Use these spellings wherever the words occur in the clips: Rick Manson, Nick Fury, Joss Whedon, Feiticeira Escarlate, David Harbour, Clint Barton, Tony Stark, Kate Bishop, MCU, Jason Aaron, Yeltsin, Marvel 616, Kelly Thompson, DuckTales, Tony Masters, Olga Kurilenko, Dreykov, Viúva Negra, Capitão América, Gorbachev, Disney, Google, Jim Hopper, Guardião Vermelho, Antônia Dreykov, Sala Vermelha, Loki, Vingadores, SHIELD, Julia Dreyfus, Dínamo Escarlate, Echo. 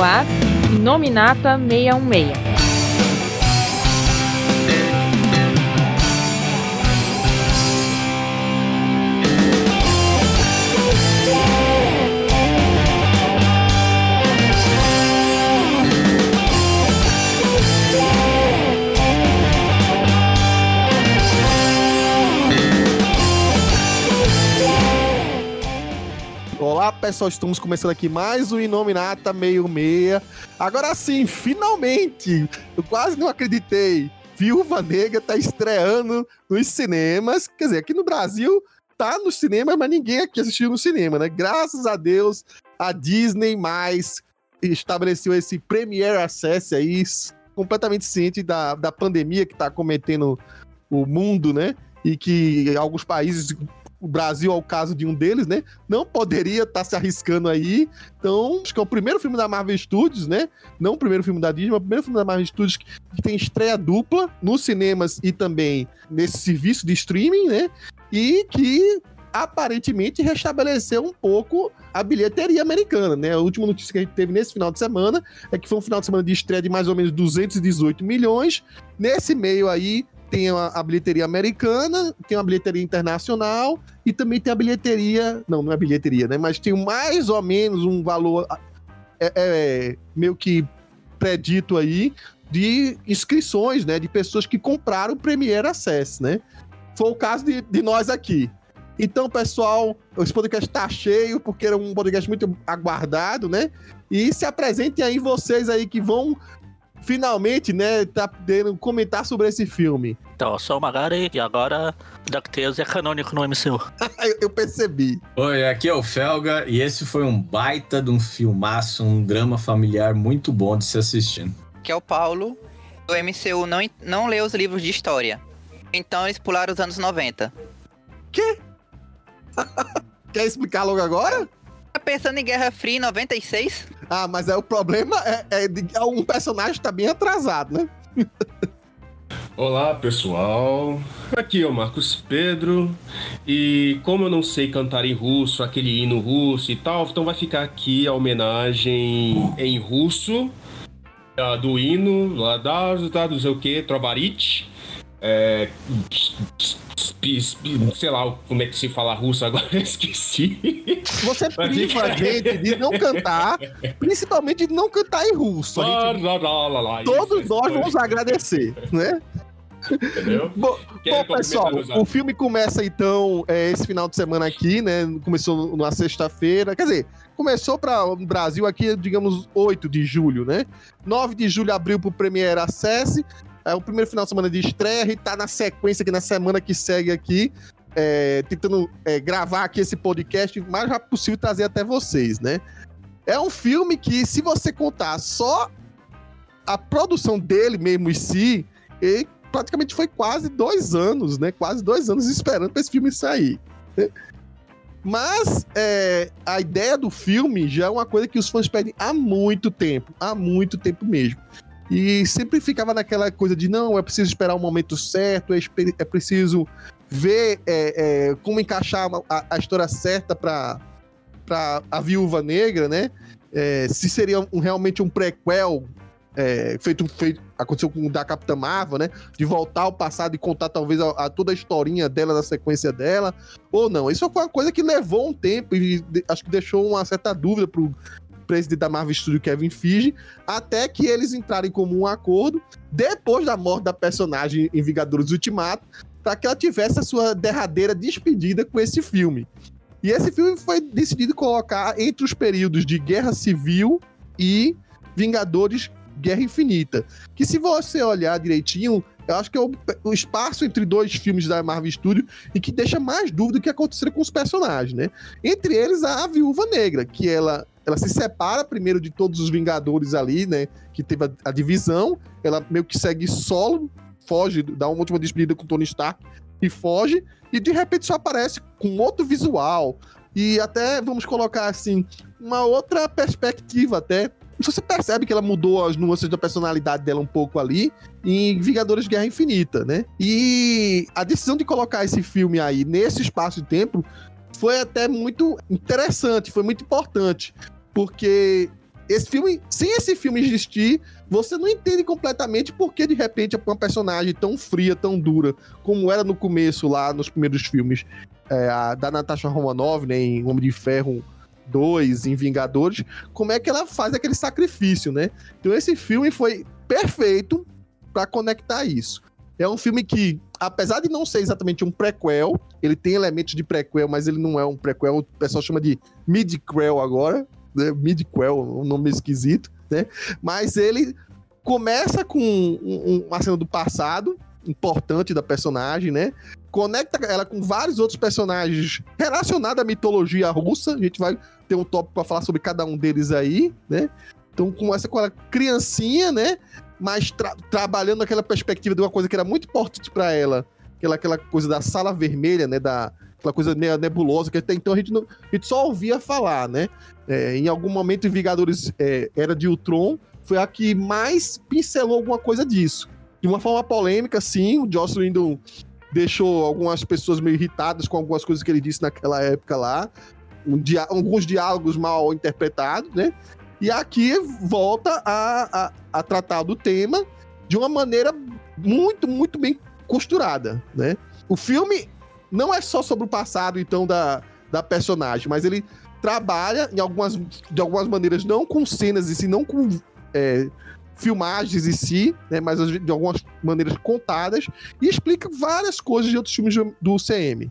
no ar, Nominata 616. Olá pessoal, estamos começando aqui mais um Nominata 616. Agora sim, finalmente, eu quase não acreditei, Viúva Negra tá estreando nos cinemas, quer dizer, aqui no Brasil tá nos cinemas, mas ninguém aqui assistiu no cinema, né? Graças a Deus, a Disney mais estabeleceu esse Premier Access aí, completamente ciente da pandemia que tá acometendo o mundo, né? E que alguns países... O Brasil é o caso de um deles, né? Não poderia estar se arriscando aí. Então, acho que é o primeiro filme da Marvel Studios, né? Não o primeiro filme da Disney, mas o primeiro filme da Marvel Studios que tem estreia dupla nos cinemas e também nesse serviço de streaming, né? E que aparentemente restabeleceu um pouco a bilheteria americana, né? A última notícia que a gente teve nesse final de semana é que foi um final de semana de estreia de mais ou menos 218 milhões. Nesse meio aí, tem a bilheteria americana, tem a bilheteria internacional e também tem a bilheteria... Não é bilheteria, né? Mas tem mais ou menos um valor meio que predito aí de inscrições, né? De pessoas que compraram o Premier Access, né? Foi o caso de nós aqui. Então, pessoal, esse podcast tá cheio porque era um podcast muito aguardado, né? E se apresentem aí vocês aí que vão... Finalmente, né, tá podendo comentar sobre esse filme. Então, eu sou o Magari e agora DuckTales é canônico no MCU. Eu percebi. Oi, aqui é o Felga e esse foi um baita de um filmaço, um drama familiar muito bom de se assistir. Aqui é o Paulo, o MCU não leu os livros de história, então eles pularam os anos 90. Quê? Quer explicar logo agora? Tá pensando em Guerra Fria em 96? Ah, mas aí o problema é um personagem tá bem atrasado, né? Olá, pessoal. Aqui é o Marcos Pedro. E como eu não sei cantar em russo, aquele hino russo e tal, então vai ficar aqui a homenagem em russo do hino, lá da não sei o que, Trovarit. Sei lá como é que se fala russo agora, eu esqueci. Você priva a gente de não cantar, principalmente de não cantar em russo. Todos nós vamos agradecer, né? Entendeu? Bom, pessoal, o filme começa então esse final de semana aqui, né? Começou na sexta-feira, quer dizer, começou para o Brasil aqui, digamos, 8 de julho, né? 9 de julho abriu pro Premier Access. É o primeiro final de semana de estreia, a gente tá na sequência aqui, na semana que segue aqui, tentando gravar aqui esse podcast o mais rápido possível e trazer até vocês, né? É um filme que, se você contar só a produção dele mesmo em si, ele praticamente foi quase 2 anos, né? Quase 2 anos esperando pra esse filme sair, né? Mas a ideia do filme já é uma coisa que os fãs pedem há muito tempo mesmo. E sempre ficava naquela coisa de, não, é preciso esperar o momento certo, é preciso ver como encaixar a história certa para a Viúva Negra, né? Se seria realmente um prequel, aconteceu com o da Capitã Marvel, né? De voltar ao passado e contar talvez a toda a historinha dela, da sequência dela, ou não. Isso foi uma coisa que levou um tempo e acho que deixou uma certa dúvida pro presidente da Marvel Studios, Kevin Feige, até que eles entrarem como um acordo depois da morte da personagem em Vingadores Ultimato, para que ela tivesse a sua derradeira despedida com esse filme. E esse filme foi decidido colocar entre os períodos de Guerra Civil e Vingadores Guerra Infinita, que se você olhar direitinho, eu acho que é o espaço entre 2 filmes da Marvel Studios e que deixa mais dúvida do que aconteceu com os personagens, né? Entre eles, a Viúva Negra, que ela se separa primeiro de todos os Vingadores ali, né? Que teve a divisão. Ela meio que segue solo, foge, dá uma última despedida com o Tony Stark e foge. E de repente só aparece com outro visual. E até, vamos colocar assim, uma outra perspectiva até. Você percebe que ela mudou as nuances da personalidade dela um pouco ali em Vingadores Guerra Infinita, né? E a decisão de colocar esse filme aí nesse espaço de tempo foi até muito interessante, foi muito importante. Porque Esse filme, sem esse filme existir, você não entende completamente porque, de repente, uma personagem tão fria, tão dura, como era no começo, lá nos primeiros filmes, da Natasha Romanoff, né, em Homem de Ferro 2, em Vingadores, como é que ela faz aquele sacrifício, né? Então esse filme foi perfeito para conectar isso. É um filme que, apesar de não ser exatamente um prequel, ele tem elementos de prequel, mas ele não é um prequel, o pessoal chama de midquel agora, né? Midquel, um nome esquisito, né? Mas ele começa com uma cena do passado, importante da personagem, né? Conecta ela com vários outros personagens relacionados à mitologia russa, a gente vai ter um tópico para falar sobre cada um deles aí, né? Então começa com ela criancinha, né? Mas trabalhando aquela perspectiva de uma coisa que era muito importante para ela, aquela coisa da Sala Vermelha, né? Aquela coisa nebulosa, que até então a gente só ouvia falar, né? Em algum momento em Vingadores Era de Ultron, foi a que mais pincelou alguma coisa disso. De uma forma polêmica, sim, o Joss Whedon deixou algumas pessoas meio irritadas com algumas coisas que ele disse naquela época lá, alguns diálogos mal interpretados, né? E aqui volta a tratar do tema de uma maneira muito, muito bem costurada, né? O filme não é só sobre o passado, então, da personagem, mas ele trabalha de algumas maneiras, não com cenas em si, não com filmagens em si, né, mas de algumas maneiras contadas, e explica várias coisas de outros filmes do CM.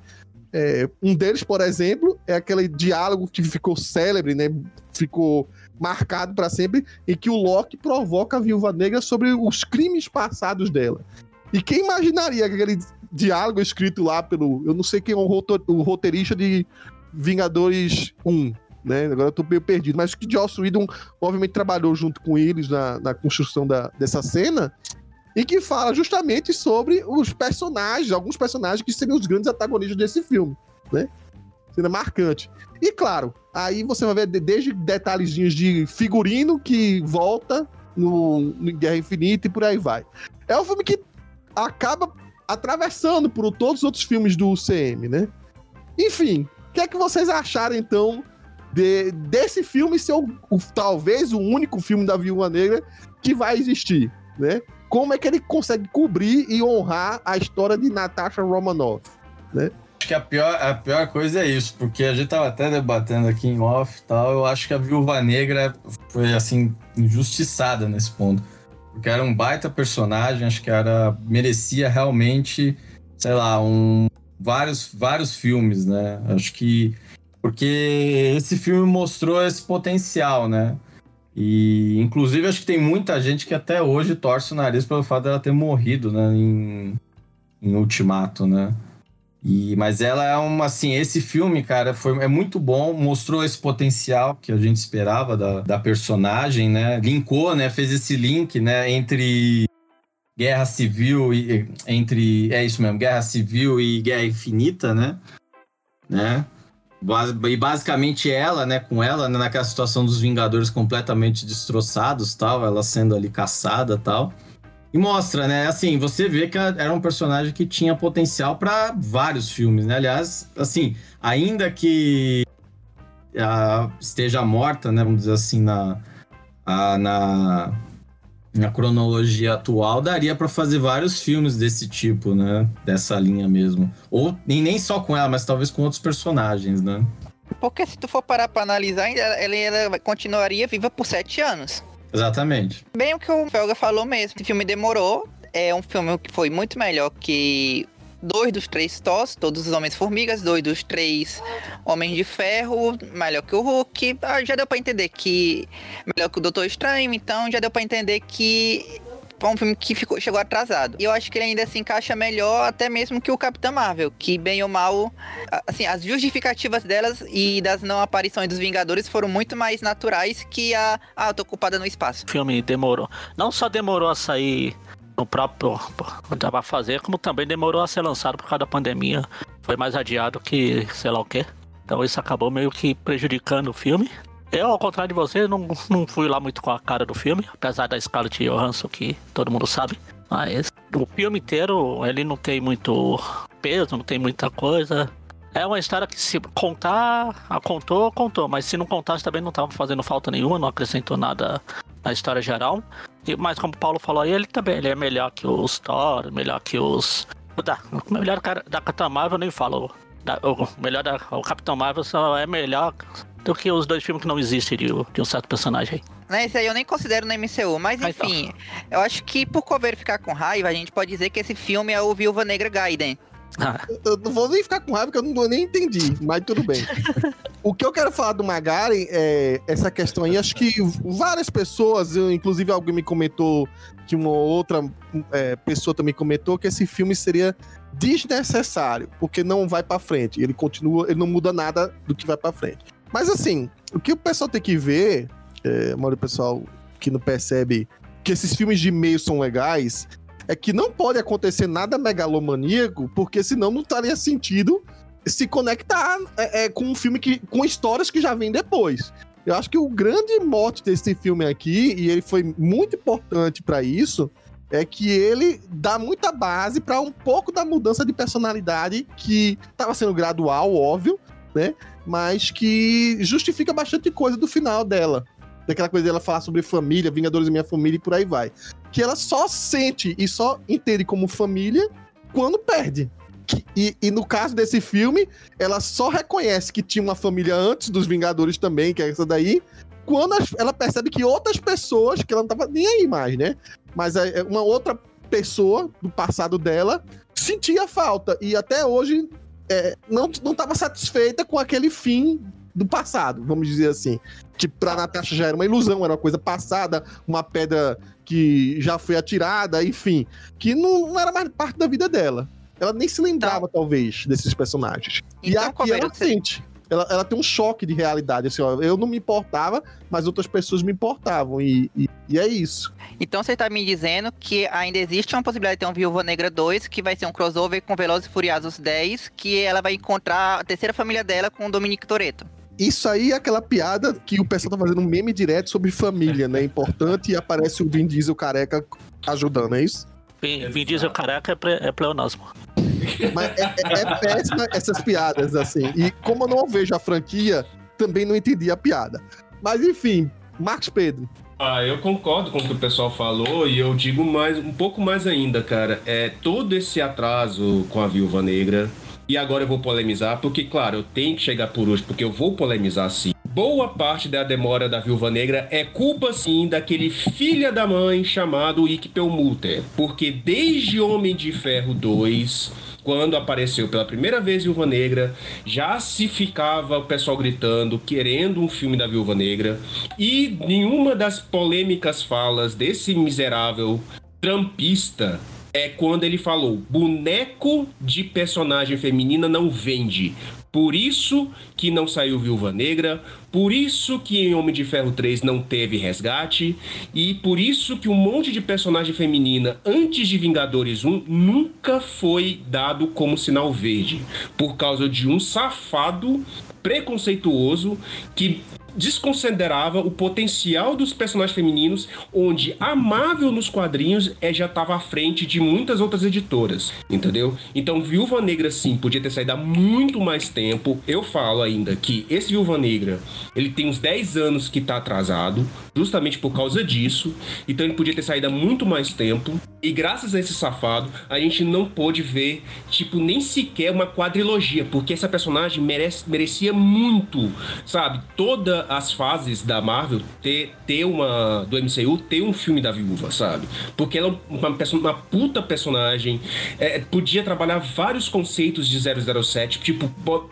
Um deles, por exemplo, é aquele diálogo que ficou célebre, né, ficou marcado para sempre, em que o Loki provoca a Viúva Negra sobre os crimes passados dela. E quem imaginaria que aquele diálogo escrito lá pelo... Eu não sei quem é o roteirista de Vingadores 1, né? Agora eu tô meio perdido, mas que Joss Whedon obviamente trabalhou junto com eles na construção dessa cena, e que fala justamente sobre os personagens, alguns personagens que seriam os grandes antagonistas desse filme, né? Cena marcante. E claro, aí você vai ver desde detalhezinhos de figurino que volta no Guerra Infinita e por aí vai. É um filme que acaba atravessando por todos os outros filmes do UCM, né? Enfim, o que é que vocês acharam então desse filme ser talvez o único filme da Viúva Negra que vai existir, né? Como é que ele consegue cobrir e honrar a história de Natasha Romanoff, né? Acho que a pior coisa é isso, porque a gente tava até debatendo aqui em off e tal, eu acho que a Viúva Negra foi, assim, injustiçada nesse ponto, porque era um baita personagem, acho que merecia realmente, sei lá, vários filmes, né? Acho que porque esse filme mostrou esse potencial, né? E, inclusive, acho que tem muita gente que até hoje torce o nariz pelo fato dela ter morrido, né? Em Ultimato, né? Mas ela é assim, esse filme, cara, é muito bom, mostrou esse potencial que a gente esperava da personagem, né? Linkou, né? Fez esse link, né? Entre Guerra Civil e... É isso mesmo, Guerra Civil e Guerra Infinita, né? E basicamente ela, né? Com ela, né, naquela situação dos Vingadores completamente destroçados, tal, ela sendo ali caçada, tal. E mostra, né? Assim, você vê que era um personagem que tinha potencial para vários filmes, né? Aliás, assim, ainda que esteja morta, né? Vamos dizer assim, na cronologia atual, daria para fazer vários filmes desse tipo, né? Dessa linha mesmo. Ou nem só com ela, mas talvez com outros personagens, né? Porque se tu for parar para analisar, ela continuaria viva por 7 anos. Exatamente. Bem o que o Felga falou mesmo. Esse filme demorou. É um filme que foi muito melhor que 2 dos 3 Thors, todos os Homens-Formigas, 2 dos 3 Homens de Ferro, melhor que o Hulk. Já deu pra entender que... Melhor que o Doutor Estranho, então já deu pra entender que... Foi um filme que chegou atrasado. E eu acho que ele ainda se encaixa melhor até mesmo que o Capitão Marvel, que bem ou mal, assim, as justificativas delas e das não aparições dos Vingadores foram muito mais naturais que a... eu tô ocupada no espaço. O filme demorou. Não só demorou a sair o próprio... pra fazer, como também demorou a ser lançado por causa da pandemia. Foi mais adiado que sei lá o quê. Então isso acabou meio que prejudicando o filme. Eu, ao contrário de você, não fui lá muito com a cara do filme, apesar da Scarlett Johansson, que todo mundo sabe. Mas o filme inteiro, ele não tem muito peso, não tem muita coisa. É uma história que se contar, contou, mas se não contasse também não estava fazendo falta nenhuma, não acrescentou nada na história geral. Mas como o Paulo falou aí, ele também ele é melhor que os Thor, melhor que os... O melhor cara da Capitão Marvel eu nem falo. O Capitão Marvel só é melhor do que os dois filmes que não existem de um certo personagem aí. Esse aí eu nem considero no MCU, mas enfim, eu acho que por cover ficar com raiva, a gente pode dizer que esse filme é o Viúva Negra Gaiden. Eu não vou nem ficar com raiva, porque eu nem entendi, mas tudo bem. O que eu quero falar do Magari é essa questão aí, acho que várias pessoas, inclusive alguém me comentou, que uma outra pessoa também comentou, que esse filme seria desnecessário, porque não vai pra frente, ele continua, ele não muda nada do que vai pra frente. Mas assim, o que o pessoal tem que ver, a maioria do pessoal que não percebe que esses filmes de meio são legais, é que não pode acontecer nada megalomaníaco, porque senão não estaria sentido se conectar com um filme com histórias que já vêm depois. Eu acho que o grande mote desse filme aqui, e ele foi muito importante para isso, é que ele dá muita base para um pouco da mudança de personalidade que estava sendo gradual, óbvio, né? Mas que justifica bastante coisa do final dela. Daquela coisa dela falar sobre família, Vingadores e Minha Família e por aí vai. Que ela só sente e só entende como família quando perde. E no caso desse filme, ela só reconhece que tinha uma família antes dos Vingadores também, que é essa daí, quando ela percebe que outras pessoas, que ela não tava nem aí mais, né? Mas uma outra pessoa do passado dela sentia falta. E até hoje não tava satisfeita com aquele fim do passado, vamos dizer assim. Que pra Natasha já era uma ilusão, era uma coisa passada, uma pedra que já foi atirada, enfim, que não era mais parte da vida dela. Ela nem se lembrava, talvez, desses personagens. Então, e aqui ela sente. Ela tem um choque de realidade. Assim, ó, eu não me importava, mas outras pessoas me importavam. E é isso. Então você tá me dizendo que ainda existe uma possibilidade de ter um Viúva Negra 2, que vai ser um crossover com Velozes e Furiosos 10, que ela vai encontrar a terceira família dela com o Dominique Toretto. Isso aí é aquela piada que o pessoal tá fazendo um meme direto sobre família, né? Importante, e aparece o Vin Diesel careca ajudando, é isso? Vin Diesel careca é pleonasmo. Mas é péssima essas piadas, assim. E como eu não vejo a franquia, também não entendi a piada. Mas enfim, Marcos Pedro. Eu concordo com o que o pessoal falou e eu digo mais, um pouco mais ainda, cara. Todo esse atraso com a Viúva Negra, e agora eu vou polemizar, porque claro, eu tenho que chegar por hoje, porque eu vou polemizar sim. Boa parte da demora da Viúva Negra é culpa, sim, daquele filho da mãe chamado Ikpelmuter. Porque desde Homem de Ferro 2, quando apareceu pela primeira vez Viúva Negra, já se ficava o pessoal gritando, querendo um filme da Viúva Negra. E nenhuma das polêmicas falas desse miserável trampista é quando ele falou: boneco de personagem feminina não vende. Por isso que não saiu Viúva Negra, por isso que em Homem de Ferro 3 não teve resgate, e por isso que um monte de personagem feminina antes de Vingadores 1 nunca foi dado como sinal verde, por causa de um safado preconceituoso que desconsiderava o potencial dos personagens femininos, onde a Marvel nos quadrinhos já estava à frente de muitas outras editoras, entendeu? Então Viúva Negra sim, podia ter saído há muito mais tempo. Eu falo ainda que esse Viúva Negra, ele tem uns 10 anos que tá atrasado, justamente por causa disso, então ele podia ter saído há muito mais tempo, e graças a esse safado, a gente não pôde ver, tipo, nem sequer uma quadrilogia, porque essa personagem merecia muito, sabe? Toda as fases da Marvel ter uma, do MCU, ter um filme da viúva, sabe? Porque ela é uma puta personagem, podia trabalhar vários conceitos de 007, tipo,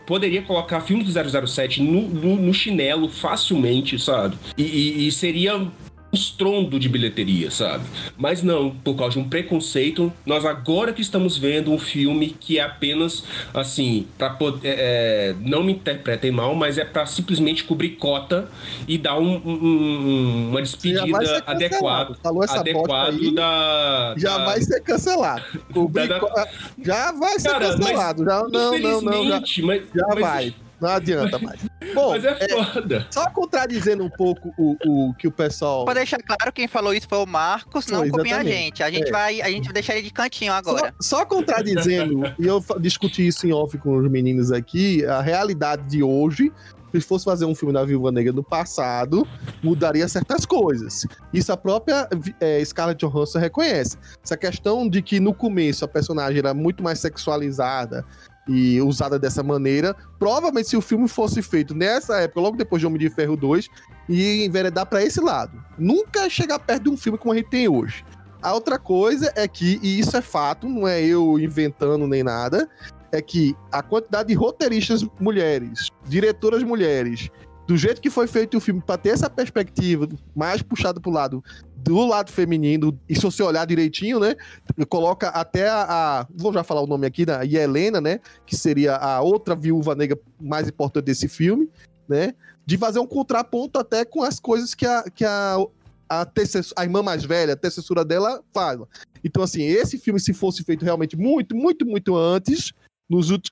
poderia colocar filmes do 007 no chinelo facilmente, sabe? E seria estrondo de bilheteria, sabe? Mas não, por causa de um preconceito, nós agora que estamos vendo um filme que é apenas, assim, pra poder, não me interpretem mal, mas é pra simplesmente cobrir cota e dar uma despedida adequada. Falou essa adequado aí, já vai ser cancelado. Já vai ser cancelado. Não, infelizmente, mas já vai. Não adianta mais. Bom, mas é foda. Só contradizendo um pouco o que o pessoal... Pra deixar claro, quem falou isso foi o Marcos, não copiou a gente. A gente vai deixar ele de cantinho agora. Só contradizendo, e eu discuti isso em off com os meninos aqui, a realidade de hoje... Se fosse fazer um filme da Viúva Negra no passado, mudaria certas coisas. Isso a própria Scarlett Johansson reconhece. Essa questão de que no começo a personagem era muito mais sexualizada e usada dessa maneira, provavelmente se o filme fosse feito nessa época, logo depois de Homem de Ferro 2, ia enveredar pra esse lado. Nunca chegar perto de um filme como a gente tem hoje. A outra coisa é que, e isso é fato, não é eu inventando nem nada, é que a quantidade de roteiristas mulheres, diretoras mulheres, do jeito que foi feito o filme, para ter essa perspectiva mais puxada pro lado, do lado feminino, e se você olhar direitinho, né, coloca até vou já falar o nome aqui, da Yelena, né, que seria a outra viúva negra mais importante desse filme, né, de fazer um contraponto até com as coisas que a irmã mais velha, a antecessora dela, faz. Então, assim, esse filme, se fosse feito realmente muito, muito, muito antes...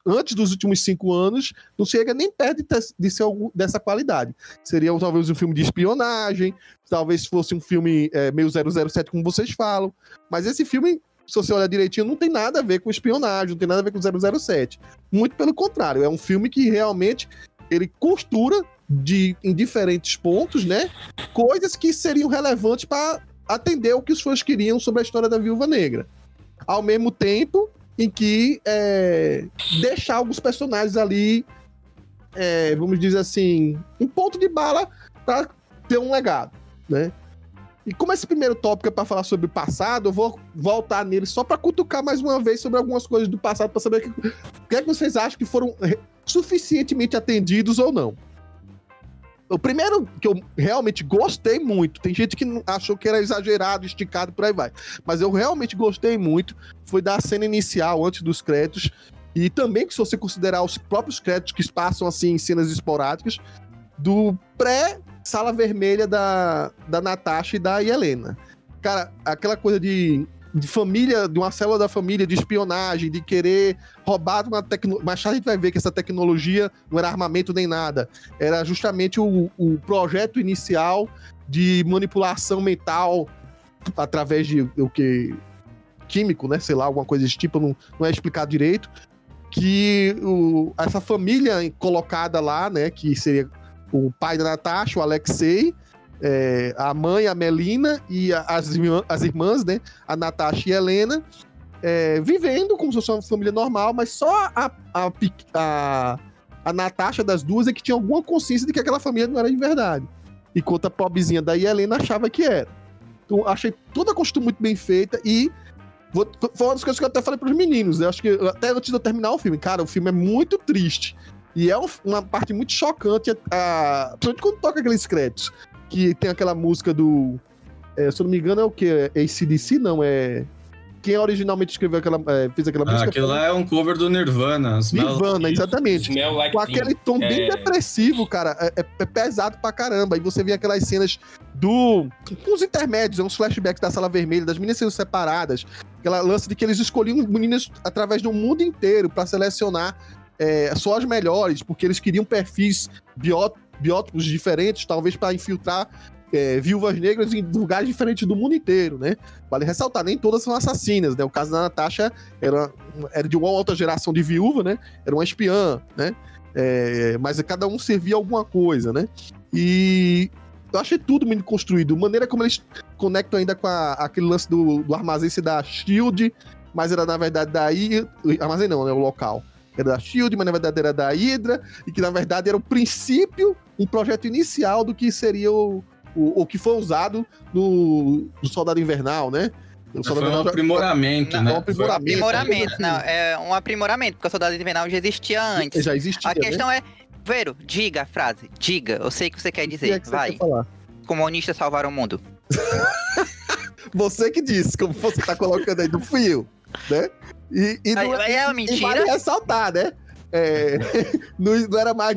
antes dos últimos 5 anos, não chega nem perto de ser algo dessa qualidade. Seria talvez um filme de espionagem, talvez fosse um filme meio 007, como vocês falam. Mas esse filme, se você olhar direitinho, não tem nada a ver com espionagem, não tem nada a ver com 007. Muito pelo contrário, é um filme que realmente ele costura em diferentes pontos, né, coisas que seriam relevantes para atender o que os fãs queriam sobre a história da Viúva Negra. Ao mesmo tempo... em que deixar alguns personagens ali, vamos dizer assim, um ponto de bala para ter um legado, né? E como esse primeiro tópico é para falar sobre o passado, eu vou voltar nele só para cutucar mais uma vez sobre algumas coisas do passado, para saber o que é que vocês acham que foram suficientemente atendidos ou não. O primeiro que eu realmente gostei muito, tem gente que achou que era exagerado, esticado, por aí vai, mas eu realmente gostei muito, foi da cena inicial, antes dos créditos, e também que se você considerar os próprios créditos que passam assim em cenas esporádicas, do pré-Sala Vermelha da Natasha e da Yelena. Cara, aquela coisa de família, de uma célula da família, de espionagem, de querer roubar uma tecnologia. Mas a gente vai ver que essa tecnologia não era armamento nem nada. Era justamente o projeto inicial de manipulação mental através de o que? Químico, né? Sei lá, alguma coisa desse tipo, não é explicado direito. Que essa família colocada lá, né? Que seria o pai da Natasha, o Alexei, a mãe, a Melina, e as irmãs, né, a Natasha e a Yelena, vivendo como se fosse uma família normal, mas só a Natasha das duas é que tinha alguma consciência de que aquela família não era de verdade, enquanto a pobrezinha da Yelena achava que era. Então, achei toda a construção muito bem feita, e foi uma das coisas que eu até falei para os meninos, eu acho que até antes de eu terminar o filme, cara, o filme é muito triste, e é uma parte muito chocante, principalmente quando toca aqueles créditos, que tem aquela música do... se eu não me engano, é o quê? É ACDC? Não, é... Quem originalmente escreveu fez aquela música? Aquilo lá é um cover do Nirvana. Nirvana, exatamente. Like com aquele tom bem depressivo, cara. É pesado pra caramba. E você vê aquelas cenas uns intermédios, uns flashbacks da Sala Vermelha, das meninas sendo separadas. Aquela lance de que eles escolhiam meninas através do mundo inteiro pra selecionar só as melhores, porque eles queriam perfis biótipos diferentes, talvez para infiltrar viúvas negras em lugares diferentes do mundo inteiro, né? Vale ressaltar, nem todas são assassinas, né? O caso da Natasha era de uma outra geração de viúva, né? Era uma espiã, né? Mas cada um servia alguma coisa, né? E eu achei tudo muito construído. A maneira como eles conectam ainda com aquele lance do armazém ser da SHIELD, mas era na verdade daí... Armazém não, né? O local. Era da SHIELD, mas na verdade era da Hydra, e que na verdade era o princípio, um projeto inicial do que seria o que foi usado no Soldado Invernal, né? O Soldado Invernal foi um aprimoramento, porque o Soldado Invernal já existia antes. Já existia, a questão é, Vero, diga a frase, diga, eu sei o que você quer dizer, que vai. Quer falar? Comunistas salvaram o mundo. Você que disse, como você tá colocando aí, não fui eu, né? É uma mentira. E vale ressaltar, né? Não era mais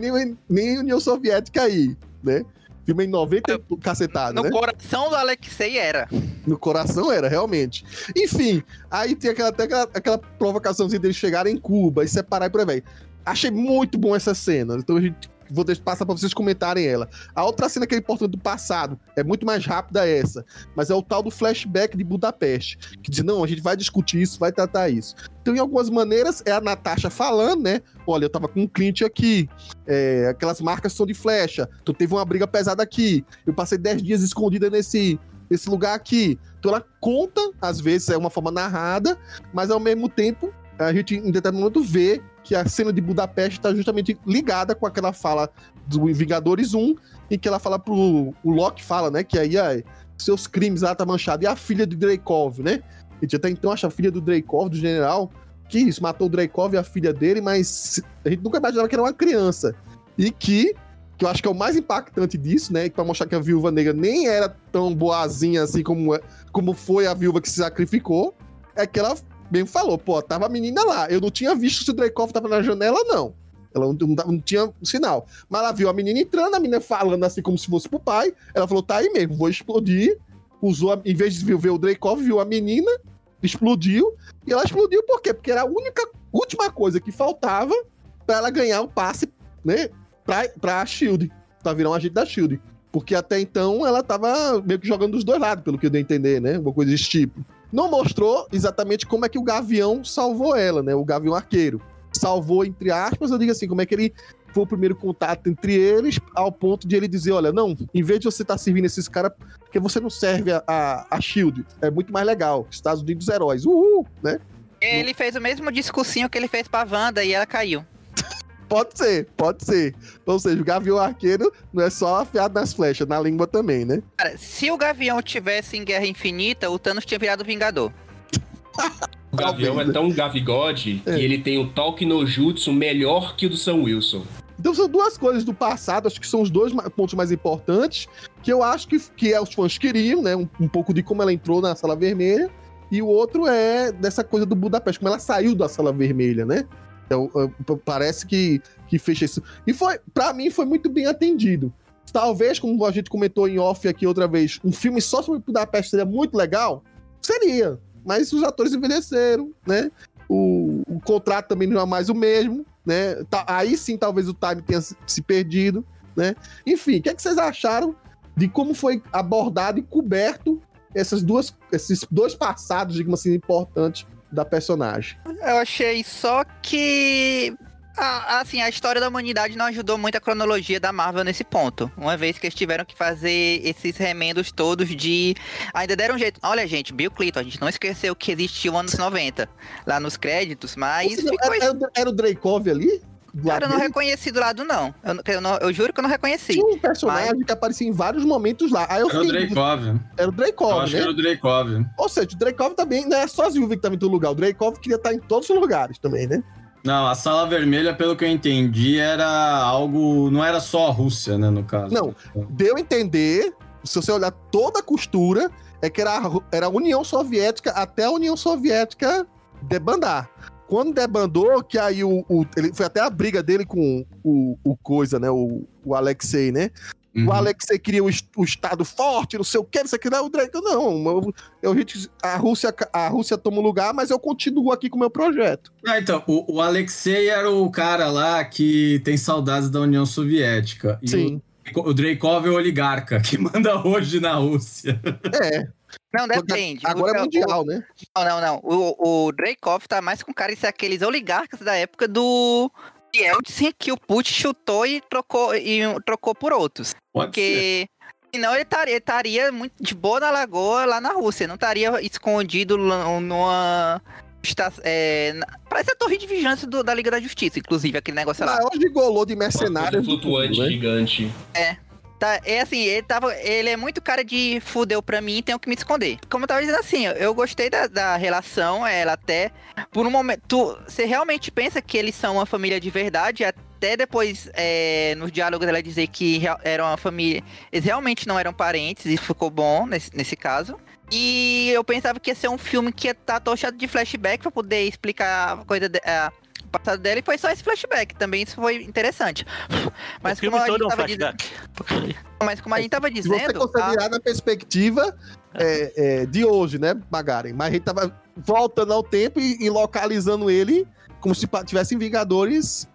nem União Soviética aí, né? Filme em 90, cacetado, né? No coração do Alexei era. No coração era, realmente. Enfim, aí tem aquela provocaçãozinha deles chegarem em Cuba e separar e por aí, velho. Achei muito bom essa cena. Então a gente vou passar pra vocês comentarem ela. A outra cena que é importante do passado, é muito mais rápida essa, mas é o tal do flashback de Budapeste, que diz, não, a gente vai discutir isso, vai tratar isso. Então, em algumas maneiras, é a Natasha falando, né? Olha, eu tava com um cliente aqui, aquelas marcas são de flecha, então teve uma briga pesada aqui, eu passei 10 dias escondida nesse lugar aqui. Então ela conta, às vezes é uma forma narrada, mas ao mesmo tempo a gente em determinado momento vê que a cena de Budapeste está justamente ligada com aquela fala do Vingadores 1, em que ela fala o Loki fala, né, que aí seus crimes lá tá manchado, e a filha do Dreykov, né, a gente até então acha a filha do Dreykov, do general, que isso, matou o Dreykov e a filha dele, mas a gente nunca imaginava que era uma criança, e que eu acho que é o mais impactante disso, né? Pra mostrar que a Viúva Negra nem era tão boazinha assim como foi a viúva que se sacrificou, é que ela bem falou, pô, tava a menina lá, eu não tinha visto se o Dreykov tava na janela, não. Ela não tinha sinal. Mas ela viu a menina entrando, a menina falando assim como se fosse pro pai, ela falou, tá aí mesmo, vou explodir. Em vez de ver o Dreykov, viu a menina, explodiu, e ela explodiu por quê? Porque era a última coisa que faltava pra ela ganhar um passe, né? Pra SHIELD, pra virar um agente da SHIELD. Porque até então ela tava meio que jogando dos dois lados, pelo que eu dei a entender, né? Uma coisa desse tipo. Não mostrou exatamente como é que o Gavião salvou ela, né? O Gavião Arqueiro. Salvou, entre aspas, eu digo assim, como é que ele foi o primeiro contato entre eles, ao ponto de ele dizer, olha, não, em vez de você estar servindo esses caras, porque você não serve a SHIELD. É muito mais legal. Estados Unidos dos heróis. Uhul, né? Ele fez o mesmo discursinho que ele fez pra Wanda e ela caiu. Pode ser. Ou seja, o Gavião Arqueiro não é só afiado nas flechas, na língua também, né? Cara, se o Gavião tivesse em Guerra Infinita, o Thanos tinha virado Vingador. O Gavião é tão gavigode que ele tem o toque no jutsu melhor que o do Sam Wilson. Então são duas coisas do passado, acho que são os dois pontos mais importantes, que eu acho que os fãs queriam, né? Um pouco de como ela entrou na Sala Vermelha, e o outro é dessa coisa do Budapeste, como ela saiu da Sala Vermelha, né? Então, parece que fecha isso. E pra mim, foi muito bem atendido. Talvez, como a gente comentou em off aqui outra vez, um filme só sobre Budapeste seria muito legal? Seria. Mas os atores envelheceram, né? O contrato também não é mais o mesmo, né? Aí sim, talvez o time tenha se perdido, né? Enfim, o que é que vocês acharam de como foi abordado e coberto esses dois passados, digamos assim, importantes da personagem? Eu achei só que a história da humanidade não ajudou muito a cronologia da Marvel nesse ponto, uma vez que eles tiveram que fazer esses remendos todos de... Ainda deram um jeito, olha gente, Bill Clinton, a gente não esqueceu que existiu anos 90, lá nos créditos, mas... Seja, era o Dreykov ali? Cara, eu não reconheci do lado, não. Eu juro que eu não reconheci. Tinha um personagem que aparecia em vários momentos lá. Aí era o Dreykov. Era o Dreykov, eu acho, né? Que era o Dreykov. Ou seja, o Dreykov também não é só a Viúva que estava em todo lugar. O Dreykov queria estar em todos os lugares também, né? Não, a Sala Vermelha, pelo que eu entendi, era algo... Não era só a Rússia, né, no caso. Não, deu a entender, se você olhar toda a costura, é que era a União Soviética até a União Soviética debandar. Quando debandou, que aí ele foi até a briga dele com o coisa, né? O Alexei, né? Uhum. O Alexei queria o Estado forte, não sei o que, não sei o que. O Drake, não, a Rússia toma o lugar, mas eu continuo aqui com o meu projeto. Ah, então, o Alexei era o cara lá que tem saudades da União Soviética. E sim. O Dreykov é o oligarca que manda hoje na Rússia. É. Não, depende. Agora é mundial, né? Não. O Dreykov tá mais com cara de ser aqueles oligarcas da época do Yeltsin que o Putin chutou e trocou por outros. Porque senão ele estaria muito de boa na lagoa lá na Rússia. Não estaria escondido numa... parece a torre de vigilância da Liga da Justiça, inclusive, aquele negócio lá. Ela gigolou de mercenário. Flutuante, gigante. É. Tá, é assim, ele é muito cara de fudeu pra mim, tenho que me esconder. Como eu tava dizendo assim, eu gostei da relação, ela até... Por um momento, você realmente pensa que eles são uma família de verdade, até depois, nos diálogos, ela dizer que eram uma família... Eles realmente não eram parentes, e ficou bom nesse caso. E eu pensava que ia ser um filme que ia estar tochado de flashback pra poder explicar a coisa... O passado dela, e foi só esse flashback também, isso foi interessante. Mas como a gente tava dizendo... Você consegue olhar na perspectiva de hoje, né, Magari? Mas a gente tava voltando ao tempo e localizando ele como se tivessem Vingadores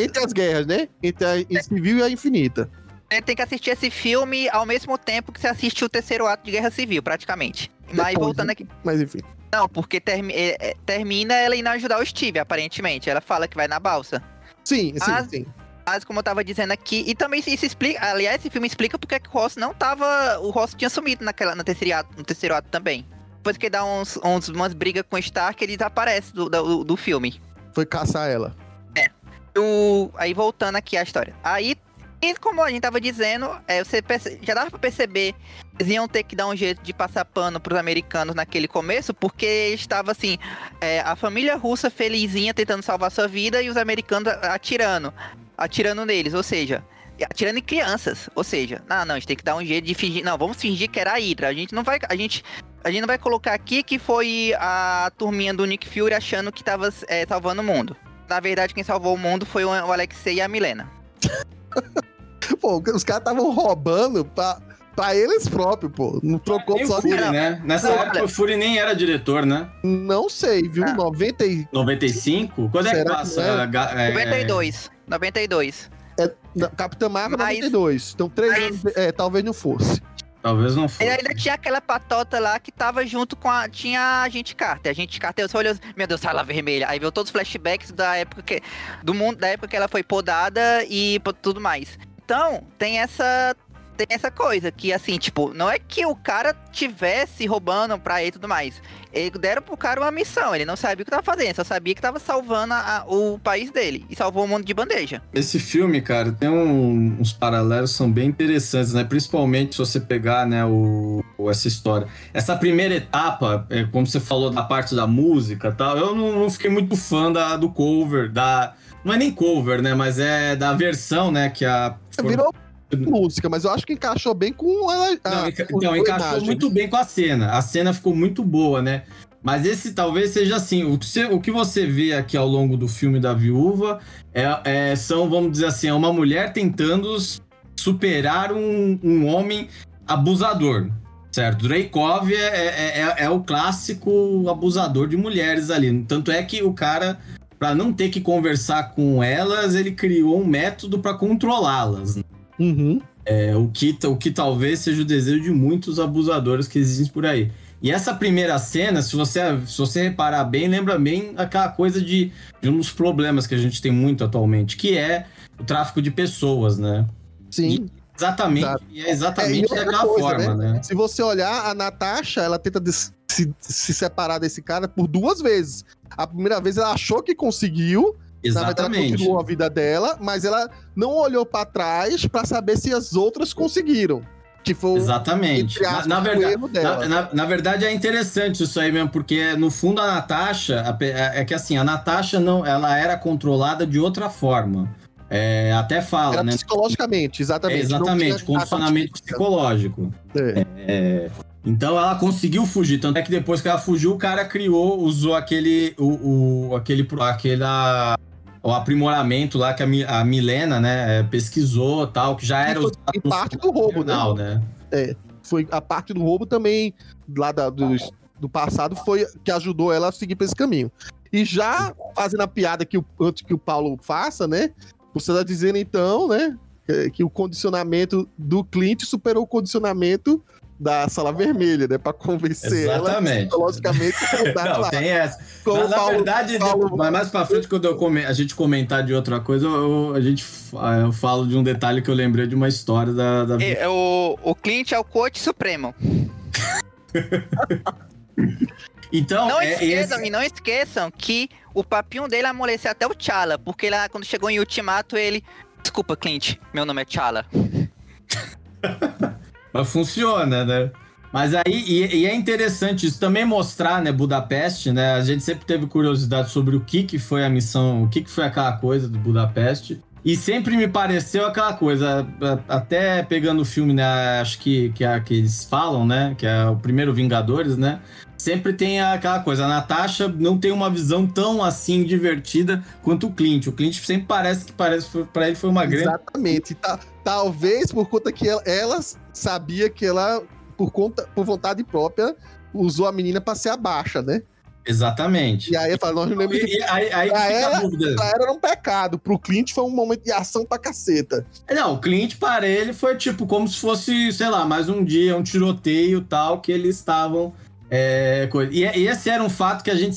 entre as guerras, né? Entre a Civil e a Infinita. Você tem que assistir esse filme ao mesmo tempo que você assiste o terceiro ato de Guerra Civil, praticamente. Mas depois, voltando aqui... Mas enfim. Não, porque termina ela indo ajudar o Steve, aparentemente. Ela fala que vai na balsa. Sim. Mas como eu tava dizendo aqui... E também isso explica... Aliás, esse filme explica porque que o Ross não tava... O Ross tinha sumido no terceiro ato também. Depois que ele dá umas brigas com o Stark, ele desaparece do filme. Foi caçar ela. Aí voltando aqui à história. Aí... E como a gente tava dizendo, você já dava pra perceber que eles iam ter que dar um jeito de passar pano pros americanos naquele começo, porque estava assim, a família russa felizinha tentando salvar sua vida e os americanos atirando neles, ou seja, atirando em crianças, ou seja, a gente tem que dar um jeito de fingir, vamos fingir que era a Hydra, a gente não vai colocar aqui que foi a turminha do Nick Fury achando que tava salvando o mundo. Na verdade, quem salvou o mundo foi o Alexei e a Yelena. Pô, os caras estavam roubando pra eles próprios, pô. Não trocou só o Fury, né? Nessa época o Fury nem era diretor, né? Não sei, viu? 95? Quando será é que passa? 92. Capitão Marvel, 92. Então 3 anos, talvez não fosse. Talvez não fosse. Ele ainda tinha aquela patota lá que tava junto com a... Tinha a Agente Carter. A Agente Carter, eu só olhei... Meu Deus, Sala Vermelha. Aí viu todos os flashbacks da época que... Do mundo, da época que ela foi podada e tudo mais. Então, tem essa coisa que, assim, tipo... Não é que o cara tivesse roubando pra ele e tudo mais. Eles deram pro cara uma missão. Ele não sabia o que tava fazendo. Só sabia que tava salvando o país dele. E salvou o mundo de bandeja. Esse filme, cara, tem uns paralelos que são bem interessantes, né? Principalmente se você pegar, né, essa história. Essa primeira etapa, como você falou da parte da música e tal, eu não fiquei muito fã do cover, não é nem cover, né? Mas é da versão, né? Que a... Virou música, mas eu acho que encaixou bem com encaixou imagem. Muito bem com a cena. A cena ficou muito boa, né? Mas esse talvez seja assim, o que você vê aqui ao longo do filme da Viúva vamos dizer assim, é uma mulher tentando superar um homem abusador, certo? Dreykov é o clássico abusador de mulheres ali, tanto é que o cara, pra não ter que conversar com elas, ele criou um método pra controlá-las, né? Uhum. O que talvez seja o desejo de muitos abusadores que existem por aí. E essa primeira cena, se você reparar bem, lembra bem aquela coisa de um dos problemas que a gente tem muito atualmente, que é o tráfico de pessoas, né? Sim. Exatamente daquela forma, né? Se você olhar, a Natasha, ela tenta se separar desse cara por 2 vezes. A primeira vez ela achou que conseguiu. Exatamente. Na verdade, ela continuou a vida dela, mas ela não olhou pra trás pra saber se as outras conseguiram. Que foi, exatamente. O erro dela. Na verdade, é interessante isso aí mesmo, porque no fundo a Natasha, a Natasha não, ela era controlada de outra forma. Até fala, era, né? Psicologicamente, exatamente. Exatamente, condicionamento psicológico. Então ela conseguiu fugir, tanto é que depois que ela fugiu, o cara usou o aprimoramento lá que a Yelena, né, pesquisou, tal, que já era usado. E parte do roubo, né? Foi a parte do roubo também, lá do passado, foi que ajudou ela a seguir pra esse caminho. E já fazendo a piada antes que o Paulo faça, né? Você tá dizendo então, né, que o condicionamento do Clint superou o condicionamento da Sala Vermelha, né? Pra convencer ela psicologicamente. Não, tem essa. Na verdade, mas mais pra frente, quando a gente comentar de outra coisa, eu falo de um detalhe que eu lembrei de uma história da vida. O Clint é o coach supremo. Então, não esqueçam que o papinho dele amoleceu até o T'Challa, porque lá, quando chegou em Ultimato, ele... Desculpa, Clint, meu nome é T'Challa. Funciona, né? Mas aí, é interessante isso também mostrar, né, Budapeste, né? A gente sempre teve curiosidade sobre o que foi a missão, o que foi aquela coisa do Budapeste. E sempre me pareceu aquela coisa, até pegando o filme, né? Acho que eles falam, né? Que é o primeiro Vingadores, né? Sempre tem aquela coisa, a Natasha não tem uma visão tão assim divertida quanto o Clint. O Clint sempre parece pra ele foi uma grande... Exatamente. Talvez por conta que ela sabia que ela, por vontade própria, usou a menina pra ser a baixa, né? Exatamente. E aí eu falo, nós não lembramos que... Aí pra fica ela, a dúvida. Pra ela era um pecado. Pro Clint foi um momento de ação pra caceta. Não, o Clint para ele foi tipo como se fosse, sei lá, mais um dia, um tiroteio e tal, que eles estavam... E esse era um fato que a gente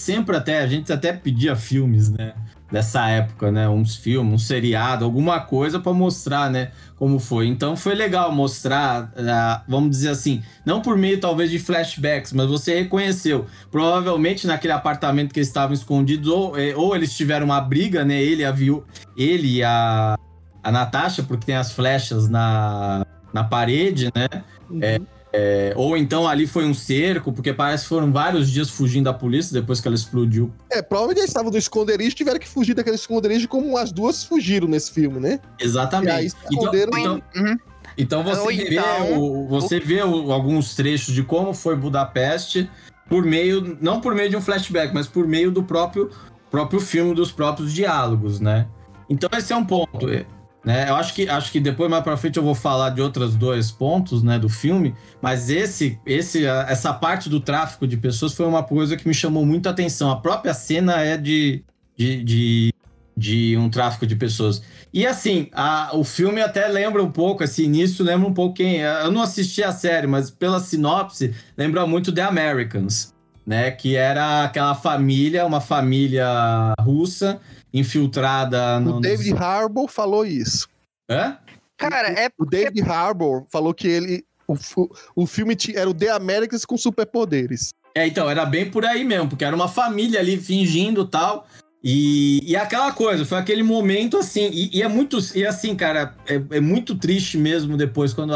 até pedia filmes, né? Dessa época, né? Uns filmes, um seriado, alguma coisa pra mostrar, né? Como foi. Então foi legal mostrar, vamos dizer assim, não por meio talvez de flashbacks, mas você reconheceu. Provavelmente naquele apartamento que eles estavam escondidos, ou eles tiveram uma briga, né? Ele e a Natasha, porque tem as flechas na parede, né? Uhum. Ou então ali foi um cerco, porque parece que foram vários dias fugindo da polícia depois que ela explodiu. Provavelmente eles estavam do esconderijo e tiveram que fugir daquele esconderijo, como as duas fugiram nesse filme, né? Exatamente. E aí esconderam... Então você vê alguns trechos de como foi Budapeste, não por meio de um flashback, mas por meio do próprio filme, dos próprios diálogos, né? Então esse é um ponto, né? Eu acho que depois, mais pra frente, eu vou falar de outros dois pontos, né, do filme, mas essa parte do tráfico de pessoas foi uma coisa que me chamou muito a atenção. A própria cena é de um tráfico de pessoas. E assim, o filme até lembra um pouco, esse início lembra um pouco quem... Eu não assisti a série, mas pela sinopse, lembra muito The Americans, né, que era aquela família, uma família russa, infiltrada... O David Harbour falou isso. É? Cara, é... O David Harbour falou que ele... O filme era o The Americans com superpoderes. Então, era bem por aí mesmo, porque era uma família ali fingindo tal, e aquela coisa, foi aquele momento assim, é muito triste mesmo depois, quando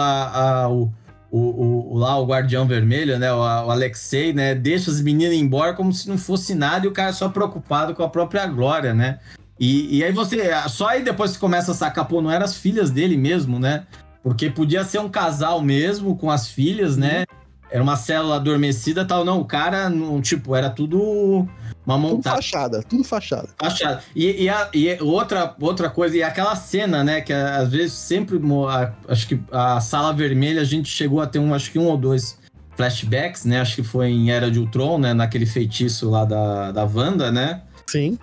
o Guardião Vermelho, né, o Alexei, né, deixa as meninas embora como se não fosse nada, e o cara só preocupado com a própria glória, né? E aí você... Só aí depois você começa a sacar, pô, não eram as filhas dele mesmo, né? Porque podia ser um casal mesmo com as filhas, né? Era uma célula adormecida e tal. Não, o cara, não, tipo, era tudo... Uma montagem. Tudo fachada. E outra coisa, e aquela cena, né, que às vezes sempre, acho que a Sala Vermelha, a gente chegou a ter um ou dois flashbacks, né, acho que foi em Era de Ultron, né, naquele feitiço lá da Wanda, né? Sim.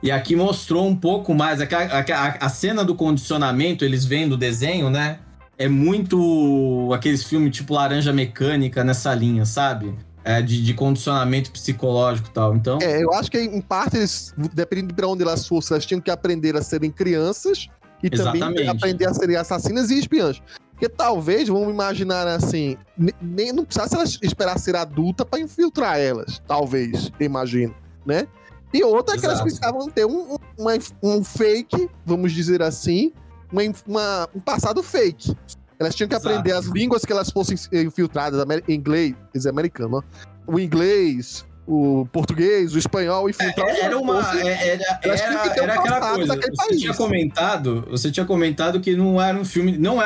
E aqui mostrou um pouco mais, a cena do condicionamento, eles vêm do desenho, né, é muito aqueles filmes tipo Laranja Mecânica nessa linha, sabe? De condicionamento psicológico e tal, então... Eu acho que em parte, eles, dependendo de onde elas fossem, elas tinham que aprender a serem crianças e também aprender a serem assassinas e espiãs. Porque talvez, vamos imaginar assim, não precisasse elas esperar ser adulta pra infiltrar elas, talvez, imagino, né? E outra é que elas precisavam ter um fake, vamos dizer assim, um passado fake. Elas tinham que aprender as línguas que elas fossem infiltradas, inglês americano, ó. O inglês, o português, o espanhol, infiltradas. Era aquela coisa. Você tinha comentado que não era um filme, não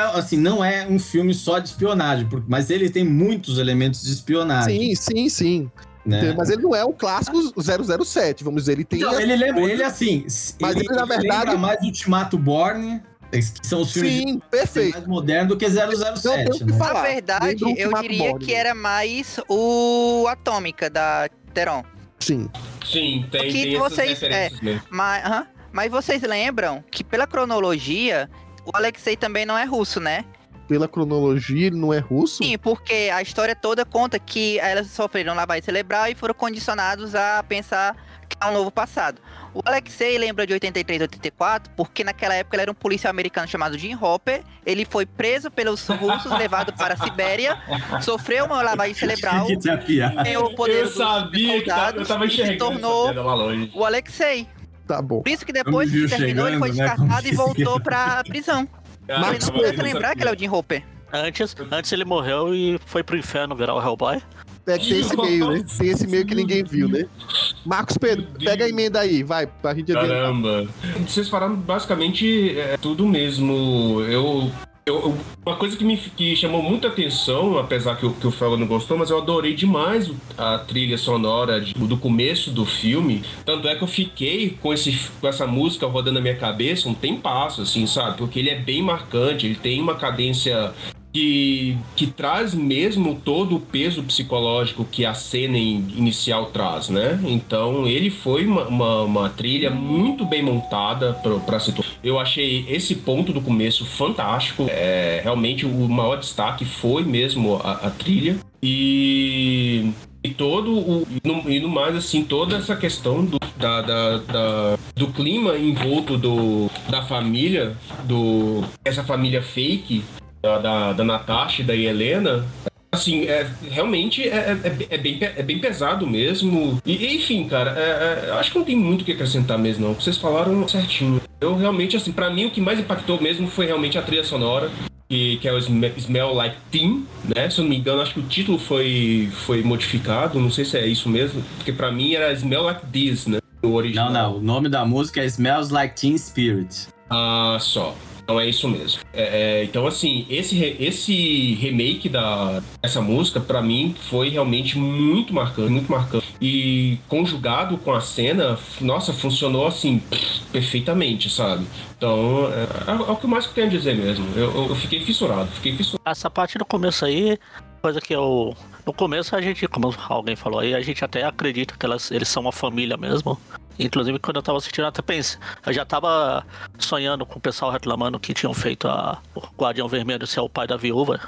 é um filme só de espionagem, mas ele tem muitos elementos de espionagem. Sim. Né? Mas ele não é o clássico 007, vamos dizer, ele tem... Não, ele lembra, ele é assim, mas ele na verdade lembra mais Ultimato Borne, que são os filmes mais modernos do que 007, né? Na verdade, eu diria que era mais o Atômica, da Theron. Sim, tem essas referências mesmo. Mas vocês lembram que, pela cronologia, o Alexei também não é russo, né? Pela cronologia, ele não é russo? Sim, porque a história toda conta que elas sofreram lavagem cerebral e foram condicionados a pensar que é um novo passado. O Alexei lembra de 83, 84, porque naquela época ele era um policial americano chamado Jim Hopper. Ele foi preso pelos russos, levado para a Sibéria, sofreu uma lavagem cerebral, ganhou o poder dos soldados e se tornou o Alexei. Tá bom. Por isso que depois que terminou, ele foi descartado, né, e voltou para a prisão. Mas não precisa lembrar que ele é o Jim Hopper. Antes ele morreu e foi pro inferno virar o Hellboy. Tem esse meio, né? Tem esse meio que ninguém viu, né? Marcos Pedro, pega a emenda aí, vai, pra gente... Caramba! Vocês falaram basicamente tudo mesmo. Uma coisa que chamou muita atenção, apesar que o Felga não gostou, mas eu adorei demais a trilha sonora do começo do filme. Tanto é que eu fiquei com essa música rodando na minha cabeça um tempasso, assim, sabe? Porque ele é bem marcante, ele tem uma cadência que traz mesmo todo o peso psicológico que a cena inicial traz, né? Então ele foi uma trilha muito bem montada para a situação. Eu achei esse ponto do começo fantástico. É, realmente o maior destaque foi mesmo a trilha. E no mais, assim, toda essa questão do clima envolto da família, essa família fake da Natasha e da Yelena, assim, realmente é bem pesado mesmo. E enfim, cara, acho que não tem muito o que acrescentar mesmo, não. Vocês falaram certinho. Eu realmente, assim, pra mim o que mais impactou mesmo foi realmente a trilha sonora, que é o Smell Like Teen, né? Se eu não me engano, acho que o título foi modificado, não sei se é isso mesmo, porque pra mim era Smell Like This, né? O original. Não, o nome da música é Smells Like Teen Spirit. Ah, só. Então é isso mesmo. Então, assim, esse remake dessa música, pra mim, foi realmente muito marcante, muito marcante. E conjugado com a cena, nossa, funcionou, assim, perfeitamente, sabe? Então, é o que mais que eu tenho a dizer mesmo. Eu fiquei fissurado. Essa parte do começo aí, coisa que eu... No começo, a gente, como alguém falou aí, a gente até acredita que eles são uma família mesmo. Inclusive, quando eu tava assistindo, até pensei, eu já tava sonhando com o pessoal reclamando que tinham feito o Guardião Vermelho ser o pai da viúva.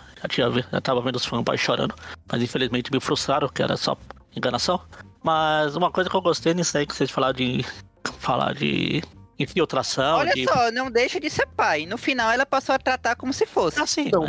Já tava vendo os fanboys chorando, mas infelizmente me frustraram, que era só enganação. Mas uma coisa que eu gostei nisso aí, que vocês falaram de infiltração... Olha só, não deixa de ser pai. No final, ela passou a tratar como se fosse. Assim, então,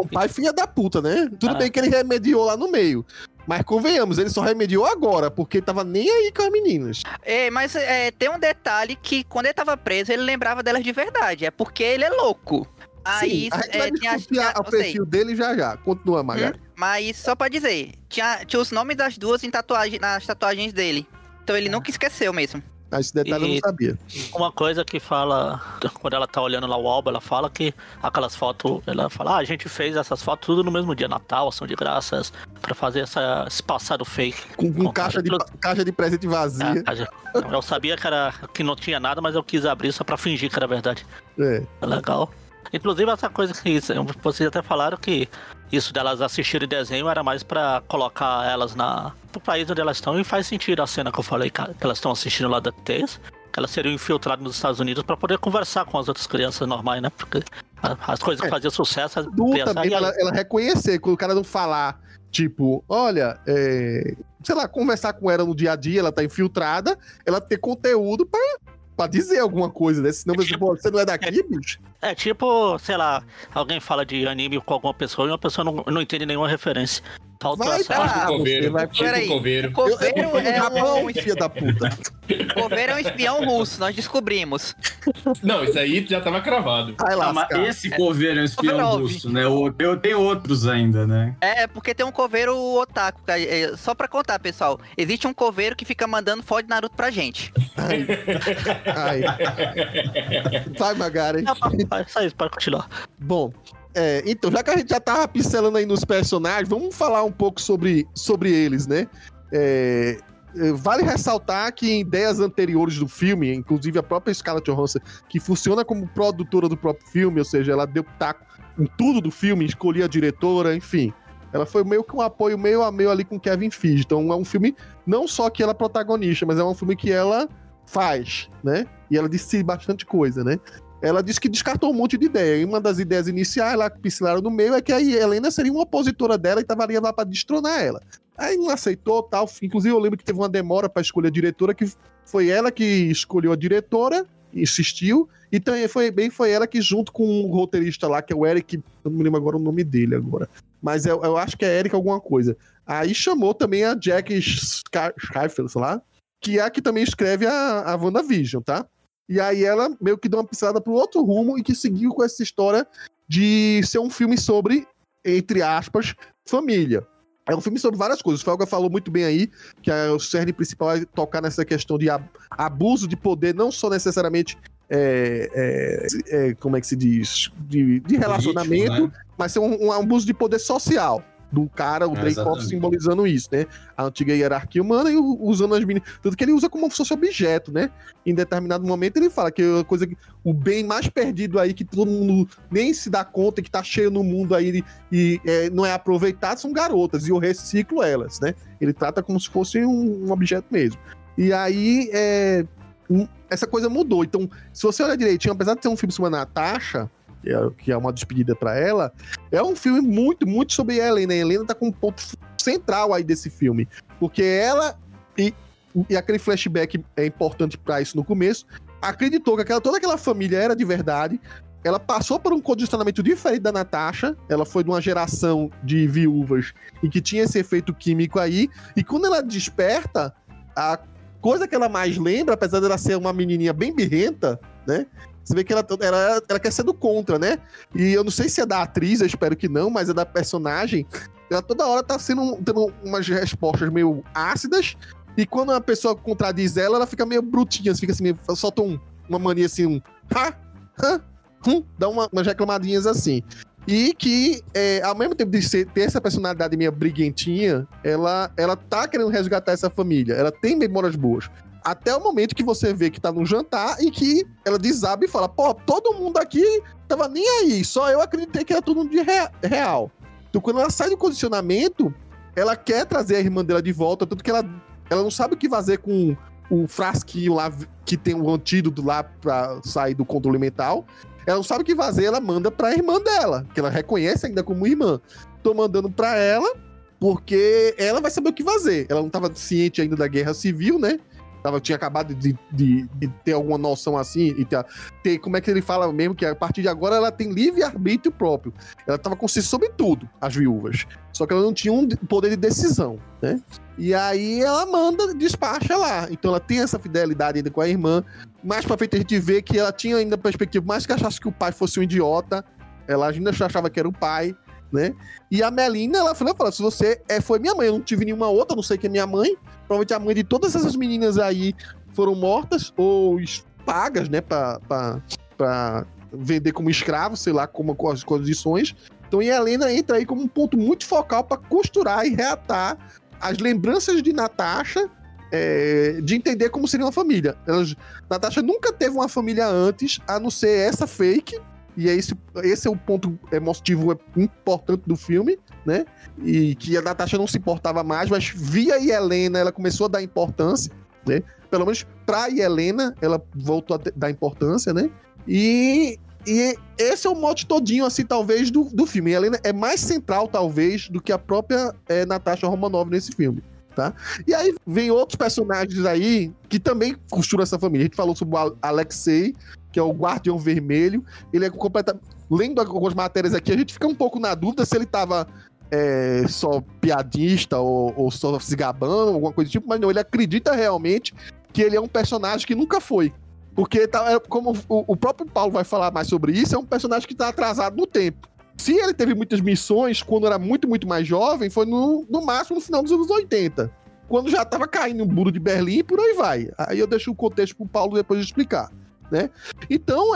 um pai filha da puta, né? Tudo bem que ele remediou lá no meio. Mas convenhamos, ele só remediou agora, porque tava nem aí com as meninas. É, mas tem um detalhe que quando ele tava preso, ele lembrava delas de verdade. É porque ele é louco. Aí, sim, a gente vai discutir o perfil dele já. Continua, Magari. Mas só pra dizer, tinha os nomes das duas nas tatuagens dele. Então ele nunca esqueceu mesmo. Esse detalhe eu não sabia. Uma coisa que fala, quando ela tá olhando lá o álbum, ela fala que aquelas fotos, ela fala, a gente fez essas fotos tudo no mesmo dia, Natal, ação de graças, pra fazer esse passado fake. Com caixa de presente vazia. Eu sabia que não tinha nada, mas eu quis abrir só pra fingir que era verdade. É legal. Inclusive essa coisa que vocês até falaram que isso delas assistirem desenho era mais pra colocar elas pro país onde elas estão, e faz sentido a cena que eu falei, cara, que elas estão assistindo lá da DuckTales, que elas seriam infiltradas nos Estados Unidos pra poder conversar com as outras crianças normais, né? Porque as coisas que faziam sucesso... As crianças, também, ela reconhecer, quando o cara não falar, tipo, olha, sei lá, conversar com ela no dia a dia, ela tá infiltrada, ela ter conteúdo pra dizer alguma coisa, né? Senão você não é daqui, bicho? É tipo, sei lá, alguém fala de anime com alguma pessoa e uma pessoa não entende nenhuma referência. Falta o coveiro é um filho da puta. O coveiro é um espião russo, nós descobrimos. Não, isso aí já tava cravado. Esse coveiro é um espião russo, né? Eu tenho outros ainda, né? É, porque tem um coveiro otaku. Só pra contar, pessoal, existe um coveiro que fica mandando foto de Naruto pra gente. Vai, Magari. Só isso, pode continuar. Bom... Então, já que a gente já tava pincelando aí nos personagens, vamos falar um pouco sobre eles, né? Vale ressaltar que em ideias anteriores do filme, inclusive a própria Scarlett Johansson, que funciona como produtora do próprio filme, ou seja, ela deu pitaco em tudo do filme, escolhia a diretora, enfim. Ela foi meio que um apoio meio a meio ali com Kevin Feige. Então é um filme, não só que ela é protagonista, mas é um filme que ela faz, né? E ela disse bastante coisa, né? Ela disse que descartou um monte de ideia. E uma das ideias iniciais lá que pincelaram no meio é que a Yelena seria uma opositora dela e tava ali lá pra destronar ela. Aí não aceitou, tal. Inclusive eu lembro que teve uma demora pra escolher a diretora, que foi ela que escolheu a diretora, insistiu, e também foi ela que, junto com um roteirista lá, que é o Eric, eu não me lembro agora o nome dele agora, mas eu acho que é Eric alguma coisa. Aí chamou também a Jack Schiffel, sei lá, que é a que também escreve a WandaVision, tá? E aí ela meio que deu uma pincelada pro outro rumo e que seguiu com essa história de ser um filme sobre, entre aspas, família. É um filme sobre várias coisas. O Felga falou muito bem aí que o cerne principal é tocar nessa questão de abuso de poder, não só necessariamente, como é que se diz? De relacionamento, mas ser um abuso de poder social. do cara, o Dreykov, simbolizando isso, né? A antiga hierarquia humana e usando as meninas. Tanto que ele usa como se fosse objeto, né? Em determinado momento ele fala que é coisa que, o bem mais perdido aí, que todo mundo nem se dá conta, que tá cheio no mundo aí e não é aproveitado, são garotas, e eu reciclo elas, né? Ele trata como se fosse um objeto mesmo. E aí, essa coisa mudou. Então, se você olhar direitinho, apesar de ser um filme sobre a Natasha, que é uma despedida pra ela, é um filme muito, muito sobre a Yelena. A Yelena tá com um ponto central aí desse filme. Porque ela, e aquele flashback é importante pra isso no começo, acreditou que toda aquela família era de verdade. Ela passou por um condicionamento diferente da Natasha. Ela foi de uma geração de viúvas e que tinha esse efeito químico aí. E quando ela desperta, a coisa que ela mais lembra, apesar dela ser uma menininha bem birrenta, né? Você vê que ela quer ser do contra, né? E eu não sei se é da atriz, eu espero que não, mas é da personagem. Ela toda hora tá tendo umas respostas meio ácidas, e quando a pessoa contradiz ela, ela fica meio brutinha, fica assim, meio, solta uma mania assim, dá umas reclamadinhas assim. E que, ao mesmo tempo de ter essa personalidade meio briguentinha, ela tá querendo resgatar essa família, ela tem memórias boas. Até o momento que você vê que tá num jantar e que ela desaba e fala: pô, todo mundo aqui tava nem aí, só eu acreditei que era todo mundo de real. Então quando ela sai do condicionamento, ela quer trazer a irmã dela de volta, tanto que ela não sabe o que fazer com o frasquinho lá, que tem um antídoto lá pra sair do controle mental. Ela não sabe o que fazer, ela manda pra irmã dela, que ela reconhece ainda como irmã. Tô mandando pra ela, porque ela vai saber o que fazer. Ela não tava ciente ainda da Guerra Civil, né? Tinha acabado de ter alguma noção assim, e ter, como é que ele fala mesmo, que a partir de agora ela tem livre-arbítrio próprio. Ela estava consciente sobre tudo, as viúvas. Só que ela não tinha um poder de decisão, né? E aí ela manda, despacha lá. Então ela tem essa fidelidade ainda com a irmã. Mais pra frente a gente vê que ela tinha ainda perspectiva, mais que achasse que o pai fosse um idiota, ela ainda achava que era o pai, né? E a Melina, ela falou, se você foi minha mãe, eu não tive nenhuma outra, não sei quem é minha mãe, provavelmente a mãe de todas essas meninas aí foram mortas ou pagas, né, pra vender como escravo, sei lá, com as condições. Então, e a Yelena entra aí como um ponto muito focal pra costurar e reatar as lembranças de Natasha, de entender como seria uma família. Natasha nunca teve uma família antes, a não ser essa fake. E esse é o ponto emotivo importante do filme, né? E que a Natasha não se importava mais, mas via Yelena, ela começou a dar importância, né? Pelo menos pra Yelena, ela voltou a dar importância, né? E esse é o mote todinho, assim, talvez, do filme. Yelena é mais central, talvez, do que a própria Natasha Romanoff nesse filme, tá? E aí vem outros personagens aí que também costuram essa família. A gente falou sobre o Alexei, que é o Guardião Vermelho. Ele é completamente... Lendo algumas matérias aqui, a gente fica um pouco na dúvida se ele tava só piadista ou só se gabando, alguma coisa do tipo, mas não, ele acredita realmente que ele é um personagem que nunca foi. Porque, como o próprio Paulo vai falar mais sobre isso, é um personagem que tá atrasado no tempo. Se ele teve muitas missões quando era muito, muito mais jovem, foi no máximo no final dos anos 80, quando já tava caindo o Muro de Berlim e por aí vai. Aí eu deixo o contexto pro Paulo depois explicar, né? Então,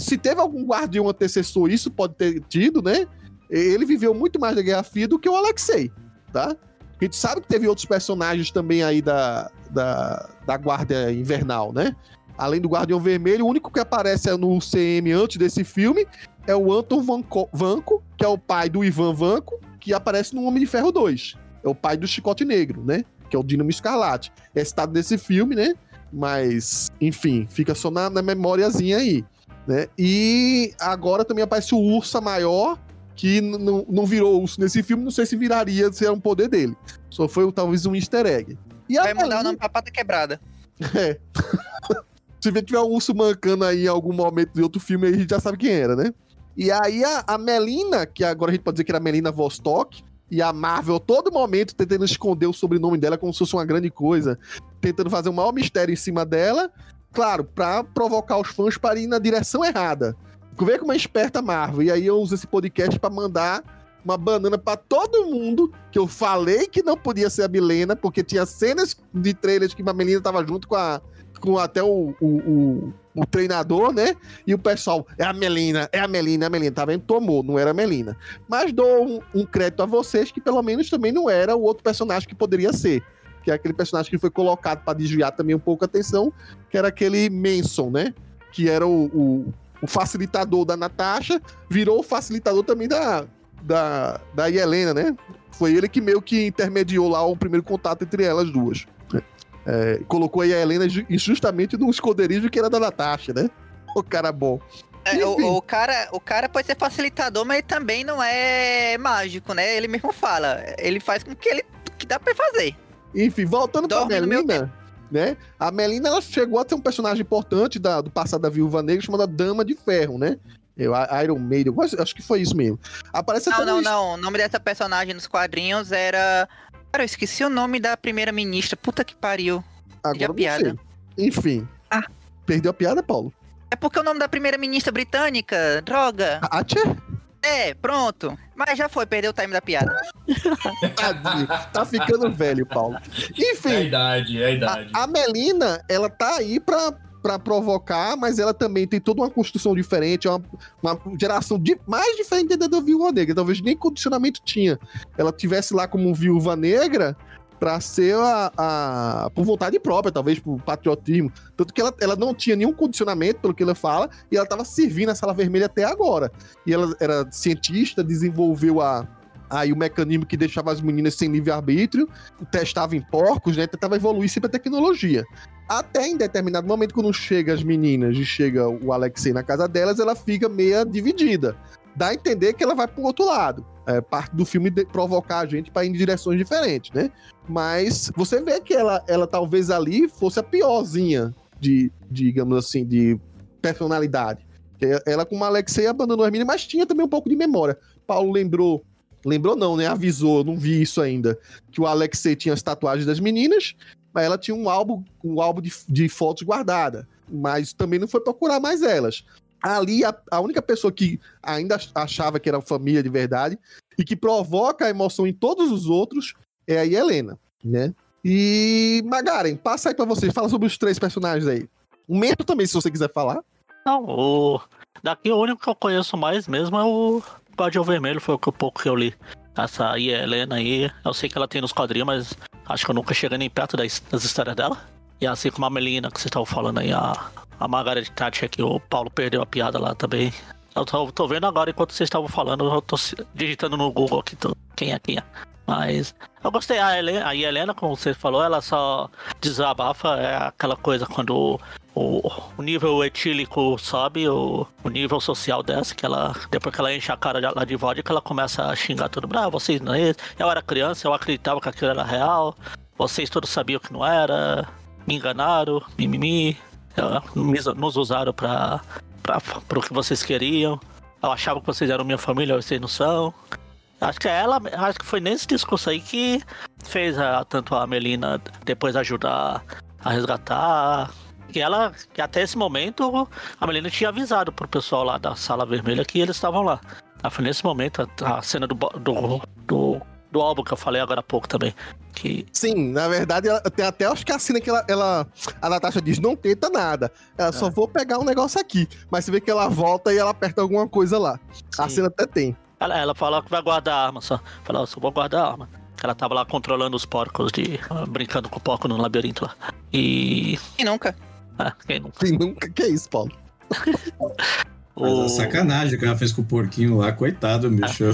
se teve algum guardião antecessor, isso pode ter tido, né? Ele viveu muito mais da Guerra Fria do que o Alexei, tá? A gente sabe que teve outros personagens também aí da Guarda Invernal, né? Além do Guardião Vermelho, o único que aparece no CM antes desse filme é o Anton Vanko, que é o pai do Ivan Vanko, que aparece no Homem de Ferro 2. É o pai do Chicote Negro, né? Que é o Dínamo Escarlate. É citado nesse filme, né? Mas, enfim, fica só na memóriazinha aí, né? E agora também aparece o Ursa Maior, que não virou urso nesse filme, não sei se viraria, se era um poder dele. Só foi talvez um easter egg. E vai mudar o nome pra Pata Quebrada. É. Se tiver um urso mancando aí em algum momento de outro filme, aí a gente já sabe quem era, né? E aí a Melina, que agora a gente pode dizer que era a Melina Vostok, e a Marvel, a todo momento, tentando esconder o sobrenome dela como se fosse uma grande coisa, tentando fazer um maior mistério em cima dela, claro, pra provocar os fãs para ir na direção errada. Vê como é esperta a Marvel. E aí eu uso esse podcast pra mandar uma banana pra todo mundo, que eu falei que não podia ser a Melina, porque tinha cenas de trailers que a Melina tava junto com a com até o treinador, né? E o pessoal, é a Melina. Tá vendo? Tomou, não era a Melina. Mas dou um crédito a vocês que pelo menos também não era o outro personagem que poderia ser. Que é aquele personagem que foi colocado para desviar também um pouco a atenção, que era aquele Manson, né? Que era o facilitador da Natasha, virou o facilitador também da Yelena, né? Foi ele que meio que intermediou lá o primeiro contato entre elas duas. É, colocou aí a Yelena justamente no esconderijo que era da Natasha, né? O cara bom. É, o cara pode ser facilitador, mas ele também não é mágico, né? Ele mesmo fala. Ele faz com que dá pra fazer. Enfim, voltando pra Melina, né? A Melina, ela chegou a ser um personagem importante do passado da Viúva Negra, chamada Dama de Ferro, né? Iron Maiden, acho que foi isso mesmo. Aparece O nome dessa personagem nos quadrinhos era... Cara, eu esqueci o nome da primeira-ministra. Puta que pariu. Agora a piada. Enfim. Ah. Perdeu a piada, Paulo? É porque o nome da primeira-ministra britânica, droga. Thatcher? É, pronto. Mas já foi, perdeu o time da piada. Tadinho, tá ficando velho, Paulo. Enfim. É a idade. A Melina, ela tá aí pra provocar, mas ela também tem toda uma construção diferente, uma geração mais diferente da Viúva Negra. Talvez nem condicionamento tinha. Ela tivesse lá como Viúva Negra pra ser por vontade própria, talvez, por patriotismo. Tanto que ela não tinha nenhum condicionamento, pelo que ela fala, e ela tava servindo a Sala Vermelha até agora. E ela era cientista, desenvolveu aí o mecanismo que deixava as meninas sem livre-arbítrio, testava em porcos, né? Tentava evoluir sempre a tecnologia. Até em determinado momento, quando chega as meninas e chega o Alexei na casa delas, ela fica meio dividida. Dá a entender que ela vai pro outro lado. É parte do filme provocar a gente pra ir em direções diferentes, né? Mas você vê que ela talvez ali fosse a piorzinha digamos assim, de personalidade. Ela com o Alexei abandonou as meninas, mas tinha também um pouco de memória. Paulo lembrou não, né? Avisou, não vi isso ainda, que o Alexei tinha as tatuagens das meninas, mas ela tinha um álbum de fotos guardada, mas também não foi procurar mais elas. Ali, a única pessoa que ainda achava que era família de verdade e que provoca a emoção em todos os outros é a Yelena, né? E, Magaren, passa aí pra vocês, fala sobre os três personagens aí. O Mento também, se você quiser falar. Não, daqui o único que eu conheço mais mesmo é o Guardião Vermelho, foi o pouco que eu li. Essa aí, a Yelena aí, eu sei que ela tem nos quadrinhos, mas acho que eu nunca cheguei nem perto das histórias dela. E assim como a Melina, que vocês estavam falando aí, a Magari de Tati, que o Paulo perdeu a piada lá também. Eu tô vendo agora, enquanto vocês estavam falando, eu tô digitando no Google aqui, quem é. Mas eu gostei, a Yelena, como você falou, ela só desabafa, é aquela coisa quando o nível etílico sobe, o nível social desce, que ela, depois que ela enche a cara lá de vodka, ela começa a xingar tudo. Ah, vocês não é isso. Eu era criança, eu acreditava que aquilo era real, vocês todos sabiam que não era, me enganaram, mimimi, nos usaram para o que vocês queriam, eu achava que vocês eram minha família, vocês não são. Acho que foi nesse discurso aí que fez tanto a Melina depois ajudar a resgatar. E ela, até esse momento, a Melina tinha avisado pro pessoal lá da Sala Vermelha que eles estavam lá. Foi nesse momento, a cena do álbum que eu falei agora há pouco também. Que... Sim, na verdade, tem até acho que a cena que a Natasha diz, não tenta nada, só vou pegar um negócio aqui. Mas você vê que ela volta e ela aperta alguma coisa lá. Sim. A cena até tem. Ela falou que vai guardar a arma só. Falou, eu só vou guardar a arma. Ela tava lá controlando os porcos, brincando com o porco no labirinto lá. E... Quem nunca? Ah, quem nunca? Quem nunca? Que é isso, Paulo? Sacanagem que ela fez com o porquinho lá, coitado, bicho.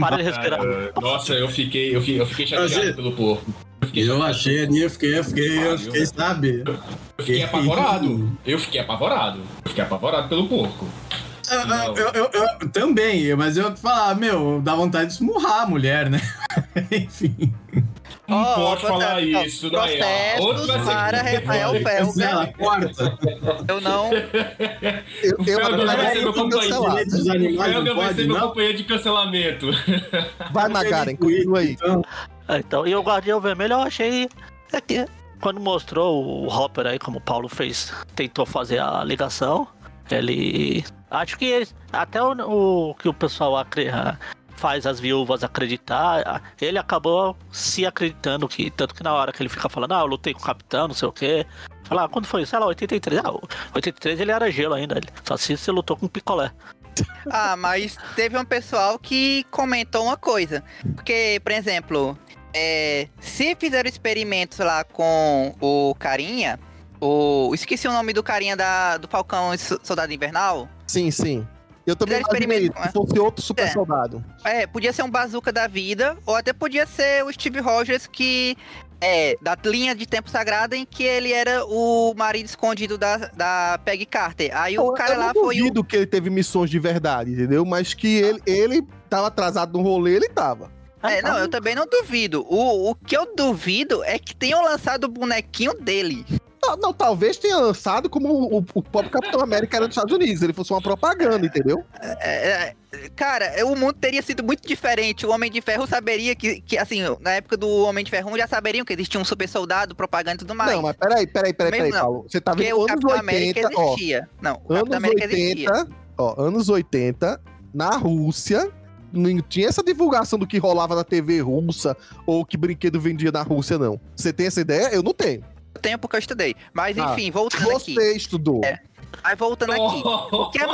Para de respirar. Nossa, eu fiquei chateado pelo porco. Eu achei ali, eu fiquei, sabe? Eu fiquei apavorado pelo porco. Eu também, mas eu falar, dá vontade de esmurrar a mulher, né? Enfim. Não pode falar isso daí. Outro para Rafael Felga. Eu não. O Felga vai ser meu companheiro de cancelamento. Vai, Magaren, continua aí. Então, e o Guardião Vermelho eu achei. Quando mostrou o Hopper aí, como o Paulo fez, tentou fazer a ligação. Acho que até o que o pessoal faz as viúvas acreditar, ele acabou se acreditando, que tanto que na hora que ele fica falando, ah, eu lutei com o capitão, não sei o quê, fala, ah, quando foi isso? Ah, lá, 83, ah, 83 ele era gelo ainda, só se você lutou com picolé. Ah, mas teve um pessoal que comentou uma coisa, porque, por exemplo, se fizeram experimentos lá com o carinha, esqueci o nome do carinha do Falcão e Soldado Invernal. Sim, sim. Eu também imaginei que fosse outro super soldado. É, podia ser um Bazooka da vida, ou até podia ser o Steve Rogers, que é da linha de tempo sagrada, em que ele era o marido escondido da Peggy Carter. Aí o cara lá foi... Eu duvido que ele teve missões de verdade, entendeu? Mas que ele tava atrasado no rolê, ele tava. É, não, eu também não duvido. O que eu duvido é que tenham lançado o bonequinho dele. Não, talvez tenha lançado como o próprio Capitão América era dos Estados Unidos. Ele fosse uma propaganda, entendeu? Cara, o mundo teria sido muito diferente. O Homem de Ferro saberia que assim, na época do Homem de Ferro 1, já saberiam que existia um super soldado, propaganda e tudo mais. Não, mas peraí, Paulo. Você tá vendo anos 80... América existia. Ó, não, o Capitão América existia. Ó, anos 80, na Rússia... Não tinha essa divulgação do que rolava na TV russa ou que brinquedo vendia na Rússia, não. Você tem essa ideia? Eu não tenho. Eu tenho porque eu estudei. Mas enfim, voltando aqui. Você estudou. Mas voltando aqui. O que é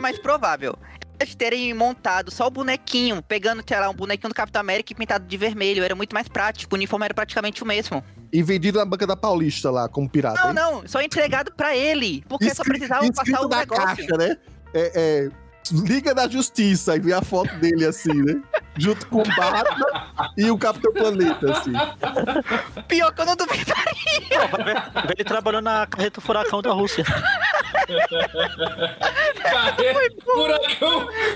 mais provável? Eles terem montado só o bonequinho, pegando, sei lá, um bonequinho do Capitão América e pintado de vermelho. Era muito mais prático. O uniforme era praticamente o mesmo. E vendido na banca da Paulista lá, como pirata. Não, hein? Não. Só entregado pra ele. Porque só precisava passar o negócio. Caixa, né? Liga da Justiça, e vê a foto dele assim, né? Junto com o Barba e o Capitão Planeta, assim. Pior que eu não duvidaria. Ele trabalhou na Carreta Furacão da Rússia.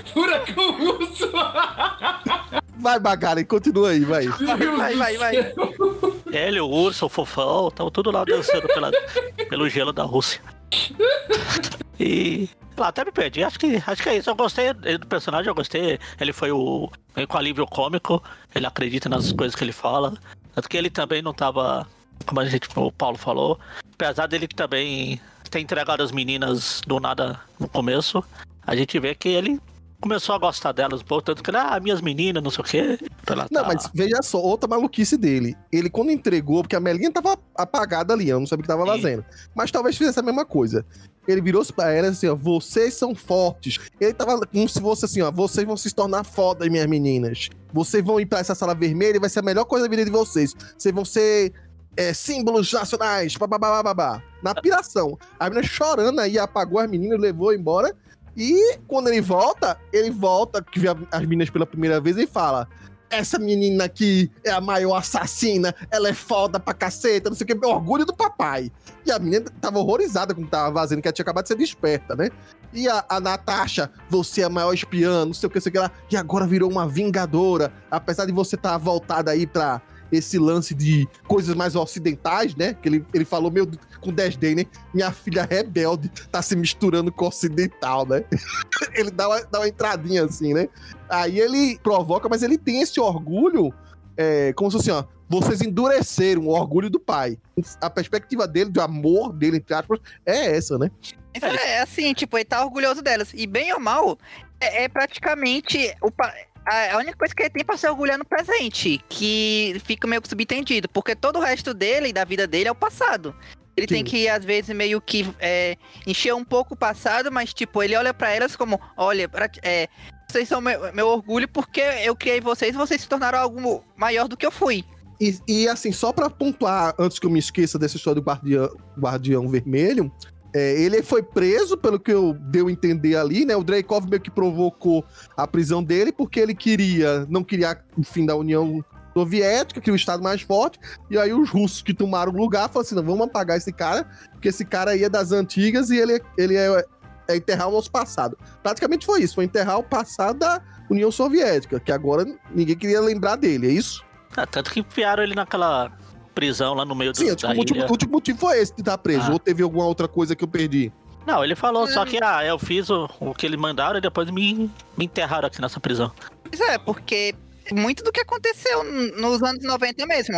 Furacão russo. Vai, Magari, continua aí, vai. Vai. Ele, o urso, o fofão, estavam tudo lá dançando pelo gelo da Rússia. E... lá, até me perdi, acho que é isso. Eu gostei do personagem, ele foi com alívio cômico, ele acredita nas coisas que ele fala, tanto que ele também não tava, como o Paulo falou, apesar dele também ter entregado as meninas do nada no começo, a gente vê que ele começou a gostar delas, tanto que ele, minhas meninas, não sei o quê. Não, mas veja só, outra maluquice dele, ele quando entregou, porque a Melina tava apagada ali, eu não sabia o que tava fazendo, mas talvez fizesse a mesma coisa. Ele virou-se pra ela assim, ó, vocês são fortes. Ele tava como se fosse assim, ó, vocês vão se tornar fodas, minhas meninas. Vocês vão ir pra essa sala vermelha e vai ser a melhor coisa da vida de vocês. Vocês vão ser símbolos nacionais, bababá, babá. Na piração. A menina chorando aí, apagou as meninas, levou embora. E quando ele volta, que vê as meninas pela primeira vez e fala... Essa menina aqui é a maior assassina, ela é foda pra caceta, não sei o que, orgulho do papai. E a menina tava horrorizada quando tava vazando, que ela tinha acabado de ser desperta, né? E a Natasha, você é a maior espiã, não sei o que, lá, e agora virou uma vingadora, apesar de você estar voltada aí pra esse lance de coisas mais ocidentais, né? Que ele falou, meu, com desdém, né? Minha filha rebelde tá se misturando com o ocidental, né? Ele dá uma entradinha assim, né? Aí ele provoca, mas ele tem esse orgulho, como se assim, ó, vocês endureceram o orgulho do pai. A perspectiva dele, do amor dele, entre aspas, é essa, né? É assim, tipo, ele tá orgulhoso delas. E bem ou mal, é praticamente... A única coisa que ele tem pra se orgulhar no presente, que fica meio que subentendido, porque todo o resto dele, da vida dele, é o passado. Ele tem que, às vezes, meio que encher um pouco o passado, mas, tipo, ele olha pra elas como, olha, vocês são meu orgulho porque eu criei vocês e vocês se tornaram algo maior do que eu fui. E assim, só pra pontuar, antes que eu me esqueça dessa história do Guardião Vermelho... ele foi preso, pelo que eu deu a entender ali, né? O Dreykov meio que provocou a prisão dele, porque ele não queria o fim da União Soviética, que é o Estado mais forte, e aí os russos que tomaram o lugar falaram assim, não, vamos apagar esse cara, porque esse cara aí é das antigas e ele é enterrar o nosso passado. Praticamente foi isso, foi enterrar o passado da União Soviética, que agora ninguém queria lembrar dele, é isso? Tanto que enfiaram ele naquela... prisão lá no meio do... Sim, o último motivo foi esse de estar preso, ou teve alguma outra coisa que eu perdi? Não, ele falou só que, eu fiz o que eles mandaram e depois me enterraram aqui nessa prisão. Pois é, porque muito do que aconteceu nos anos 90 mesmo.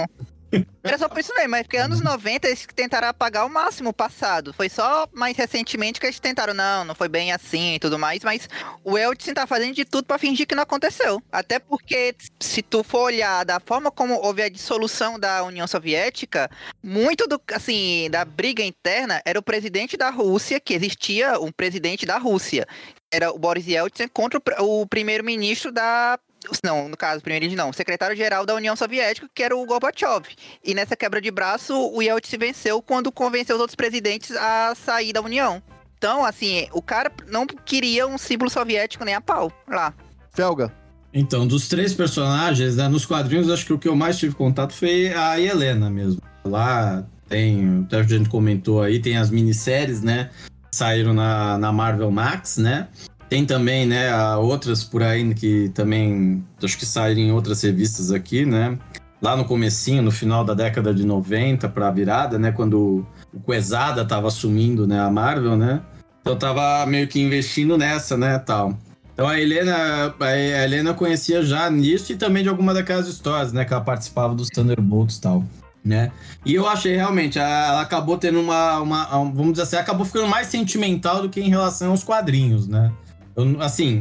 Era só por isso mesmo, mas porque anos 90 eles tentaram apagar ao máximo o passado. Foi só mais recentemente que eles tentaram, não foi bem assim e tudo mais, mas o Elton tá fazendo de tudo pra fingir que não aconteceu. Até porque, se tu for olhar da forma como houve a dissolução da União Soviética, muito do, assim, da briga interna era o presidente da Rússia, que existia um presidente da Rússia. Era o Boris Yeltsin contra o primeiro-ministro da... Não, no caso, o secretário-geral da União Soviética, que era o Gorbachev. E nessa quebra de braço, o Yeltsin venceu quando convenceu os outros presidentes a sair da União. Então, assim, o cara não queria um símbolo soviético nem a pau lá. Felga. Então, dos três personagens, né, nos quadrinhos, acho que o que eu mais tive contato foi a Yelena mesmo. Lá tem, até a gente comentou aí, tem as minisséries, né? Saíram na Marvel Max, né? Tem também, né, outras por aí que também, acho que saíram em outras revistas aqui, né? Lá no comecinho, no final da década de 90 para a virada, né, quando o Quesada tava assumindo, né, a Marvel, né? Então tava meio que investindo nessa, né, tal. Então a Yelena conhecia já nisso e também de alguma daquelas histórias, né, que ela participava dos Thunderbolts e tal, né? E eu achei realmente, ela acabou tendo vamos dizer assim, acabou ficando mais sentimental do que em relação aos quadrinhos, né?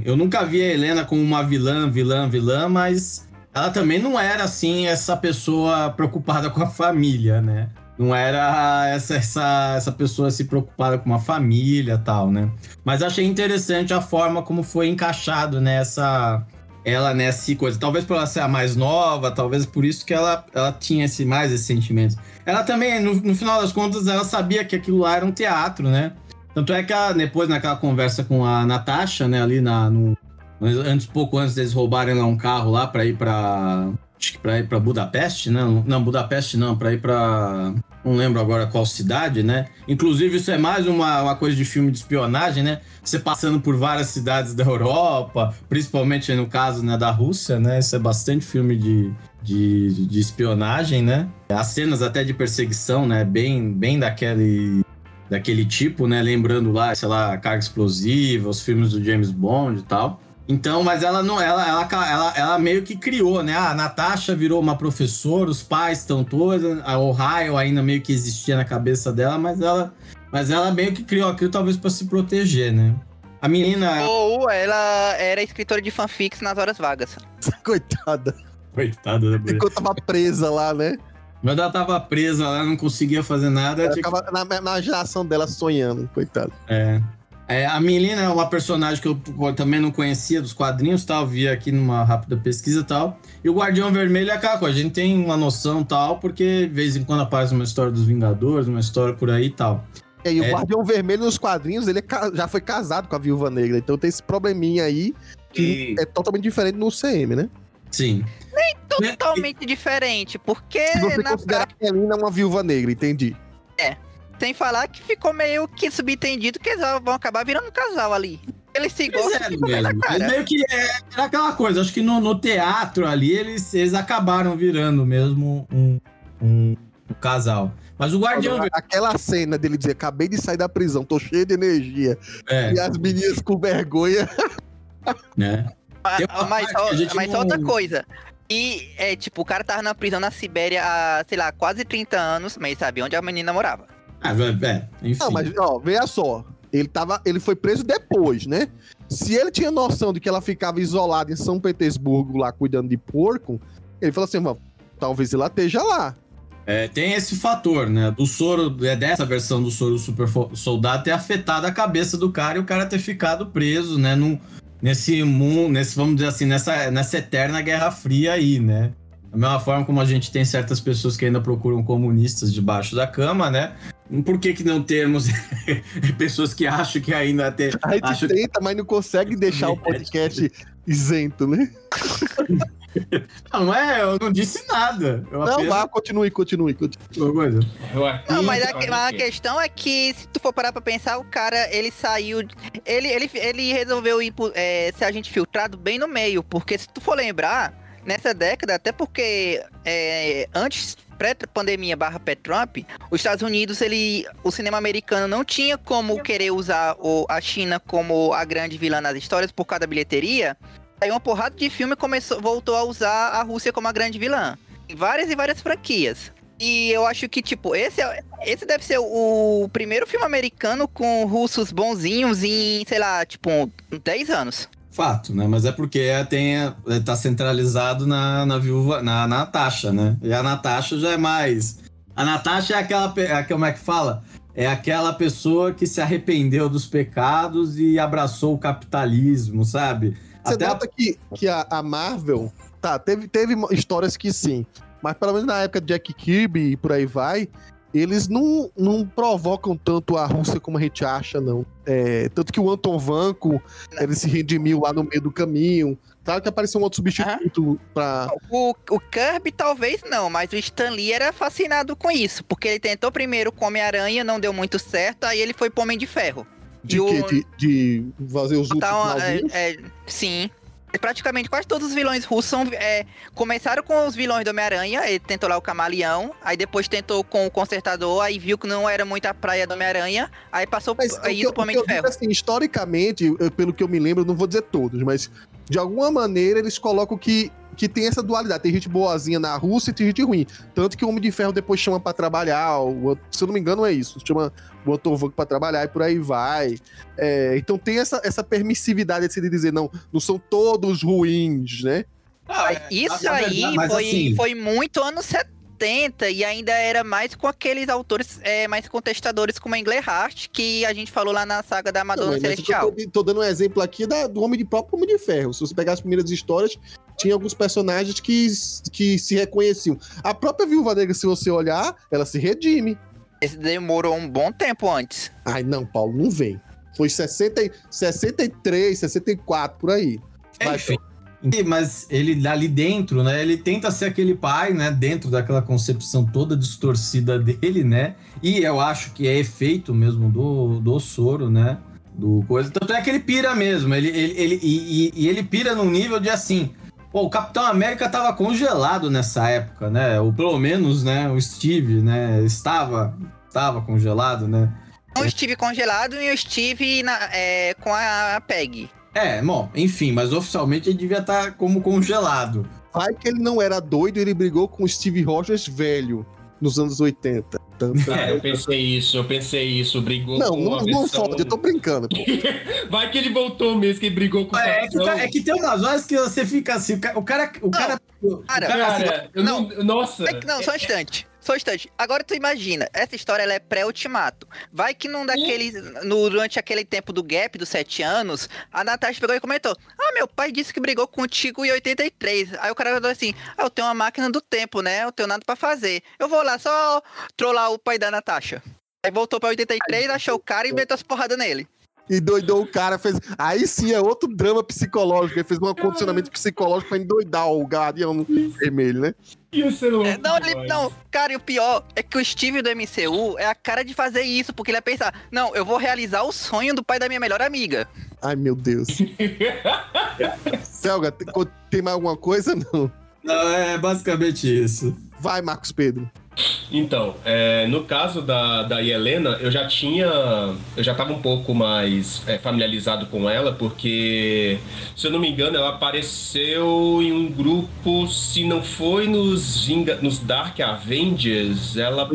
Eu nunca vi a Yelena como uma vilã, mas ela também não era, assim, essa pessoa preocupada com a família, né? Não era essa pessoa se preocupada com a família e tal, né? Mas achei interessante a forma como foi encaixado nessa... Ela nessa coisa. Talvez por ela ser a mais nova, talvez por isso que ela tinha mais esse sentimento. Ela também, no final das contas, ela sabia que aquilo lá era um teatro, né? Tanto é que ela, depois, naquela conversa com a Natasha, né, ali pouco antes deles roubarem lá um carro lá pra ir pra... Acho que pra ir pra Budapeste, né? Não, Budapeste não, pra ir pra... Não lembro agora qual cidade, né? Inclusive, isso é mais uma coisa de filme de espionagem, né? Você passando por várias cidades da Europa, principalmente no caso, né, da Rússia, né? Isso é bastante filme de espionagem, né? As cenas até de perseguição, né? Bem daquele tipo, né? Lembrando lá, sei lá, Carga Explosiva, os filmes do James Bond e tal. Então, mas ela não, ela meio que criou, né? A Natasha virou uma professora, os pais estão todos, a Ohio ainda meio que existia na cabeça dela, mas ela meio que criou aquilo talvez para se proteger, né? A menina... Ou ela era escritora de fanfics nas horas vagas. Coitada. Coitada da mulher. Enquanto tava presa lá, né? Mas ela tava presa, ela não conseguia fazer nada. Ela tava na geração dela sonhando, coitada. É, a Melina é uma personagem que eu também não conhecia dos quadrinhos, tal, via aqui numa rápida pesquisa e tal. E o Guardião Vermelho é aquela coisa, a gente tem uma noção tal, porque de vez em quando aparece uma história dos Vingadores, uma história por aí e tal. E o Guardião Vermelho nos quadrinhos, ele já foi casado com a Viúva Negra, então tem esse probleminha aí que é totalmente diferente no UCM, né? Sim. Nem totalmente diferente, porque... Se você considera que a Melina é uma Viúva Negra, entendi. É. Sem falar que ficou meio que subentendido que eles vão acabar virando um casal ali. Eles se gostam mesmo. Cara. Meio que era aquela coisa, acho que no teatro ali eles acabaram virando mesmo um casal. Mas o Guardião... Aquela cena dele dizer, acabei de sair da prisão, tô cheio de energia. É. E as meninas com vergonha. É. Mas outra coisa... E, o cara tava na prisão na Sibéria há, sei lá, quase 30 anos, mas sabia onde a menina morava. Enfim. Não, mas, veja só. Ele foi preso depois, né? Se ele tinha noção de que ela ficava isolada em São Petersburgo, lá, cuidando de porco, ele falou assim, mano, talvez ela esteja lá. Tem esse fator, né? Do soro, dessa versão do soro super soldado ter afetado a cabeça do cara e o cara ter ficado preso, né? Nesse mundo, vamos dizer assim, nessa eterna Guerra Fria aí, né? Da mesma forma como a gente tem certas pessoas que ainda procuram comunistas debaixo da cama, né? Por que não termos pessoas que acham que ainda... A gente tenta, mas não consegue deixar o podcast isento, né? Eu não disse nada. Continue. Não, mas a questão é que, se tu for parar pra pensar, o cara, ele saiu... Ele resolveu ir ser agente filtrado bem no meio, porque se tu for lembrar, nessa década, até porque antes... pré-pandemia / pré-Trump, os Estados Unidos, o cinema americano não tinha como querer usar a China como a grande vilã nas histórias por causa da bilheteria. Aí uma porrada de filme voltou a usar a Rússia como a grande vilã. Em várias e várias franquias. E eu acho que, tipo, esse deve ser o primeiro filme americano com russos bonzinhos em, sei lá, tipo, 10 anos. Fato, né? Mas é porque tá centralizado na viúva, na Natasha, né? E a Natasha já é mais... A Natasha é aquela... Como é que fala? É aquela pessoa que se arrependeu dos pecados e abraçou o capitalismo, sabe? Você nota que a Marvel... Tá, teve histórias que sim... Mas pelo menos na época de Jack Kirby e por aí vai, eles não provocam tanto a Rússia como a gente acha, não. É, tanto que o Anton Vanko, ele se redimiu lá no meio do caminho. Claro que apareceu um outro substituto pra... O Kirby talvez não, mas o Stan Lee era fascinado com isso, porque ele tentou primeiro com Homem-Aranha, não deu muito certo, aí ele foi pro Homem de Ferro. De quê? De fazer os últimos... Sim. Praticamente quase todos os vilões russos começaram com os vilões do Homem-Aranha. Ele tentou lá o Camaleão, aí depois tentou com o Consertador, aí viu que não era muito a praia do Homem-Aranha, aí passou pro Homem de Ferro. Assim, historicamente, pelo que eu me lembro, não vou dizer todos, mas de alguma maneira eles colocam que tem essa dualidade. Tem gente boazinha na Rússia e tem gente ruim. Tanto que o Homem de Ferro depois chama pra trabalhar, se eu não me engano é isso, chama o Anton Vanko pra trabalhar e por aí vai. Então tem essa permissividade de dizer, não são todos ruins, né? Foi muito anos 70 e ainda era mais com aqueles autores mais contestadores como a Englehart, que a gente falou lá na saga da Madonna Celestial. Tô dando um exemplo aqui do próprio Homem de Ferro. Se você pegar as primeiras histórias, tinha alguns personagens que se reconheciam. A própria Viúva Negra, se você olhar, ela se redime. Esse demorou um bom tempo antes. Ai, não, Paulo, não vem. Foi 63, 64, por aí. Enfim. Mas ele ali dentro, né? Ele tenta ser aquele pai, né? Dentro daquela concepção toda distorcida dele, né? E eu acho que é efeito mesmo do soro, né? Do coisa. Tanto é que ele pira mesmo. Ele pira num nível de assim... Pô, o Capitão América tava congelado nessa época, né? Ou pelo menos, né, o Steve, né, estava congelado, né? O Steve congelado e o Steve com a Peggy. Bom, enfim, mas oficialmente ele devia estar como congelado. Vai que ele não era doido, ele brigou com o Steve Rogers velho, nos anos 80. Eu pensei isso, brigou com uma versão... Não, eu tô brincando, pô. Vai que ele voltou mesmo, que ele brigou com o Capitão. É que tem umas horas que você fica assim, Nossa. Só um instante. Agora tu imagina, essa história ela é pré-ultimato. Vai que não daquele... Durante aquele tempo do gap dos 7 anos, a Natasha pegou e comentou: ah, meu pai disse que brigou contigo em 83. Aí o cara falou assim: ah, eu tenho uma máquina do tempo, né? Eu tenho nada pra fazer. Eu vou lá só trollar o pai da Natasha. Aí voltou pra 83, achou o cara e meteu as porradas nele. E doidou o cara, fez... Aí sim, é outro drama psicológico. Ele fez um condicionamento psicológico pra endoidar o Guardião Vermelho, né? Cara, e o pior é que o Steve do MCU é a cara de fazer isso, porque ele vai pensar, não, eu vou realizar o sonho do pai da minha melhor amiga. Ai, meu Deus. Felga, tem mais alguma coisa? Não. Não, é basicamente isso. Vai, Marcos Pedro. Então, no caso da Yelena, eu já tava um pouco mais familiarizado com ela, porque, se eu não me engano, ela apareceu em um grupo, se não foi nos Dark Avengers, ela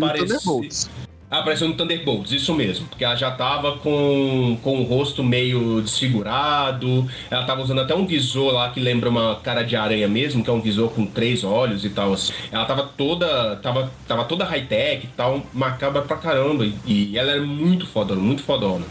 apareceu no Thunderbolts, isso mesmo, porque ela já tava com o rosto meio desfigurado, ela tava usando até um visor lá que lembra uma cara de aranha mesmo, que é um visor com 3 olhos e tal, assim. Ela tava toda high-tech e tal, macabra pra caramba, e ela era muito fodona,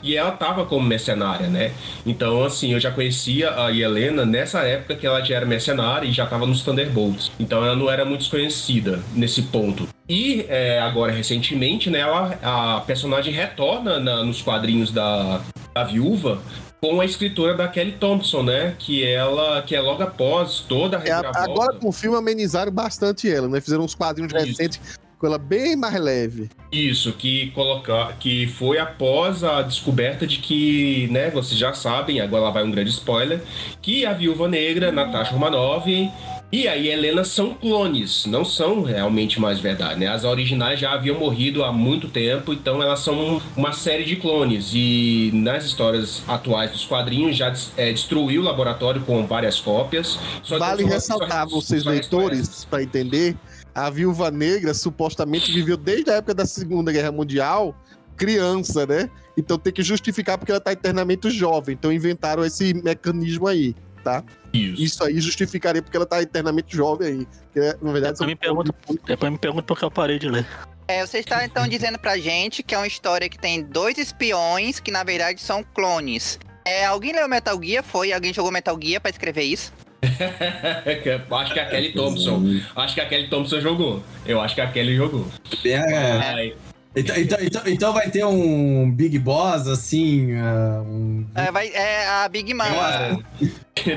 e ela tava como mercenária, né, então assim, eu já conhecia a Yelena nessa época que ela já era mercenária e já tava nos Thunderbolts, então ela não era muito desconhecida nesse ponto. E agora, recentemente, né, a personagem retorna nos quadrinhos da Viúva com a escritora da Kelly Thompson, né? Que é logo após toda a reviravolta. Agora, com o filme, amenizaram bastante ela, né? Fizeram uns quadrinhos recentes com ela bem mais leve. Isso, que foi após a descoberta de que, né, vocês já sabem, agora lá vai um grande spoiler, que a Viúva Negra, Natasha Romanoff... E a Yelena são clones, não são realmente mais verdade, né? As originais já haviam morrido há muito tempo, então elas são uma série de clones. E nas histórias atuais dos quadrinhos já destruiu o laboratório com várias cópias. Só vale ressaltar, vocês leitores, para entender... a Viúva Negra supostamente viveu desde a época da Segunda Guerra Mundial, criança, né? Então tem que justificar porque ela tá eternamente jovem. Então inventaram esse mecanismo aí, tá? Isso aí justificaria porque ela tá eternamente jovem aí. Porque, na verdade, me pergunta porque eu parei de ler. É, você está então dizendo pra gente que é uma história que tem dois espiões que na verdade são clones. É, alguém leu Metal Gear? Foi? Alguém jogou Metal Gear pra escrever isso? Acho que a Kelly Thompson. Acho que a Kelly Thompson jogou. Eu acho que a Kelly jogou. É. Então vai ter um Big Boss, assim... a Big Mama.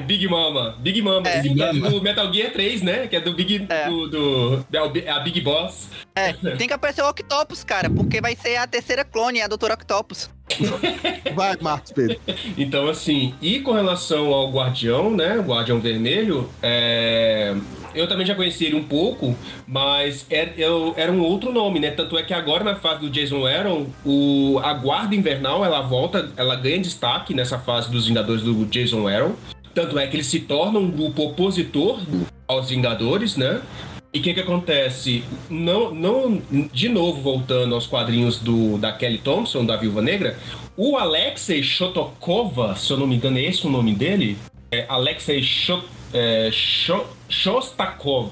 Big Mama. Big Mama. É. Big Mama. Do Metal Gear 3, né? Que é do Big... É. A Big Boss. É, tem que aparecer o Octopus, cara. Porque vai ser a terceira clone, a Doutora Octopus. Vai, Marcos Pedro. Então, assim... E com relação ao Guardião, né? O Guardião Vermelho, eu também já conheci ele um pouco, mas era um outro nome, né? Tanto é que agora, na fase do Jason Aaron, a Guarda Invernal, ela volta, ela ganha destaque nessa fase dos Vingadores do Jason Aaron. Tanto é que ele se torna um grupo opositor aos Vingadores, né? E o que acontece? Não, de novo, voltando aos quadrinhos da Kelly Thompson, da Viúva Negra, o Alexei Shotokova, se eu não me engano, é esse o nome dele? É Alexei Shostakov.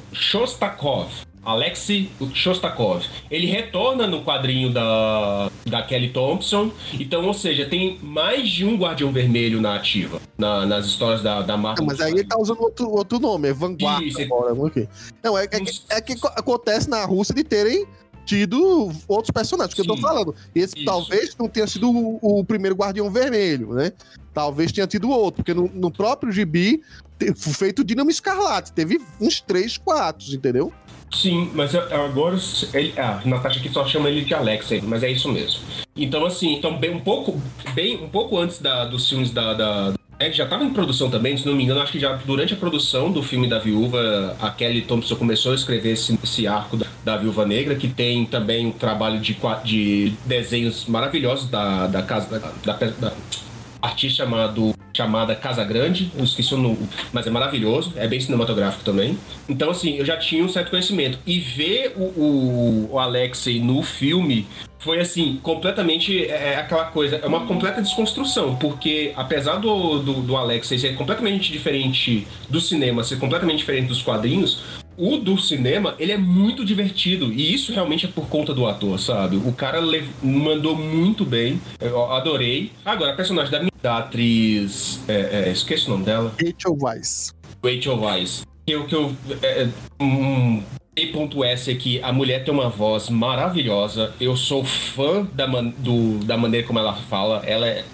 Alexei Shostakov. Ele retorna no quadrinho da Kelly Thompson. Então, ou seja, tem mais de um Guardião Vermelho na ativa. Nas histórias da Marvel. Mas aí ele tá usando outro nome, é Vanguarda. Isso, agora. Okay. Não, é que acontece na Rússia de terem tido outros personagens, que eu tô falando. Esse Isso. talvez não tenha sido o primeiro Guardião Vermelho, né? Talvez tenha tido outro, porque no próprio gibi feito Dínamo Escarlate, teve uns 3, 4, entendeu? Sim, mas agora a Natasha aqui só chama ele de Alexei, mas é isso mesmo. Então, assim, bem um pouco antes dos filmes que já estava em produção também, se não me engano, acho que já durante a produção do filme da Viúva, a Kelly Thompson começou a escrever esse arco da Viúva Negra, que tem também um trabalho de desenhos maravilhosos da artista chamada Casa Grande, eu esqueci o nome, mas é maravilhoso, é bem cinematográfico também. Então, assim, eu já tinha um certo conhecimento. E ver o Alexei no filme foi, assim, completamente aquela coisa, é uma completa desconstrução, porque apesar do Alexei ser completamente diferente do cinema, ser completamente diferente dos quadrinhos, o do cinema, ele é muito divertido. E isso realmente é por conta do ator, sabe? O cara mandou muito bem. Eu adorei. Agora, a personagem da atriz... esqueci o nome dela. Rachel Weisz. P.S. aqui, a mulher tem uma voz maravilhosa. Eu sou fã da maneira como ela fala. Ela é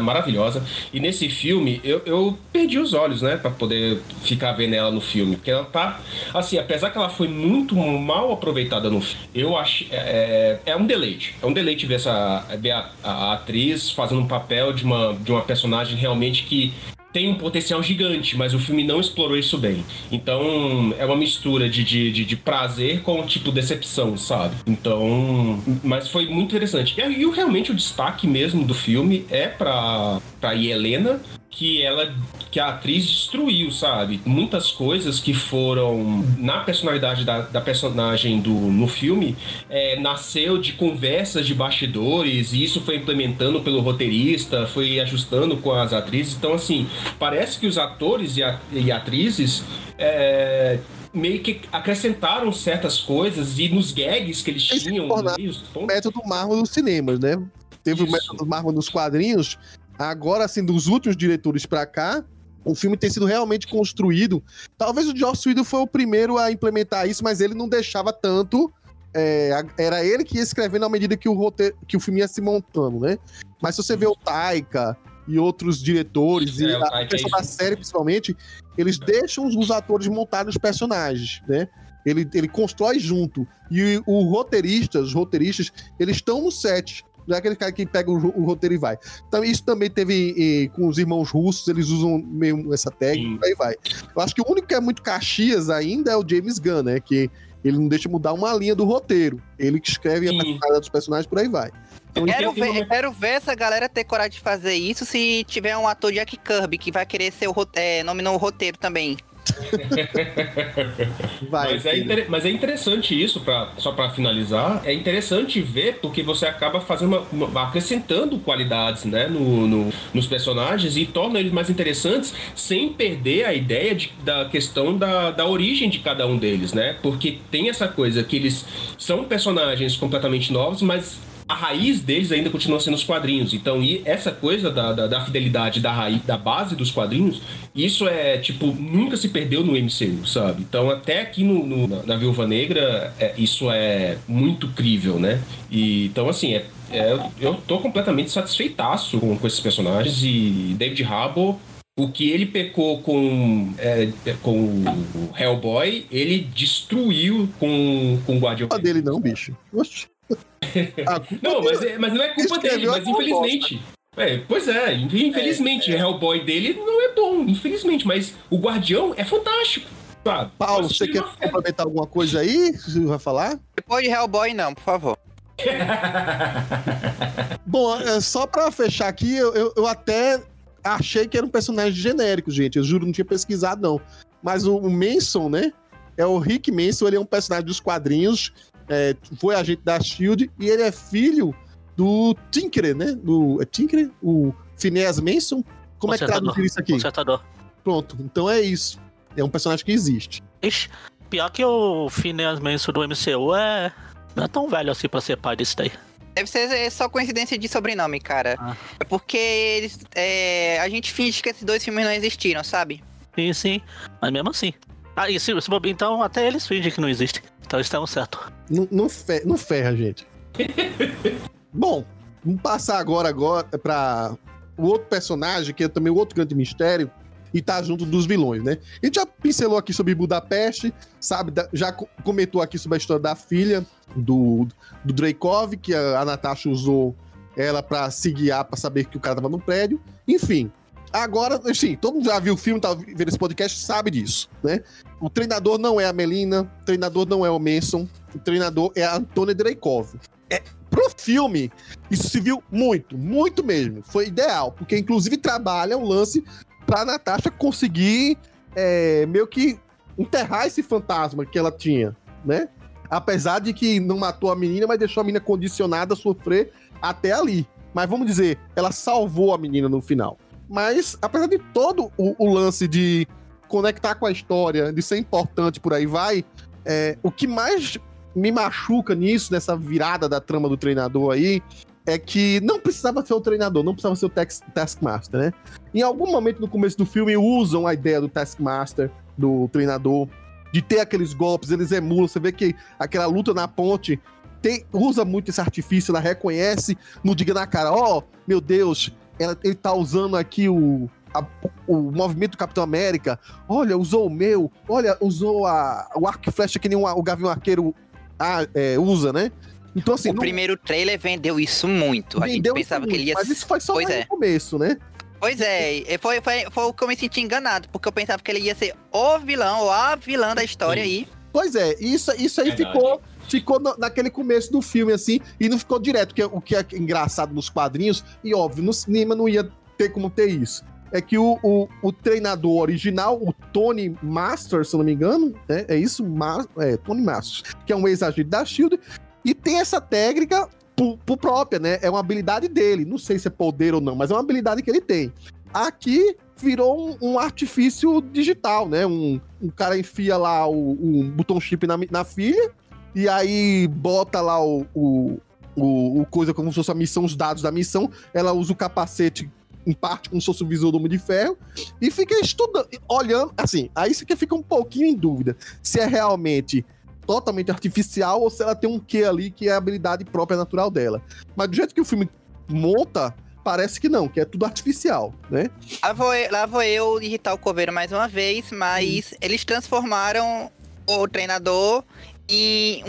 maravilhosa. E nesse filme, eu perdi os olhos, né? Pra poder ficar vendo ela no filme. Porque ela tá... Assim, apesar que ela foi muito mal aproveitada no filme, eu acho... É um deleite. É um deleite ver a atriz fazendo um papel de uma personagem realmente que... tem um potencial gigante, mas o filme não explorou isso bem. Então, é uma mistura de prazer com, tipo, decepção, sabe? Então... Mas foi muito interessante. E realmente o destaque mesmo do filme é pra Yelena, que a atriz destruiu, sabe? Muitas coisas que foram na personalidade da personagem no filme, nasceu de conversas de bastidores, e isso foi implementando pelo roteirista, foi ajustando com as atrizes. Então, assim, parece que os atores e atrizes meio que acrescentaram certas coisas, e nos gags que eles tinham... O método Marvel dos cinemas, né? Teve isso. O método Marvel nos quadrinhos... Agora, assim, dos últimos diretores pra cá, o filme tem sido realmente construído. Talvez o Joss Whedon foi o primeiro a implementar isso, mas ele não deixava tanto. Era ele que ia escrevendo à medida que o filme ia se montando, né? Mas se você vê o Taika e outros diretores, e a pessoa da série principalmente, eles deixam os atores montarem os personagens, né? Ele constrói junto. E os roteiristas, eles estão no set. Não é aquele cara que pega o roteiro e vai. Então, isso também teve com os irmãos russos, eles usam meio essa técnica e vai. Eu acho que o único que é muito Caxias ainda é o James Gunn, né? Que ele não deixa mudar uma linha do roteiro. Ele que escreve a personalidade dos personagens, por aí vai. Então, eu quero ver essa galera ter coragem de fazer isso se tiver um ator Jack Kirby que vai querer ser nominar o roteiro também. Vai, mas é interessante isso, só para finalizar. É interessante ver, porque você acaba fazendo acrescentando qualidades, né, nos personagens, e torna eles mais interessantes, sem perder a ideia da questão da origem de cada um deles, né? Porque tem essa coisa que eles são personagens completamente novos, mas a raiz deles ainda continua sendo os quadrinhos. Então, e essa coisa da fidelidade da raiz, da base dos quadrinhos, isso é, tipo, nunca se perdeu no MCU, sabe? Então, até aqui na Viúva Negra, isso é muito crível, né? E, então, assim, eu tô completamente satisfeitaço com esses personagens, e David Harbour, o que ele pecou com o Hellboy, ele destruiu com o Guardião. Não é dele não, bicho. Oxi. Não, mas não é culpa dele, mas infelizmente. Pois é, infelizmente. Hellboy dele não é bom, infelizmente, mas o Guardião é fantástico. Sabe? Paulo, você quer complementar alguma coisa aí? Você vai falar? Depois de Hellboy, não, por favor. Bom, só pra fechar aqui, eu até achei que era um personagem genérico, gente. Eu juro, não tinha pesquisado, não. Mas o Manson, né? É o Rick Manson, ele é um personagem dos quadrinhos. Foi agente da SHIELD, e ele é filho do Tinkerer, né? Tinkerer? O Phineas Manson? Como é que traduzir isso aqui? Consertador. Pronto, então é isso. É um personagem que existe. Ixi, pior que o Phineas Manson do MCU não é tão velho assim pra ser pai desse daí. Deve ser só coincidência de sobrenome, cara. Ah. É porque eles, a gente finge que esses dois filmes não existiram, sabe? Sim, sim. Mas mesmo assim. Ah, e então até eles fingem que não existem. Então estamos certos. Não ferra, gente. Bom, vamos passar agora pra o outro personagem, que é também o outro grande mistério, e tá junto dos vilões, né? A gente já pincelou aqui sobre Budapeste, sabe? Já comentou aqui sobre a história da filha do Dreykov, que a Natasha usou ela pra se guiar, pra saber que o cara tava no prédio. Enfim. Agora, assim, todo mundo já viu o filme, tá vendo esse podcast, sabe disso, né? O treinador não é a Melina, o treinador não é o Manson, o treinador é a Antônia Dreykov. Pro filme, isso se viu muito, muito mesmo. Foi ideal, porque inclusive trabalha um lance pra Natasha conseguir meio que enterrar esse fantasma que ela tinha, né? Apesar de que não matou a menina, mas deixou a menina condicionada a sofrer até ali. Mas vamos dizer, ela salvou a menina no final. Mas, apesar de todo o lance de conectar com a história, de ser importante, por aí vai, o que mais me machuca nisso, nessa virada da trama do treinador aí, é que não precisava ser o treinador, não precisava ser o Taskmaster, né? Em algum momento no começo do filme, usam a ideia do Taskmaster, do treinador, de ter aqueles golpes, eles emulam, você vê que aquela luta na ponte usa muito esse artifício, ela reconhece, não diga na cara, meu Deus... Ele tá usando aqui o movimento do Capitão América. Olha, usou o meu. Olha, usou o arco e flecha que nem o Gavião Arqueiro usa, né? Então, assim, primeiro trailer vendeu isso muito. A gente pensava que ele ia... Mas isso foi só no começo, né? Pois é. Foi o que eu me senti enganado. Porque eu pensava que ele ia ser o vilão ou a vilã da história aí. Pois é. Isso aí ficou naquele começo do filme, assim, e não ficou direto, o que é engraçado nos quadrinhos, e óbvio, no cinema não ia ter como ter isso. É que o treinador original, o Tony Masters, se eu não me engano, Tony Masters, que é um ex-agente da SHIELD, e tem essa técnica por própria, né? É uma habilidade dele, não sei se é poder ou não, mas é uma habilidade que ele tem. Aqui virou um artifício digital, né? Um cara enfia lá um botão chip na filha, e aí bota lá o coisa como se fosse a missão, os dados da missão. Ela usa o capacete, em parte, como se fosse o visor do Homem de Ferro. E fica estudando, olhando, assim. Aí isso aqui fica um pouquinho em dúvida. Se é realmente totalmente artificial ou se ela tem um quê ali que é a habilidade própria natural dela. Mas do jeito que o filme monta, parece que não, que é tudo artificial, né? Lá vou eu digitar o coveiro mais uma vez, mas eles transformaram o treinador... em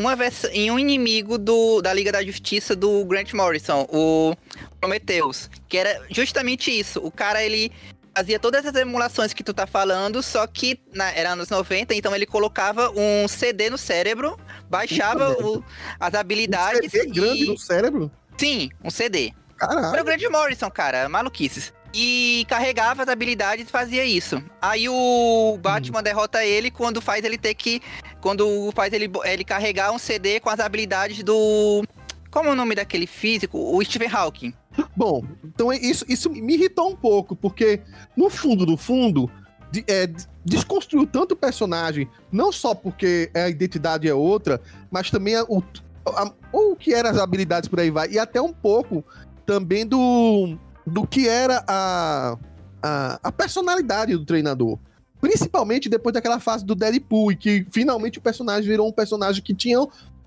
um inimigo da Liga da Justiça do Grant Morrison, o Prometheus, que era justamente isso. O cara, ele fazia todas essas emulações que tu tá falando, só que era anos 90, então ele colocava um CD no cérebro, baixava as habilidades... Um CD grande no cérebro? Sim, um CD. Caralho. Era o Grant Morrison, cara, maluquices. e carregava as habilidades e fazia isso. Aí o Batman derrota ele quando faz ele ter que... Quando faz ele carregar um CD com as habilidades do... Como é o nome daquele físico? O Stephen Hawking. Bom, então isso me irritou um pouco, porque no fundo do fundo... desconstruiu tanto o personagem, não só porque a identidade é outra, mas também o que eram as habilidades, por aí vai, e até um pouco também do que era a personalidade do treinador, principalmente depois daquela fase do Deadpool, e que finalmente o personagem virou um personagem que tinha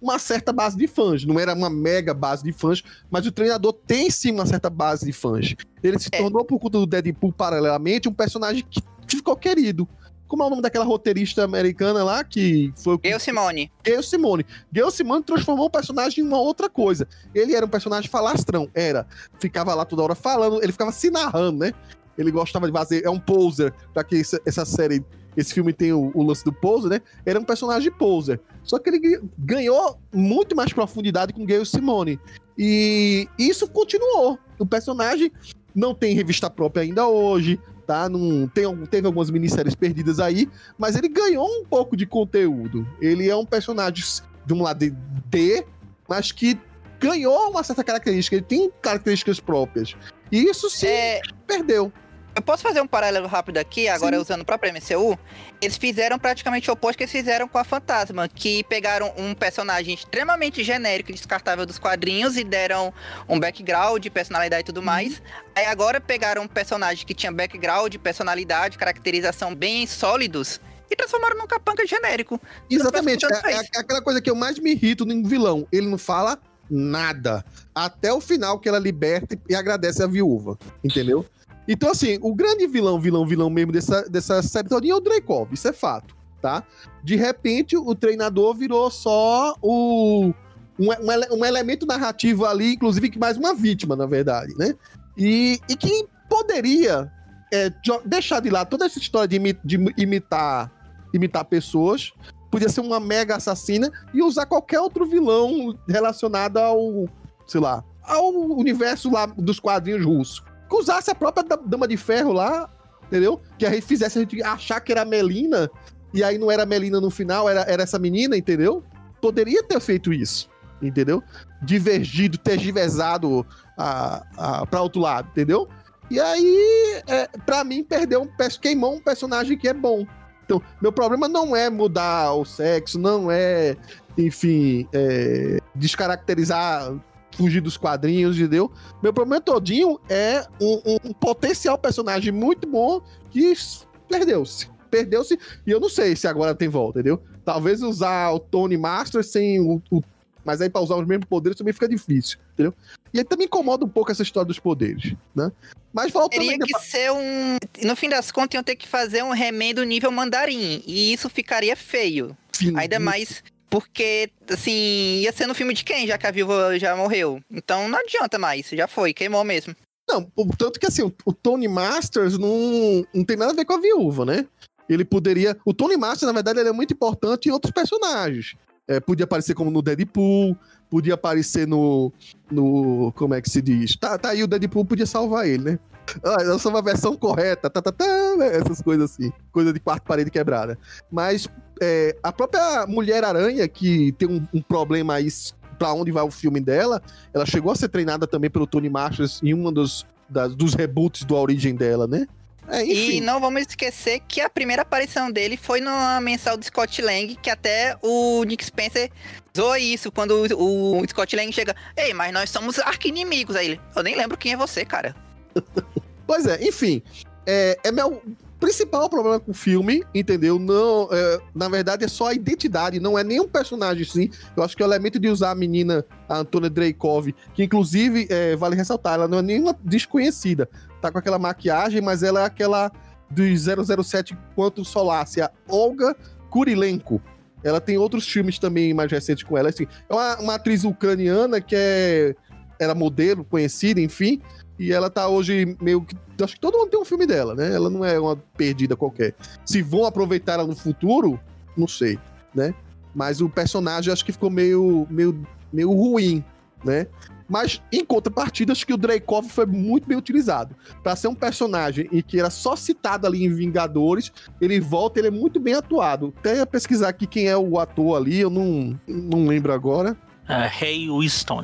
uma certa base de fãs, não era uma mega base de fãs, mas o treinador tem sim uma certa base de fãs. Ele se tornou, por conta do Deadpool, paralelamente, um personagem que ficou querido. Como é o nome daquela roteirista americana lá que foi... Gail Simone. Gail Simone transformou o personagem em uma outra coisa. Ele era um personagem falastrão, ficava lá toda hora falando, ele ficava se narrando, né? Ele gostava de fazer, é um poser, pra que essa série, esse filme tem o lance do poser, né? Era um personagem poser. Só que ele ganhou muito mais profundidade com Gail Simone. E isso continuou. O personagem não tem revista própria ainda hoje, tá? Não, teve algumas minisséries perdidas aí, mas ele ganhou um pouco de conteúdo. Ele é um personagem de um lado D, mas que ganhou uma certa característica. Ele tem características próprias. E isso sim perdeu. Eu posso fazer um paralelo rápido aqui, agora sim, usando o próprio MCU? Eles fizeram praticamente o oposto que eles fizeram com a Fantasma, que pegaram um personagem extremamente genérico e descartável dos quadrinhos e deram um background, personalidade e tudo mais. Aí agora pegaram um personagem que tinha background, personalidade, caracterização bem sólidos e transformaram num capanga genérico. Exatamente. É aquela coisa que eu mais me irrito no vilão. Ele não fala nada. Até o final que ela liberta e agradece a viúva. Entendeu? Então, assim, o grande vilão mesmo dessa série todinha é o Dreykov, isso é fato, tá? De repente, o treinador virou só um elemento narrativo ali, inclusive que mais uma vítima, na verdade, né? E que poderia deixar de lado toda essa história de imitar pessoas, podia ser uma mega assassina e usar qualquer outro vilão relacionado ao universo lá dos quadrinhos russos. Que usasse a própria Dama de Ferro lá, entendeu? Que a gente fizesse a gente achar que era a Melina, e aí não era a Melina no final, era essa menina, entendeu? Poderia ter feito isso, entendeu? Divergido, tergiversado pra outro lado, entendeu? E aí, pra mim, queimou um personagem que é bom. Então, meu problema não é mudar o sexo, não é, enfim, descaracterizar... fugir dos quadrinhos, entendeu? Meu problema todinho é um potencial personagem muito bom que perdeu-se. Perdeu-se, e eu não sei se agora tem volta, entendeu? Talvez usar o Tony Masters sem o... Mas aí pra usar os mesmos poderes também fica difícil, entendeu? E aí também incomoda um pouco essa história dos poderes, né? Mas voltando... Teria que ser No fim das contas, iam ter que fazer um remendo nível mandarim, e isso ficaria feio. Sim, ainda mais... Porque, assim, ia ser no filme de quem, já que a viúva já morreu? Então não adianta mais, já foi, queimou mesmo. Não, tanto que assim, o Tony Masters não tem nada a ver com a viúva, né? Ele poderia... O Tony Masters, na verdade, ele é muito importante em outros personagens. Podia aparecer como no Deadpool, podia aparecer no... Como é que se diz? Tá aí, o Deadpool podia salvar ele, né? Essa é uma versão correta, essas coisas assim. Coisa de quarto parede quebrada. Mas... a própria Mulher-Aranha, que tem um problema aí pra onde vai o filme dela, ela chegou a ser treinada também pelo Tony Masters em um dos reboots da origem dela, né? Enfim. E não vamos esquecer que a primeira aparição dele foi na mensal do Scott Lang, que até o Nick Spencer zoa isso, quando o Scott Lang chega: "Ei, mas nós somos arqui-inimigos." Aí ele: "Eu nem lembro quem é você, cara." Pois é, enfim. É meu... principal problema com o filme, entendeu? Não, na verdade é só a identidade, não é nenhum personagem, sim. Eu acho que o elemento de usar a menina, a Antônia Dreykov, que inclusive, vale ressaltar, ela não é nenhuma desconhecida. Tá com aquela maquiagem, mas ela é aquela dos 007 Quantum Solace, a Olga Kurilenko. Ela tem outros filmes também mais recentes com ela. Assim, é uma atriz ucraniana que era modelo, conhecida, enfim... E ela tá hoje meio que... Acho que todo mundo tem um filme dela, né? Ela não é uma perdida qualquer. Se vão aproveitar ela no futuro, não sei, né? Mas o personagem acho que ficou meio ruim, né? Mas, em contrapartida, acho que o Dreykov foi muito bem utilizado. Pra ser um personagem em que era só citado ali em Vingadores, ele volta, ele é muito bem atuado. Até pesquisar aqui quem é o ator ali, eu não lembro agora. Ray Winston.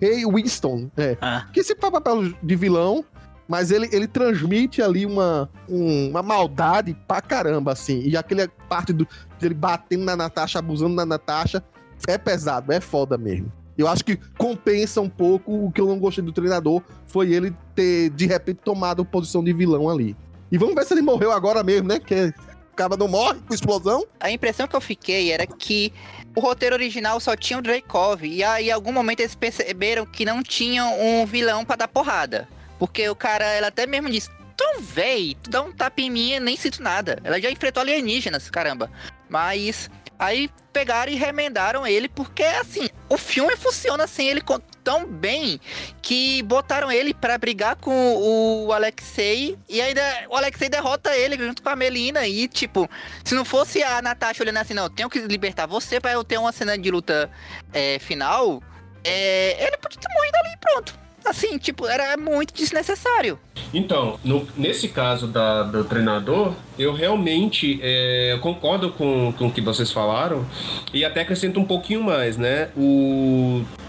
Ray Winston, Que se faz papel de vilão, mas ele transmite ali uma maldade pra caramba, assim. E aquela parte dele batendo na Natasha, abusando da Natasha, é pesado, é foda mesmo. Eu acho que compensa um pouco. O que eu não gostei do treinador foi ele ter, de repente, tomado a posição de vilão ali. E vamos ver se ele morreu agora mesmo, né? Que o cara não morre com explosão. A impressão que eu fiquei era que o roteiro original só tinha o Dreykov. E aí, em algum momento, eles perceberam que não tinham um vilão pra dar porrada. Porque o cara, ela até mesmo disse, tu véi, tu dá um tapa em mim e nem sinto nada. Ela já enfrentou alienígenas, caramba. Mas... aí pegaram e remendaram ele, porque assim, o filme funciona sem ele tão bem que botaram ele pra brigar com o Alexei, e ainda o Alexei derrota ele junto com a Melina. E tipo, se não fosse a Natasha olhando assim, não, eu tenho que libertar você pra eu ter uma cena de luta final, ele podia ter morrido ali e pronto. Assim, tipo, era muito desnecessário. Então, nesse caso do treinador, eu realmente concordo com o que vocês falaram e até acrescento um pouquinho mais, né?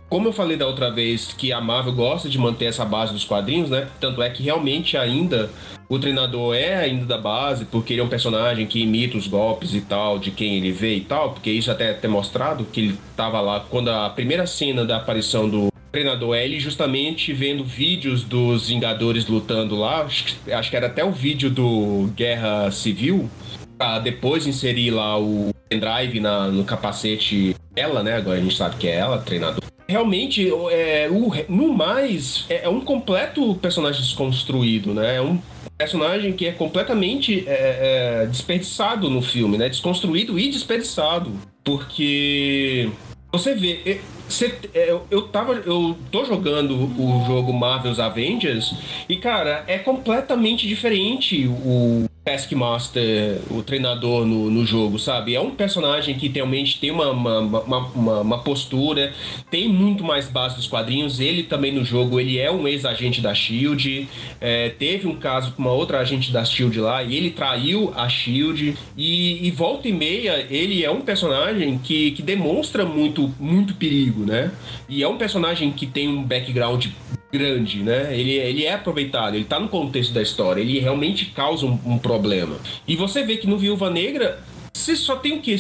Como eu falei da outra vez, que a Marvel gosta de manter essa base dos quadrinhos, né? Tanto é que realmente ainda o treinador é ainda da base, porque ele é um personagem que imita os golpes e tal, de quem ele vê e tal, porque isso até mostrado que ele tava lá quando a primeira cena da aparição do treinador, ele justamente vendo vídeos dos Vingadores lutando lá, acho que era até o vídeo do Guerra Civil, pra depois inserir lá o pendrive no capacete dela, né? Agora a gente sabe que é ela, treinador. Realmente, no mais, é um completo personagem desconstruído, né? É um personagem que é completamente desperdiçado no filme, né? Desconstruído e desperdiçado, porque... você vê, eu tô jogando o jogo Marvel's Avengers e, cara, é completamente diferente o Taskmaster, o treinador no jogo, sabe? É um personagem que realmente tem uma postura, tem muito mais base dos quadrinhos. Ele também no jogo, ele é um ex-agente da SHIELD, teve um caso com uma outra agente da SHIELD lá e ele traiu a SHIELD e volta e meia ele é um personagem que demonstra muito, muito perigo, né? E é um personagem que tem um background grande, né? Ele é aproveitado, ele tá no contexto da história, ele realmente causa um problema. E você vê que no Viúva Negra, você só tem o quê?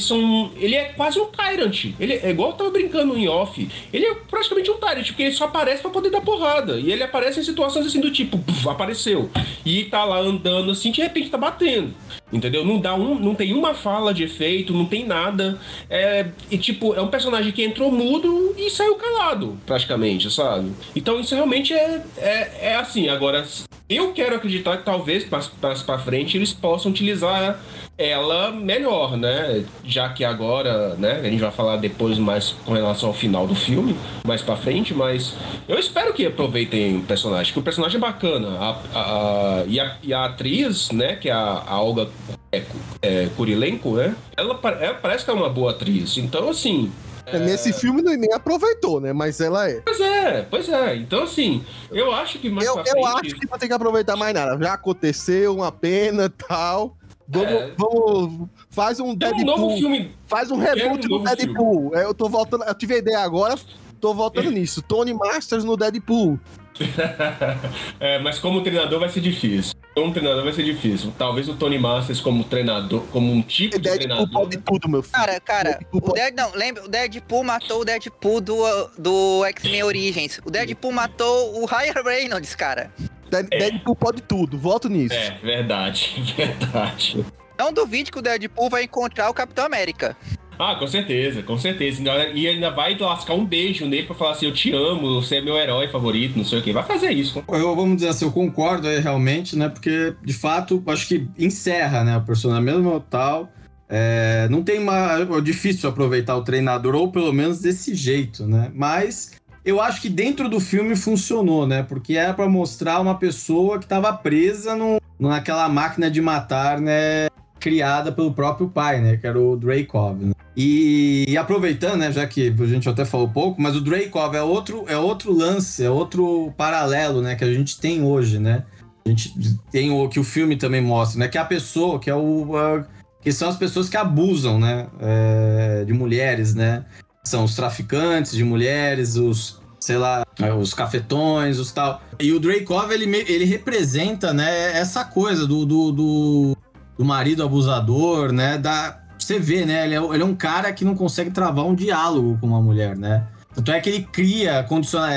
Ele é quase um Tyrant. Ele é igual eu tava brincando em off. Ele é praticamente um Tyrant, porque ele só aparece pra poder dar porrada. E ele aparece em situações assim do tipo, apareceu. E tá lá andando assim, de repente tá batendo. Entendeu? Não tem uma fala de efeito, não tem nada. É um personagem que entrou mudo e saiu calado, praticamente, sabe? Então isso realmente é assim. Agora, eu quero acreditar que talvez mais pra frente eles possam utilizar ela melhor, né? Já que agora, né? A gente vai falar depois mais com relação ao final do filme, mais pra frente, mas eu espero que aproveitem o personagem, porque o personagem é bacana. A atriz, né? Que é a Olga Kurilenko, né? Ela parece que é uma boa atriz. Então, assim... nesse filme nem aproveitou, né? Mas ela é. Pois é. Então, assim, eu acho que mais pra frente... Eu acho que não tem que aproveitar mais nada. Já aconteceu, uma pena e tal... Vamos, faz um Deadpool, um novo filme. Faz um reboot no Deadpool. Eu tô voltando, eu tive a ideia agora, tô voltando nisso. Tony Masters no Deadpool. Mas como treinador vai ser difícil. Talvez o Tony Masters como treinador, como um tipo de treinador. Pode tudo, meu filho. Cara, lembra, o Deadpool matou o Deadpool do X-Men Origins. O Deadpool matou o Ryan Reynolds, cara. Deadpool pode tudo, volto nisso. Verdade. Não duvide que o Deadpool vai encontrar o Capitão América. Ah, com certeza. E ainda vai lascar um beijo nele pra falar assim, eu te amo, você é meu herói favorito, não sei o que. Vai fazer isso. Vamos dizer assim, eu concordo aí realmente, né? Porque, de fato, acho que encerra, né? O personagem mesmo tal. Não tem é difícil aproveitar o treinador, ou pelo menos desse jeito, né? Mas... eu acho que dentro do filme funcionou, né? Porque era pra mostrar uma pessoa que tava presa naquela máquina de matar, né? criada pelo próprio pai, né? Que era o Dreykov, né? E aproveitando, né, já que a gente até falou pouco, mas o Dreykov é outro lance, é outro paralelo, né, que a gente tem hoje, né? A gente tem o que o filme também mostra, né? Que é a pessoa, que são as pessoas que abusam, né? De mulheres, né? São os traficantes de mulheres, os cafetões, os tal. E o Dreykov, ele representa, né, essa coisa do marido abusador, né? Você vê, né? Ele é um cara que não consegue travar um diálogo com uma mulher, né? Tanto é que ele cria, condiciona,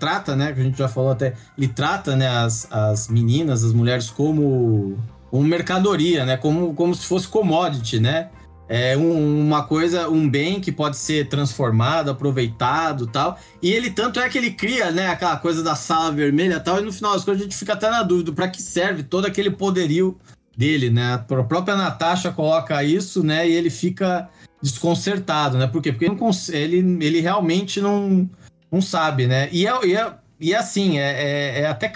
trata, né? Que a gente já falou até. Ele trata, né, as meninas, as mulheres como mercadoria, né? Como se fosse commodity, né? É uma coisa, um bem que pode ser transformado, aproveitado e tal. E ele, tanto é que ele cria, né, aquela coisa da Sala Vermelha e tal. E no final das contas a gente fica até na dúvida para que serve todo aquele poderio dele, né? A própria Natasha coloca isso, né? E ele fica desconcertado, né? Por quê? Porque ele realmente não sabe, né? E é assim, é até...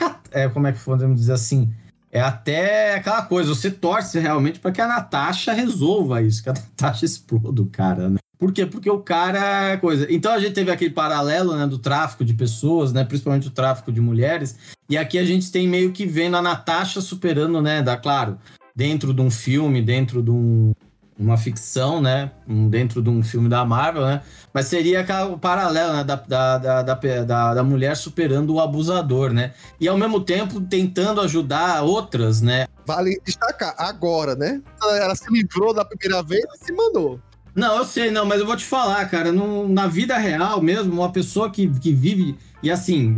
como é que podemos dizer assim? É até aquela coisa, você torce realmente para que a Natasha resolva isso, que a Natasha exploda o cara, né? Por quê? Porque o cara... coisa. Então a gente teve aquele paralelo, né, do tráfico de pessoas, né, principalmente o tráfico de mulheres, e aqui a gente tem meio que vendo a Natasha superando, né, claro, dentro de um filme, dentro de uma ficção, né, dentro de um filme da Marvel, né, mas seria o paralelo, né, da mulher superando o abusador, né, e ao mesmo tempo tentando ajudar outras, né. Vale destacar, agora, né, ela se livrou da primeira vez e se mandou. Não, eu sei, não, mas eu vou te falar, cara, na vida real mesmo, uma pessoa que vive, e assim...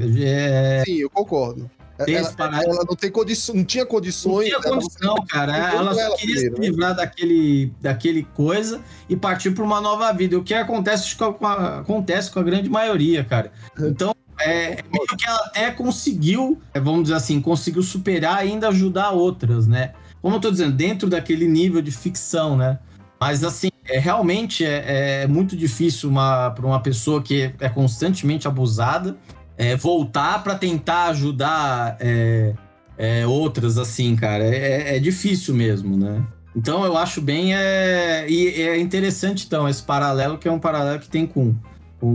Sim, eu concordo. Ela não tem condição, não tinha condições. Não tinha condição, cara. Ela só queria se livrar daquele coisa e partir para uma nova vida. O que acontece com a grande maioria, cara. Então, meio que ela até conseguiu, vamos dizer assim, conseguiu superar e ainda ajudar outras, né? Como eu tô dizendo, dentro daquele nível de ficção, né? Mas, assim, realmente é muito difícil para uma pessoa que é constantemente abusada voltar para tentar ajudar outras, assim, cara. É difícil mesmo, né? Então, eu acho bem... E é interessante, então, esse paralelo, que é um paralelo que tem com o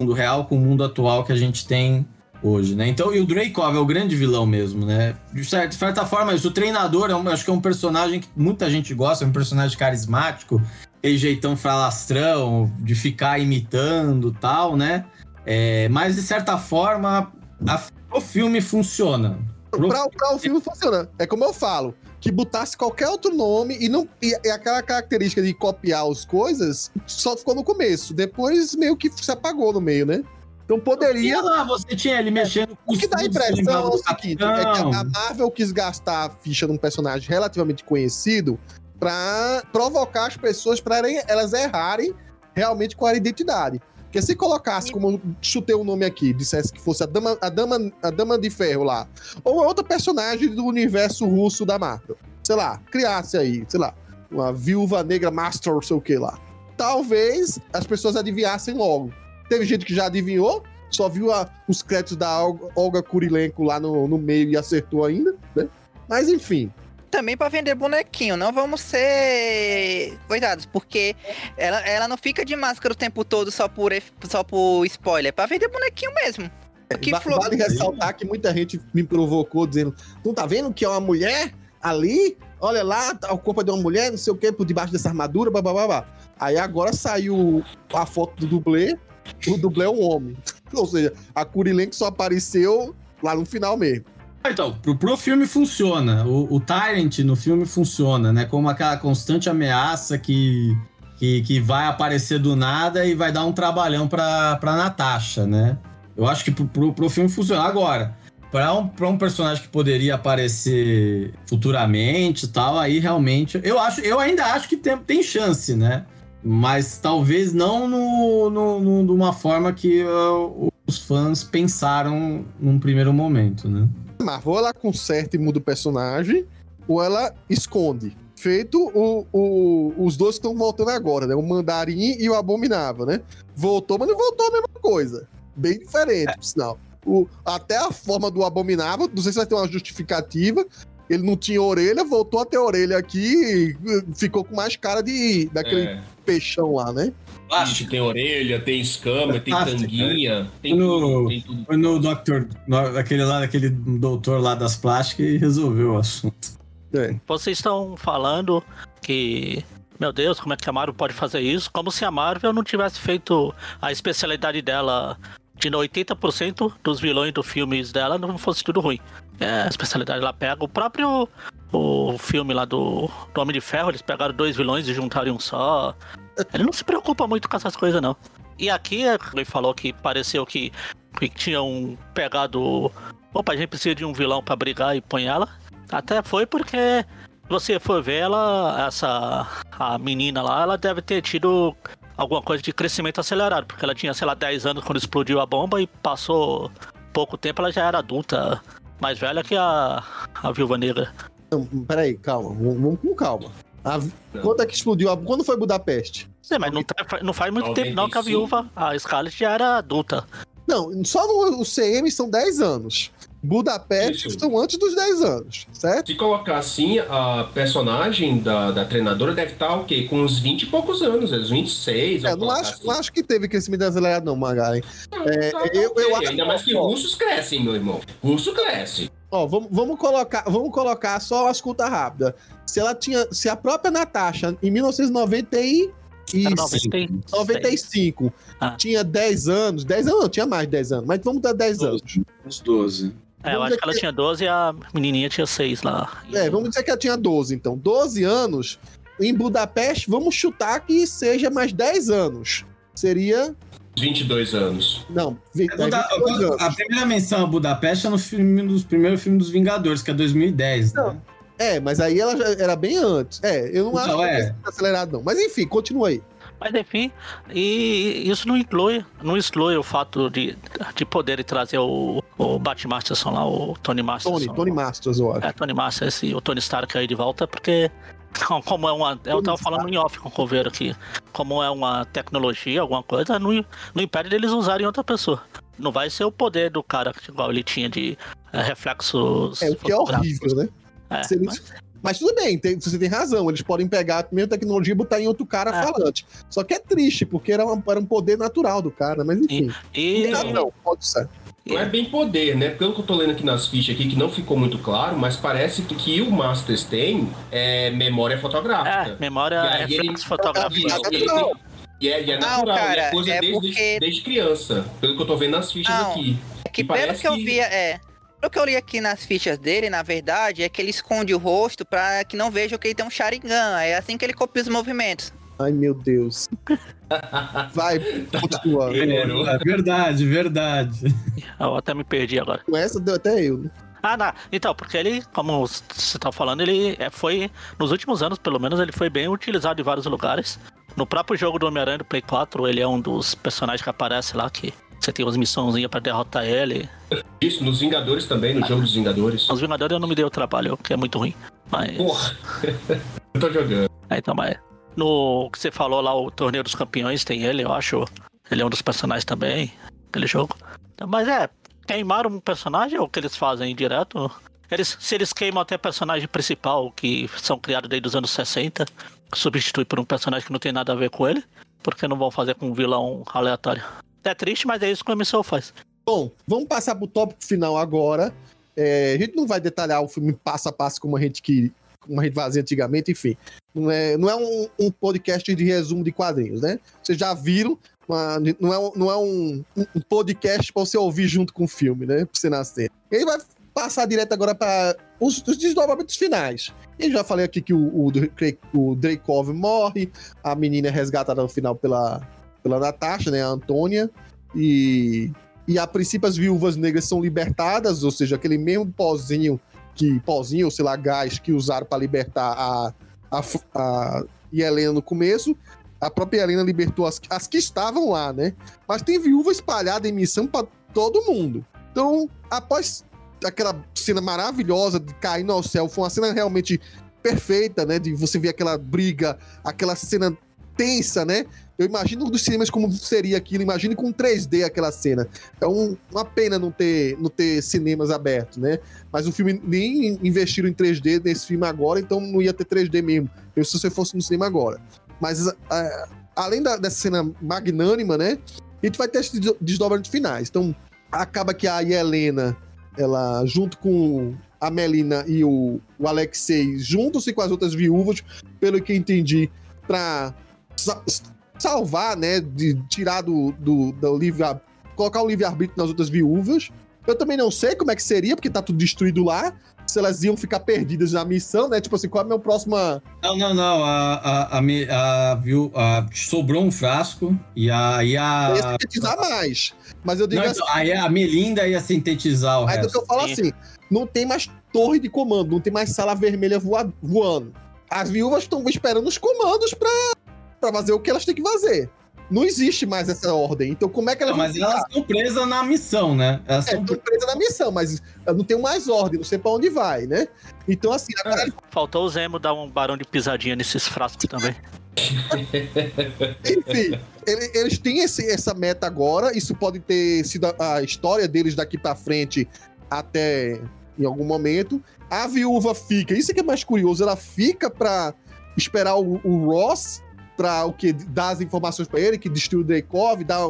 mundo real, com o mundo atual que a gente tem hoje, né? Então, e o Dreykov é o grande vilão mesmo, né? De certa forma, o treinador, acho que é um personagem que muita gente gosta, é um personagem carismático, aquele jeitão falastrão, de ficar imitando e tal, né? Mas, de certa forma, o filme funciona. Pra o filme funciona. É como eu falo, que botasse qualquer outro nome e aquela característica de copiar as coisas só ficou no começo. Depois, meio que se apagou no meio, né? Então poderia... E lá, você tinha ele mexendo... O que dá a impressão é o seguinte, é que a Marvel quis gastar a ficha de um personagem relativamente conhecido pra provocar as pessoas pra elas errarem realmente com a identidade. Porque se colocasse, como eu chutei um nome aqui, dissesse que fosse a Dama de Ferro lá, ou outra personagem do universo russo da Marvel, sei lá, criasse aí, sei lá, uma Viúva Negra Master, sei o que lá. Talvez as pessoas adivinhassem logo. Teve gente que já adivinhou, só viu os créditos da Olga Kurilenko lá no meio e acertou ainda, né? Mas enfim... Também pra vender bonequinho, não vamos ser coitados, porque ela não fica de máscara o tempo todo só por spoiler, é pra vender bonequinho mesmo. Vale ressaltar que muita gente me provocou dizendo, não tá vendo que é uma mulher ali? Olha lá, o corpo é de uma mulher, não sei o que, por debaixo dessa armadura, babá. Aí agora saiu a foto do dublê, o dublê é um homem. Ou seja, a Kurilenko só apareceu lá no final mesmo. Então, pro filme funciona, o Tyrant no filme funciona, né, como aquela constante ameaça que vai aparecer do nada e vai dar um trabalhão pra Natasha, né, eu acho que pro filme funciona. Agora, pra um personagem que poderia aparecer futuramente e tal, aí realmente, eu ainda acho que tem chance, né, mas talvez não de uma forma que os fãs pensaram num primeiro momento, né. Marvel, ou ela conserta e muda o personagem, ou ela esconde. Feito os dois que estão voltando agora, né? O Mandarim e o Abominável, né? Voltou, mas não voltou a mesma coisa. Bem diferente, por sinal. Até a forma do Abominável, não sei se vai ter uma justificativa. ele não tinha orelha, voltou a ter orelha aqui e ficou com mais cara de daquele peixão lá, né? Plástico, tem orelha, tem escama, tem tanguinha, tem tudo, tem tudo. Foi no Dr. Aquele doutor lá das plásticas e resolveu o assunto. É. Vocês estão falando que... Meu Deus, como é que a Marvel pode fazer isso? Como se a Marvel não tivesse feito a especialidade dela, de 80% dos vilões dos filmes dela não fosse tudo ruim. É, a especialidade lá pega o próprio o filme lá do Homem de Ferro, eles pegaram dois vilões e juntaram em um só. Ele não se preocupa muito com essas coisas, não. E aqui ele falou que pareceu que tinham pegado... Opa, a gente precisa de um vilão pra brigar e põe ela. Até foi porque... você for ver ela, a menina lá, ela deve ter tido alguma coisa de crescimento acelerado, porque ela tinha, sei lá, 10 anos quando explodiu a bomba e passou pouco tempo, ela já era adulta, mais velha que a Viúva Negra. Peraí, calma, vamos com calma. Quando é que explodiu? Quando foi Budapeste? Sim, mas não faz muito tempo não que a viúva, a Scarlett já era adulta. Não, só no CM são 10 anos. Budapeste estão antes dos 10 anos, certo? Se colocar assim, a personagem da treinadora deve estar o quê? Com uns 20 e poucos anos, uns 26. Não acho que teve crescimento acelerado, não, Magari. Ainda mais que russos crescem, meu irmão. Russo cresce. Ó, vamos colocar só as contas rápidas. Se a própria Natasha, em 1995. Tinha 10 anos. 10 anos não, tinha mais de 10 anos. Mas vamos dar 10 anos. Uns 12. É, eu acho que ela tinha 12 e a menininha tinha 6 lá. É, vamos dizer que ela tinha 12, então. 12 anos em Budapeste, vamos chutar que seja mais 10 anos. Seria... 22 anos. Não, 22 anos. A primeira menção a Budapeste é no primeiro filme dos Vingadores, que é 2010, não. Né? É, mas aí ela já era bem antes. É, eu não acho que é acelerado, não. Mas enfim, continua aí. Mas enfim, e isso não exclui o fato de poderem trazer o Batmasterson lá, o Tony Masters. Tony Masters, eu acho. É, Tony Masters e o Tony Stark aí de volta, porque como é uma... Eu tava falando em off com o Coveiro aqui. Como é uma tecnologia, alguma coisa, não impede deles usarem outra pessoa. Não vai ser o poder do cara, igual ele tinha de reflexos... É, o que é horrível, né? É, mas tudo bem, você tem razão. Eles podem pegar a mesma tecnologia e botar em outro cara falante. Só que é triste, porque era um poder natural do cara, mas enfim. Não pode ser. Não é bem poder, né? Pelo que eu tô lendo aqui nas fichas aqui, que não ficou muito claro, mas parece que o Masters tem memória fotográfica. É, memória fotográfica. E é natural, cara, é coisa desde criança. Pelo que eu tô vendo nas fichas aqui. É que pelo que eu via, o que eu li aqui nas fichas dele, na verdade, é que ele esconde o rosto pra que não vejam que ele tem um Sharingan. É assim que ele copia os movimentos. Ai, meu Deus. Vai, continua. Verdade. Eu até me perdi agora. Com essa deu até eu, né? Ah, não. Então, porque ele, como você tá falando, ele foi... Nos últimos anos, pelo menos, ele foi bem utilizado em vários lugares. No próprio jogo do Homem-Aranha do Play 4, ele é um dos personagens que aparece lá, que... Você tem umas missãozinhas pra derrotar ele. Isso, nos Vingadores também, no jogo dos Vingadores. Nos Vingadores eu não me dei o trabalho, que é muito ruim. Mas... Porra! Eu tô jogando. Então, mas... No que você falou lá, o Torneio dos Campeões, tem ele, eu acho. Ele é um dos personagens também, aquele jogo. Mas queimaram um personagem, é o que eles fazem direto. Se eles queimam até personagem principal, que são criados desde os anos 60, substitui por um personagem que não tem nada a ver com ele, porque não vão fazer com um vilão aleatório. É triste, mas é isso que o MCU faz. Bom, vamos passar pro tópico final agora. A gente não vai detalhar o filme passo a passo como a gente fazia antigamente, enfim. Não é um podcast de resumo de quadrinhos, né? Vocês já viram, mas não é um podcast pra você ouvir junto com o filme, né? Pra você nascer. Ele vai passar direto agora para os desdobramentos finais. Eu já falei aqui que o Dreykov morre, a menina é resgatada no final pela Natasha, né, a Antônia, e a princípio as viúvas negras são libertadas, ou seja, aquele mesmo pozinho, sei lá, gás que usaram para libertar a Yelena no começo, a própria Yelena libertou as que estavam lá, né, mas tem viúva espalhada em missão para todo mundo. Então, após aquela cena maravilhosa de cair no céu, foi uma cena realmente perfeita, né, de você ver aquela briga, aquela cena tensa, né, Eu imagino dos cinemas como seria aquilo, imagine com 3D aquela cena. É uma pena não ter cinemas abertos, né? Mas o filme, nem investiram em 3D nesse filme agora, então não ia ter 3D mesmo. Eu, se você fosse no cinema agora. Mas além dessa cena magnânima, né? A gente vai ter esses desdobramentos finais. Então, acaba que a Yelena, ela, junto com a Melina e o Alexei, juntam-se com as outras viúvas, pelo que eu entendi, pra salvar, né? De tirar do livre... Colocar o livre-arbítrio nas outras viúvas. Eu também não sei como é que seria, porque tá tudo destruído lá. Se elas iam ficar perdidas na missão, né? Tipo assim, qual é a minha próxima... Não. Sobrou um frasco e aí a... Ia sintetizar mais. Mas eu digo não, assim... Então, aí a Melinda ia sintetizar o resto. Mas eu falo assim, não tem mais torre de comando, não tem mais sala vermelha voando. As viúvas estão esperando os comandos pra fazer o que elas têm que fazer. Não existe mais essa ordem. Então, como é que elas... Não, mas elas estão presas na missão, né? Elas estão presas na missão, mas não tem mais ordem, não sei pra onde vai, né? Então, assim... Galera... Faltou o Zemo dar um barão de pisadinha nesses frascos também. Enfim, eles têm essa meta agora. Isso pode ter sido a história deles daqui pra frente até em algum momento. A viúva fica... Isso que é mais curioso. Ela fica pra esperar o Ross... Pra o que dá as informações pra ele, que destruiu o Dreykov, dá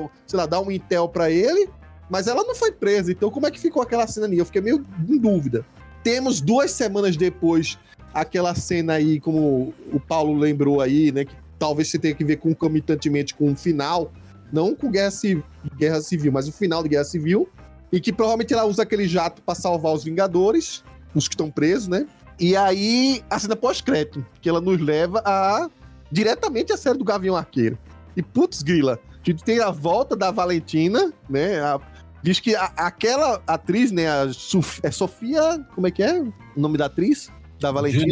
um intel pra ele, mas ela não foi presa. Então, como é que ficou aquela cena ali? Eu fiquei meio em dúvida. Temos 2 semanas depois aquela cena aí, como o Paulo lembrou aí, né? Que talvez você tenha que ver concomitantemente com o final, não com Guerra Civil, mas o final de Guerra Civil, e que provavelmente ela usa aquele jato pra salvar os Vingadores, os que estão presos, né? E aí, a cena pós-crédito, que ela nos leva a... diretamente a série do Gavião Arqueiro. E, putz, grila, a gente tem a volta da Valentina, né? Diz que aquela atriz, né? É Sofia... Como é que é o nome da atriz? Da Valentina?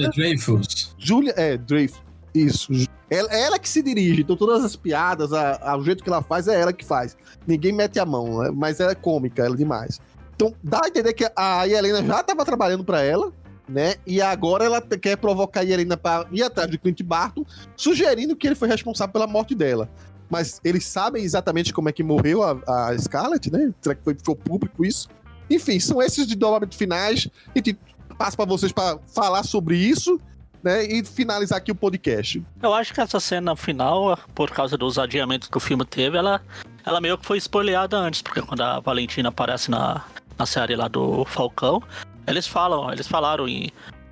Julia Dreyfus. Dreyfus. Isso. Ela que se dirige. Então, todas as piadas, o jeito que ela faz, é ela que faz. Ninguém mete a mão, né? Mas ela é cômica, ela é demais. Então, dá a entender que a Yelena já estava trabalhando para ela, né? E agora ela quer provocar a Yelena para ir atrás de Clint Barton, sugerindo que ele foi responsável pela morte dela. Mas eles sabem exatamente como é que morreu a Scarlett, né? Será que ficou público isso? Enfim, são esses desdobramentos finais. A gente passa para vocês para falar sobre isso, né? E finalizar aqui o podcast. Eu acho que essa cena final, por causa dos adiamentos que o filme teve, ela meio que foi spoileada antes, porque quando a Valentina aparece na série lá do Falcão, eles falaram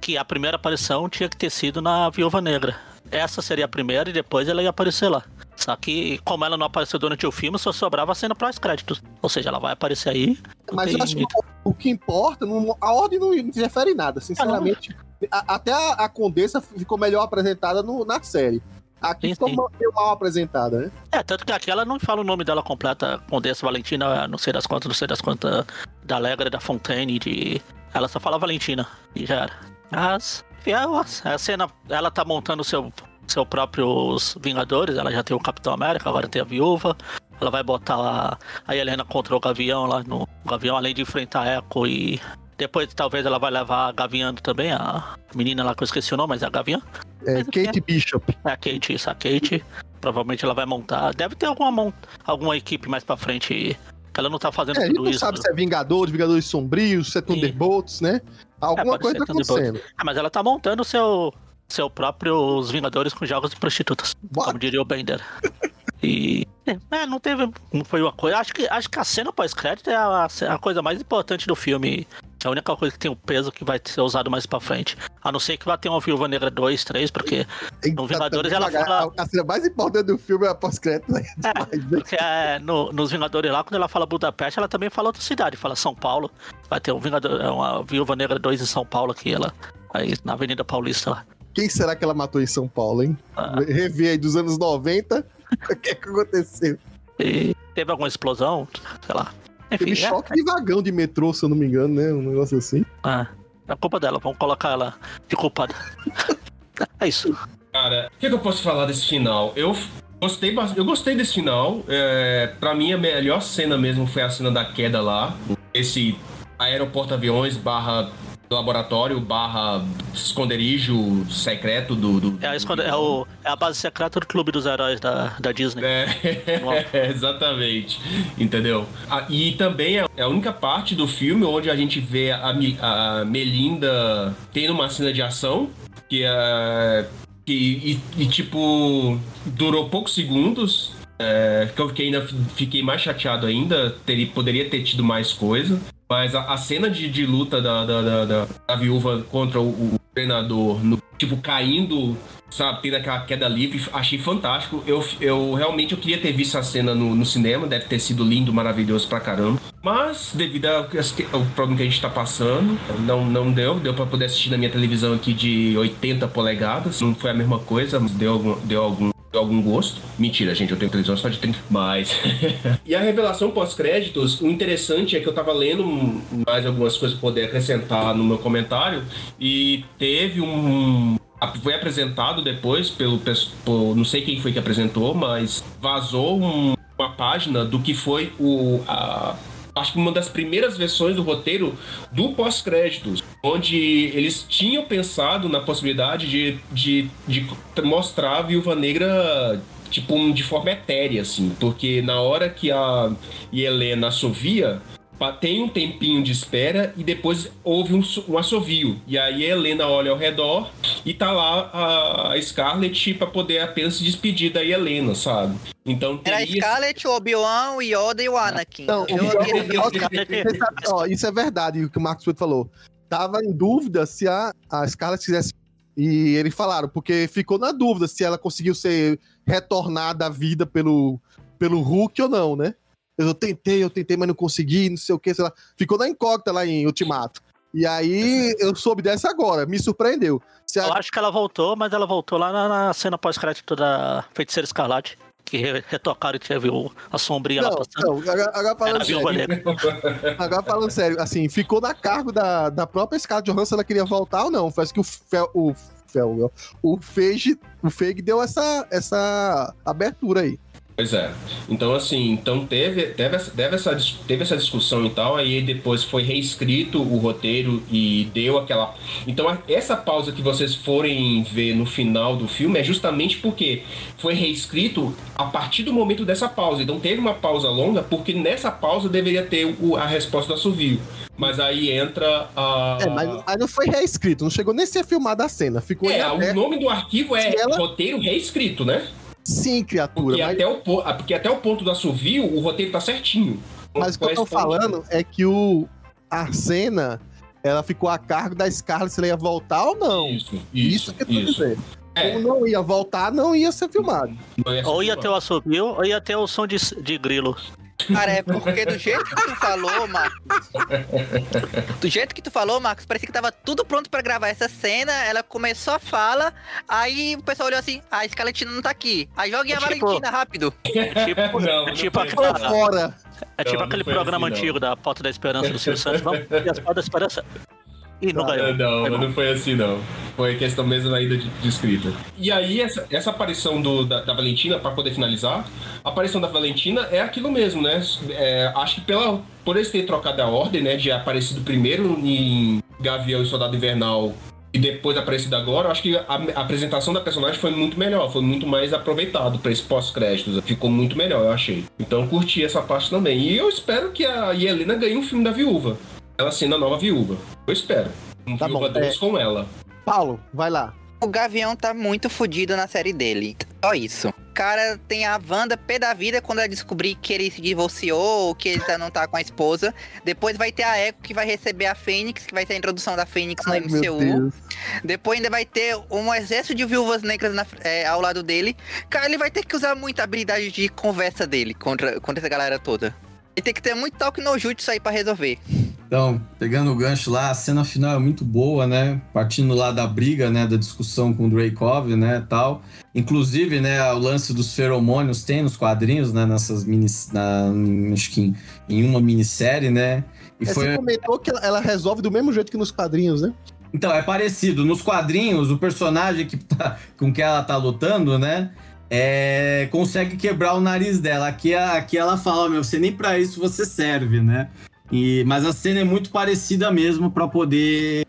que a primeira aparição tinha que ter sido na Viúva Negra. Essa seria a primeira e depois ela ia aparecer lá. Só que, como ela não apareceu durante o filme, só sobrava a cena pós-créditos. Ou seja, ela vai aparecer aí. Mas eu acho que o que importa, a ordem não interfere em nada, sinceramente. Até a Condessa ficou melhor apresentada na série. Aqui ficou mal apresentada, né? Tanto que aqui ela não fala o nome dela completa, Condessa Valentina, não sei das quantas, da Alegre, da Fontaine, ela só fala Valentina, e já era. Mas, a cena, ela tá montando seu próprios Vingadores, ela já tem o Capitão América, agora tem a Viúva, ela vai botar a Yelena contra o Gavião lá no Gavião, além de enfrentar a Echo e... Depois, talvez, ela vai levar a Gavião também, a menina lá que eu esqueci o nome, mas é a Gavião. Kate Bishop. É a Kate, isso, a Kate. Provavelmente ela vai montar, deve ter alguma equipe mais pra frente. Ela não tá fazendo tudo isso. A gente não sabe se é Vingadores Sombrios, se é Thunderbolts, né? Alguma coisa tá acontecendo. Mas ela tá montando seu próprio Vingadores com jogos de prostitutas. What? Como diria o Bender. E... não teve... Não foi uma coisa... Acho que a cena pós-crédito é a coisa mais importante do filme. É a única coisa que tem o peso que vai ser usado mais pra frente. A não ser que vai ter uma Viúva Negra 2, 3, porque no Vingadores ela fala... A cena mais importante do filme é a pós-crédito. Né? Nos Vingadores lá, quando ela fala Budapeste, ela também fala outra cidade. Fala São Paulo. Vai ter uma Viúva Negra 2 em São Paulo aqui, aí, na Avenida Paulista lá. Quem será que ela matou em São Paulo, hein? Rever aí dos anos 90. O que é que aconteceu? E teve alguma explosão? Sei lá. Enfim, teve choque de vagão de metrô, se eu não me engano, né? Um negócio assim. É culpa dela, vamos colocar ela de culpada. É isso. Cara, o que eu posso falar desse final? Eu gostei desse final. Pra mim, a melhor cena mesmo foi a cena da queda lá. Esse aeroporto-aviões barra laboratório barra esconderijo secreto do... É a base secreta do clube dos heróis da Disney. Exatamente. Entendeu? E também é a única parte do filme onde a gente vê a Melinda tendo uma cena de ação que tipo, durou poucos segundos. Que eu fiquei mais chateado ainda. Poderia ter tido mais coisa. Mas a cena de luta da viúva contra o treinador, tipo, caindo, sabe, tendo aquela queda livre, achei fantástico. Eu realmente eu queria ter visto a cena no cinema, deve ter sido lindo, maravilhoso pra caramba. Mas, devido ao problema que a gente tá passando, não deu pra poder assistir na minha televisão aqui de 80 polegadas. Não foi a mesma coisa, mas deu algum gosto. Mentira, gente, eu tenho televisão só de 30, mas... E a revelação pós-créditos, o interessante é que eu tava lendo mais algumas coisas pra poder acrescentar no meu comentário, e teve foi apresentado depois pelo não sei quem foi que apresentou, mas vazou uma página do que foi acho que uma das primeiras versões do roteiro do pós-créditos, onde eles tinham pensado na possibilidade de mostrar a Viúva Negra tipo, de forma etérea, assim, porque na hora que a Yelena assovia, tem um tempinho de espera e depois houve um assovio. E aí a Yelena olha ao redor e tá lá a Scarlett pra poder apenas se despedir da Yelena, sabe? Então, era a Scarlett, o Obi-Wan, o Yoda e o Anakin. Não, isso é verdade, o que o Marcos Pedro falou. Tava em dúvida se a Scarlett quisesse... E eles falaram, porque ficou na dúvida se ela conseguiu ser retornada à vida pelo Hulk ou não, né? Eu tentei, mas não consegui, não sei o que, sei lá. Ficou na incógnita lá em Ultimato. E aí, eu soube dessa agora, me surpreendeu. Eu acho que ela voltou, mas ela voltou lá na cena pós-crédito da Feiticeira Escarlate, que retocaram e teve a sombria lá passando. Agora falando sério, assim, ficou na cargo da própria Scarlett Johansson, ela queria voltar ou não? Parece que o Feige deu essa abertura aí. Pois é. Então, assim, teve essa discussão e tal, aí depois foi reescrito o roteiro e deu aquela... Então, essa pausa que vocês forem ver no final do filme é justamente porque foi reescrito a partir do momento dessa pausa. Então, teve uma pausa longa, porque nessa pausa deveria ter a resposta do assovio. Mas aí entra a... mas não foi reescrito, não chegou nem a ser filmada a cena. Ficou o nome do arquivo é roteiro reescrito, né? Sim, criatura. Porque até o ponto do assovio, o roteiro tá certinho. Mas o que eu tô falando é que a cena, ela ficou a cargo da Scarlett se ela ia voltar ou não. Isso que eu tô dizendo. Ou não ia voltar, não ia ser filmado. Ou ia ter o assovio, ou ia ter o som de grilo. Cara, é porque do jeito que tu falou, Marcos. Parecia que tava tudo pronto pra gravar essa cena. Ela começou a fala. Aí o pessoal olhou assim: a Scarlettina não tá aqui. Aí joguem a Valentina rápido. É tipo aquele programa antigo da Porta da Esperança do Silvio Santos. Vamos ver as Portas da Esperança. E não ganhou. Não foi assim, não. Foi questão mesmo ainda de escrita. E aí, essa aparição da Valentina, para poder finalizar, a aparição da Valentina é aquilo mesmo, né? Acho que por eles terem trocado a ordem, né? De aparecido primeiro em Gavião e Soldado Invernal e depois aparecido agora, acho que a apresentação da personagem foi muito melhor, foi muito mais aproveitado para esse pós-créditos. Ficou muito melhor, eu achei. Então, curti essa parte também. E eu espero que a Yelena ganhe um filme da Viúva. Ela sendo a nova viúva. Eu espero. Tá Viúva 2 com ela. Paulo, vai lá. O Gavião tá muito fodido na série dele. Só isso. O cara tem a Wanda pé da vida quando ela descobrir que ele se divorciou, que ele não tá com a esposa. Depois vai ter a Echo, que vai receber a Fênix, que vai ter a introdução da Fênix no MCU. Depois ainda vai ter um exército de viúvas negras ao lado dele. Cara, ele vai ter que usar muita habilidade de conversa dele contra essa galera toda. Ele tem que ter muito toque no jutsu aí pra resolver. Então, pegando o gancho lá, a cena final é muito boa, né? Partindo lá da briga, né? Da discussão com o Dreykov, né? Tal. Inclusive, né? O lance dos feromônios tem nos quadrinhos, né? Nessas acho que em uma minissérie, né? E você comentou que ela resolve do mesmo jeito que nos quadrinhos, né? Então, é parecido. Nos quadrinhos, o personagem com que ela tá lutando, né? Consegue quebrar o nariz dela. Aqui ela fala, meu, você nem pra isso você serve, né? Mas a cena é muito parecida mesmo para poder...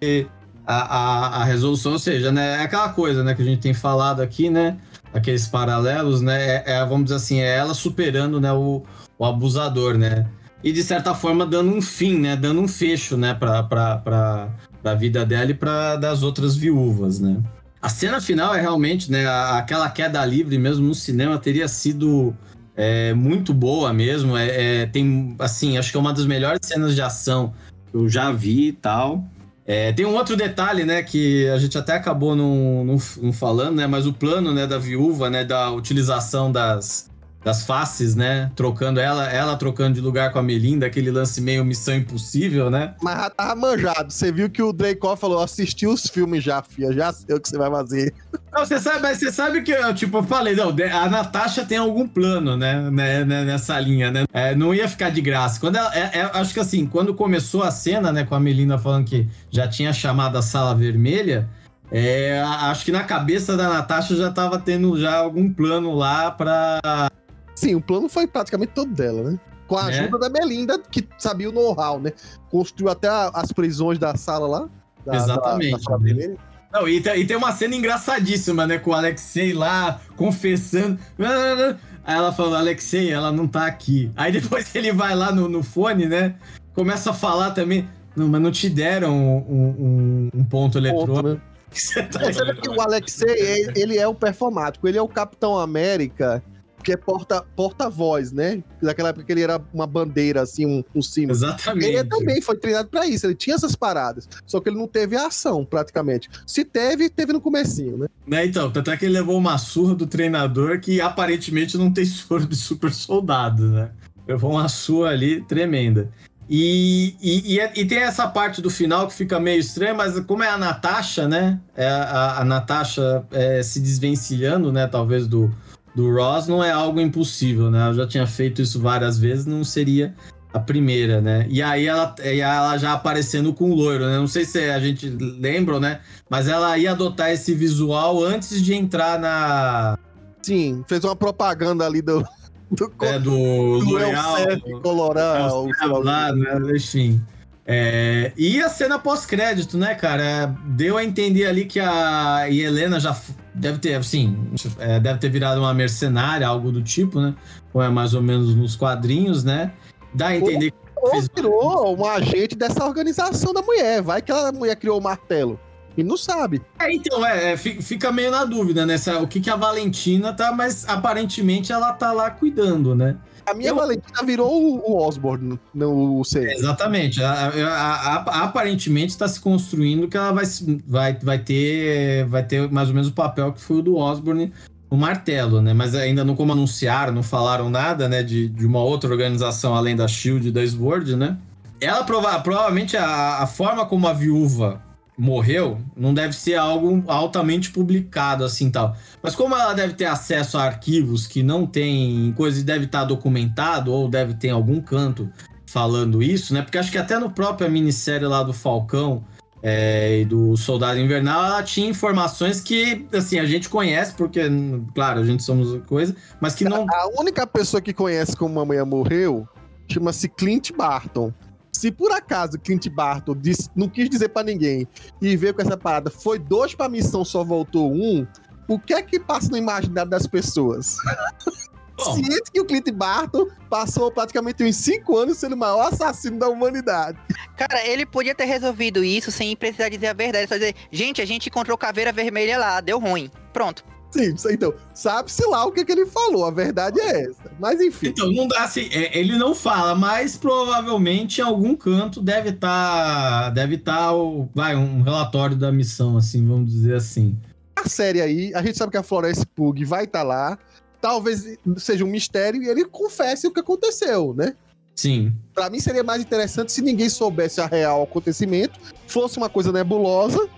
A resolução, ou seja, né, é aquela coisa, né, que a gente tem falado aqui, né, aqueles paralelos, né, vamos dizer assim, é ela superando, né, o abusador, né, e de certa forma dando um fim, né, dando um fecho, né, pra vida dela e pra das outras viúvas, né. A cena final é realmente, né, aquela queda livre mesmo no cinema teria sido muito boa mesmo, tem, assim, acho que é uma das melhores cenas de ação que eu já vi e tal. Tem um outro detalhe, né, que a gente até acabou não falando, né, mas o plano, né, da viúva, né, da utilização das faces, né, trocando ela trocando de lugar com a Melinda, aquele lance meio Missão Impossível, né? Mas já tava manjado, você viu que o Dreykov falou, assisti os filmes já, filha, já sei o que você vai fazer. Não, você sabe que eu, tipo, falei, não, a Natasha tem algum plano, né nessa linha, né? Não ia ficar de graça. Quando acho que assim, quando começou a cena, né, com a Melina falando que já tinha chamado a Sala Vermelha, acho que na cabeça da Natasha já tava tendo já algum plano lá pra... Sim, o plano foi praticamente todo dela, né? Com a ajuda da Melinda, que sabia o know-how, né? Construiu até as prisões da sala lá. Exatamente. Da sala dele. Não, e tem uma cena engraçadíssima, né? Com o Alexei lá, confessando. Aí ela falou, Alexei, ela não tá aqui. Aí depois ele vai lá no fone, né? Começa a falar também. Não, mas não te deram um ponto eletrônico. Né? Você vê que o Alexei, ele é o performático. Ele é o Capitão América... que é porta-voz, né? Naquela época ele era uma bandeira, assim, um símbolo. Exatamente. Ele também foi treinado pra isso, ele tinha essas paradas, só que ele não teve a ação, praticamente. Se teve no comecinho, né? Então, até que ele levou uma surra do treinador que aparentemente não tem soro de super soldado, né? Levou uma surra ali tremenda. E tem essa parte do final que fica meio estranha, mas como é a Natasha, né? A Natasha se desvencilhando, né? Talvez do Ross, não é algo impossível, né? Eu já tinha feito isso várias vezes, não seria a primeira, né? E aí ela já aparecendo com o loiro, né? Não sei se a gente lembra, né? Mas ela ia adotar esse visual antes de entrar na... Sim, fez uma propaganda ali do L'Oréal, Colorado, né? Enfim. E a cena pós-crédito, né, cara? Deu a entender ali que a Yelena já... Deve ter virado uma mercenária, algo do tipo, né? Ou é mais ou menos nos quadrinhos, né? Dá a entender que virou um agente dessa organização da mulher. Vai que a mulher criou o martelo. E não sabe. Fica meio na dúvida, né? O que a Valentina tá, mas aparentemente ela tá lá cuidando, né? A minha Valentina virou o Osborne, não sei. Exatamente. Aparentemente está se construindo que ela vai ter mais ou menos o papel que foi o do Osborne, o martelo, né? Mas ainda não como anunciaram, não falaram nada, né? De uma outra organização além da SHIELD e da SWORD, né? Ela provavelmente a forma como a viúva morreu não deve ser algo altamente publicado, assim, tal. Mas como ela deve ter acesso a arquivos que não tem coisa e deve estar documentado ou deve ter algum canto falando isso, né? Porque acho que até no próprio minissérie lá do Falcão e do Soldado Invernal, ela tinha informações que, assim, a gente conhece, porque, claro, a gente somos coisa, mas que não... A única pessoa que conhece como a mulher morreu chama-se Clint Barton. Se por acaso Clint Barton não quis dizer pra ninguém e veio com essa parada, foi 2 pra missão, só voltou 1, o que é que passa no imaginário das pessoas? Ciente que o Clint Barton passou praticamente uns 5 anos sendo o maior assassino da humanidade. Cara, ele podia ter resolvido isso sem precisar dizer a verdade, só dizer, gente, a gente encontrou caveira vermelha lá, deu ruim, pronto. Sim, então, sabe-se lá o que ele falou, a verdade é essa, mas enfim. Então, não dá assim, ele não fala, mas provavelmente em algum canto deve estar um relatório da missão, assim, vamos dizer assim. A série aí, a gente sabe que a Florence Pugh vai estar lá, talvez seja um mistério e ele confesse o que aconteceu, né? Sim. Pra mim seria mais interessante se ninguém soubesse a real acontecimento, fosse uma coisa nebulosa.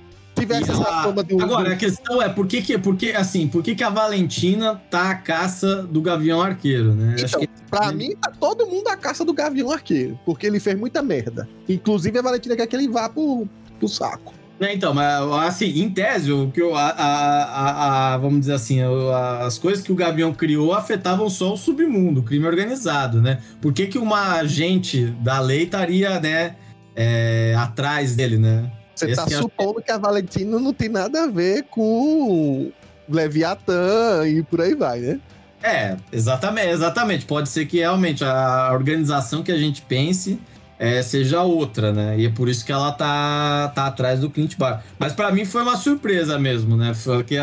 Agora, a questão é por que a Valentina tá à caça do Gavião Arqueiro, né? Então, pra mim, tá todo mundo à caça do Gavião Arqueiro, porque ele fez muita merda. Inclusive, a Valentina quer que ele vá pro saco. Então, mas assim, em tese, o que vamos dizer assim, as coisas que o Gavião criou afetavam só o submundo, o crime organizado, né? Por que uma agente da lei estaria, né, atrás dele, né? Você está supondo que a Valentina não tem nada a ver com Leviatã e por aí vai, né? É, exatamente. Pode ser que realmente a organização que a gente pense seja outra, né? E é por isso que ela tá atrás do Clint Barton. Mas pra mim foi uma surpresa mesmo, né? Foi que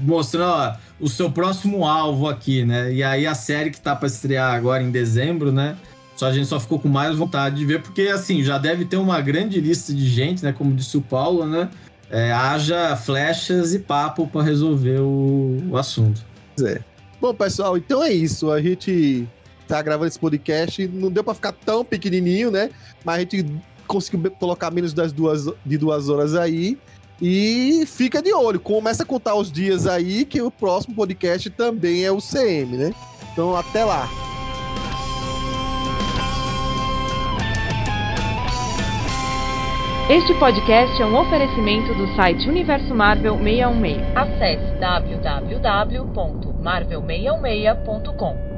mostrando, ó, o seu próximo alvo aqui, né? E aí a série que tá pra estrear agora em dezembro, né? A gente só ficou com mais vontade de ver, porque assim, já deve ter uma grande lista de gente, né? Como disse o Paulo, né? Haja flechas e papo pra resolver o assunto. Pois é. Bom, pessoal, então é isso. A gente tá gravando esse podcast, não deu pra ficar tão pequenininho, né? Mas a gente conseguiu colocar menos de 2 horas aí. E fica de olho, começa a contar os dias aí, que o próximo podcast também é o CM, né? Então, até lá. Este podcast é um oferecimento do site Universo Marvel 616. Acesse www.marvel616.com.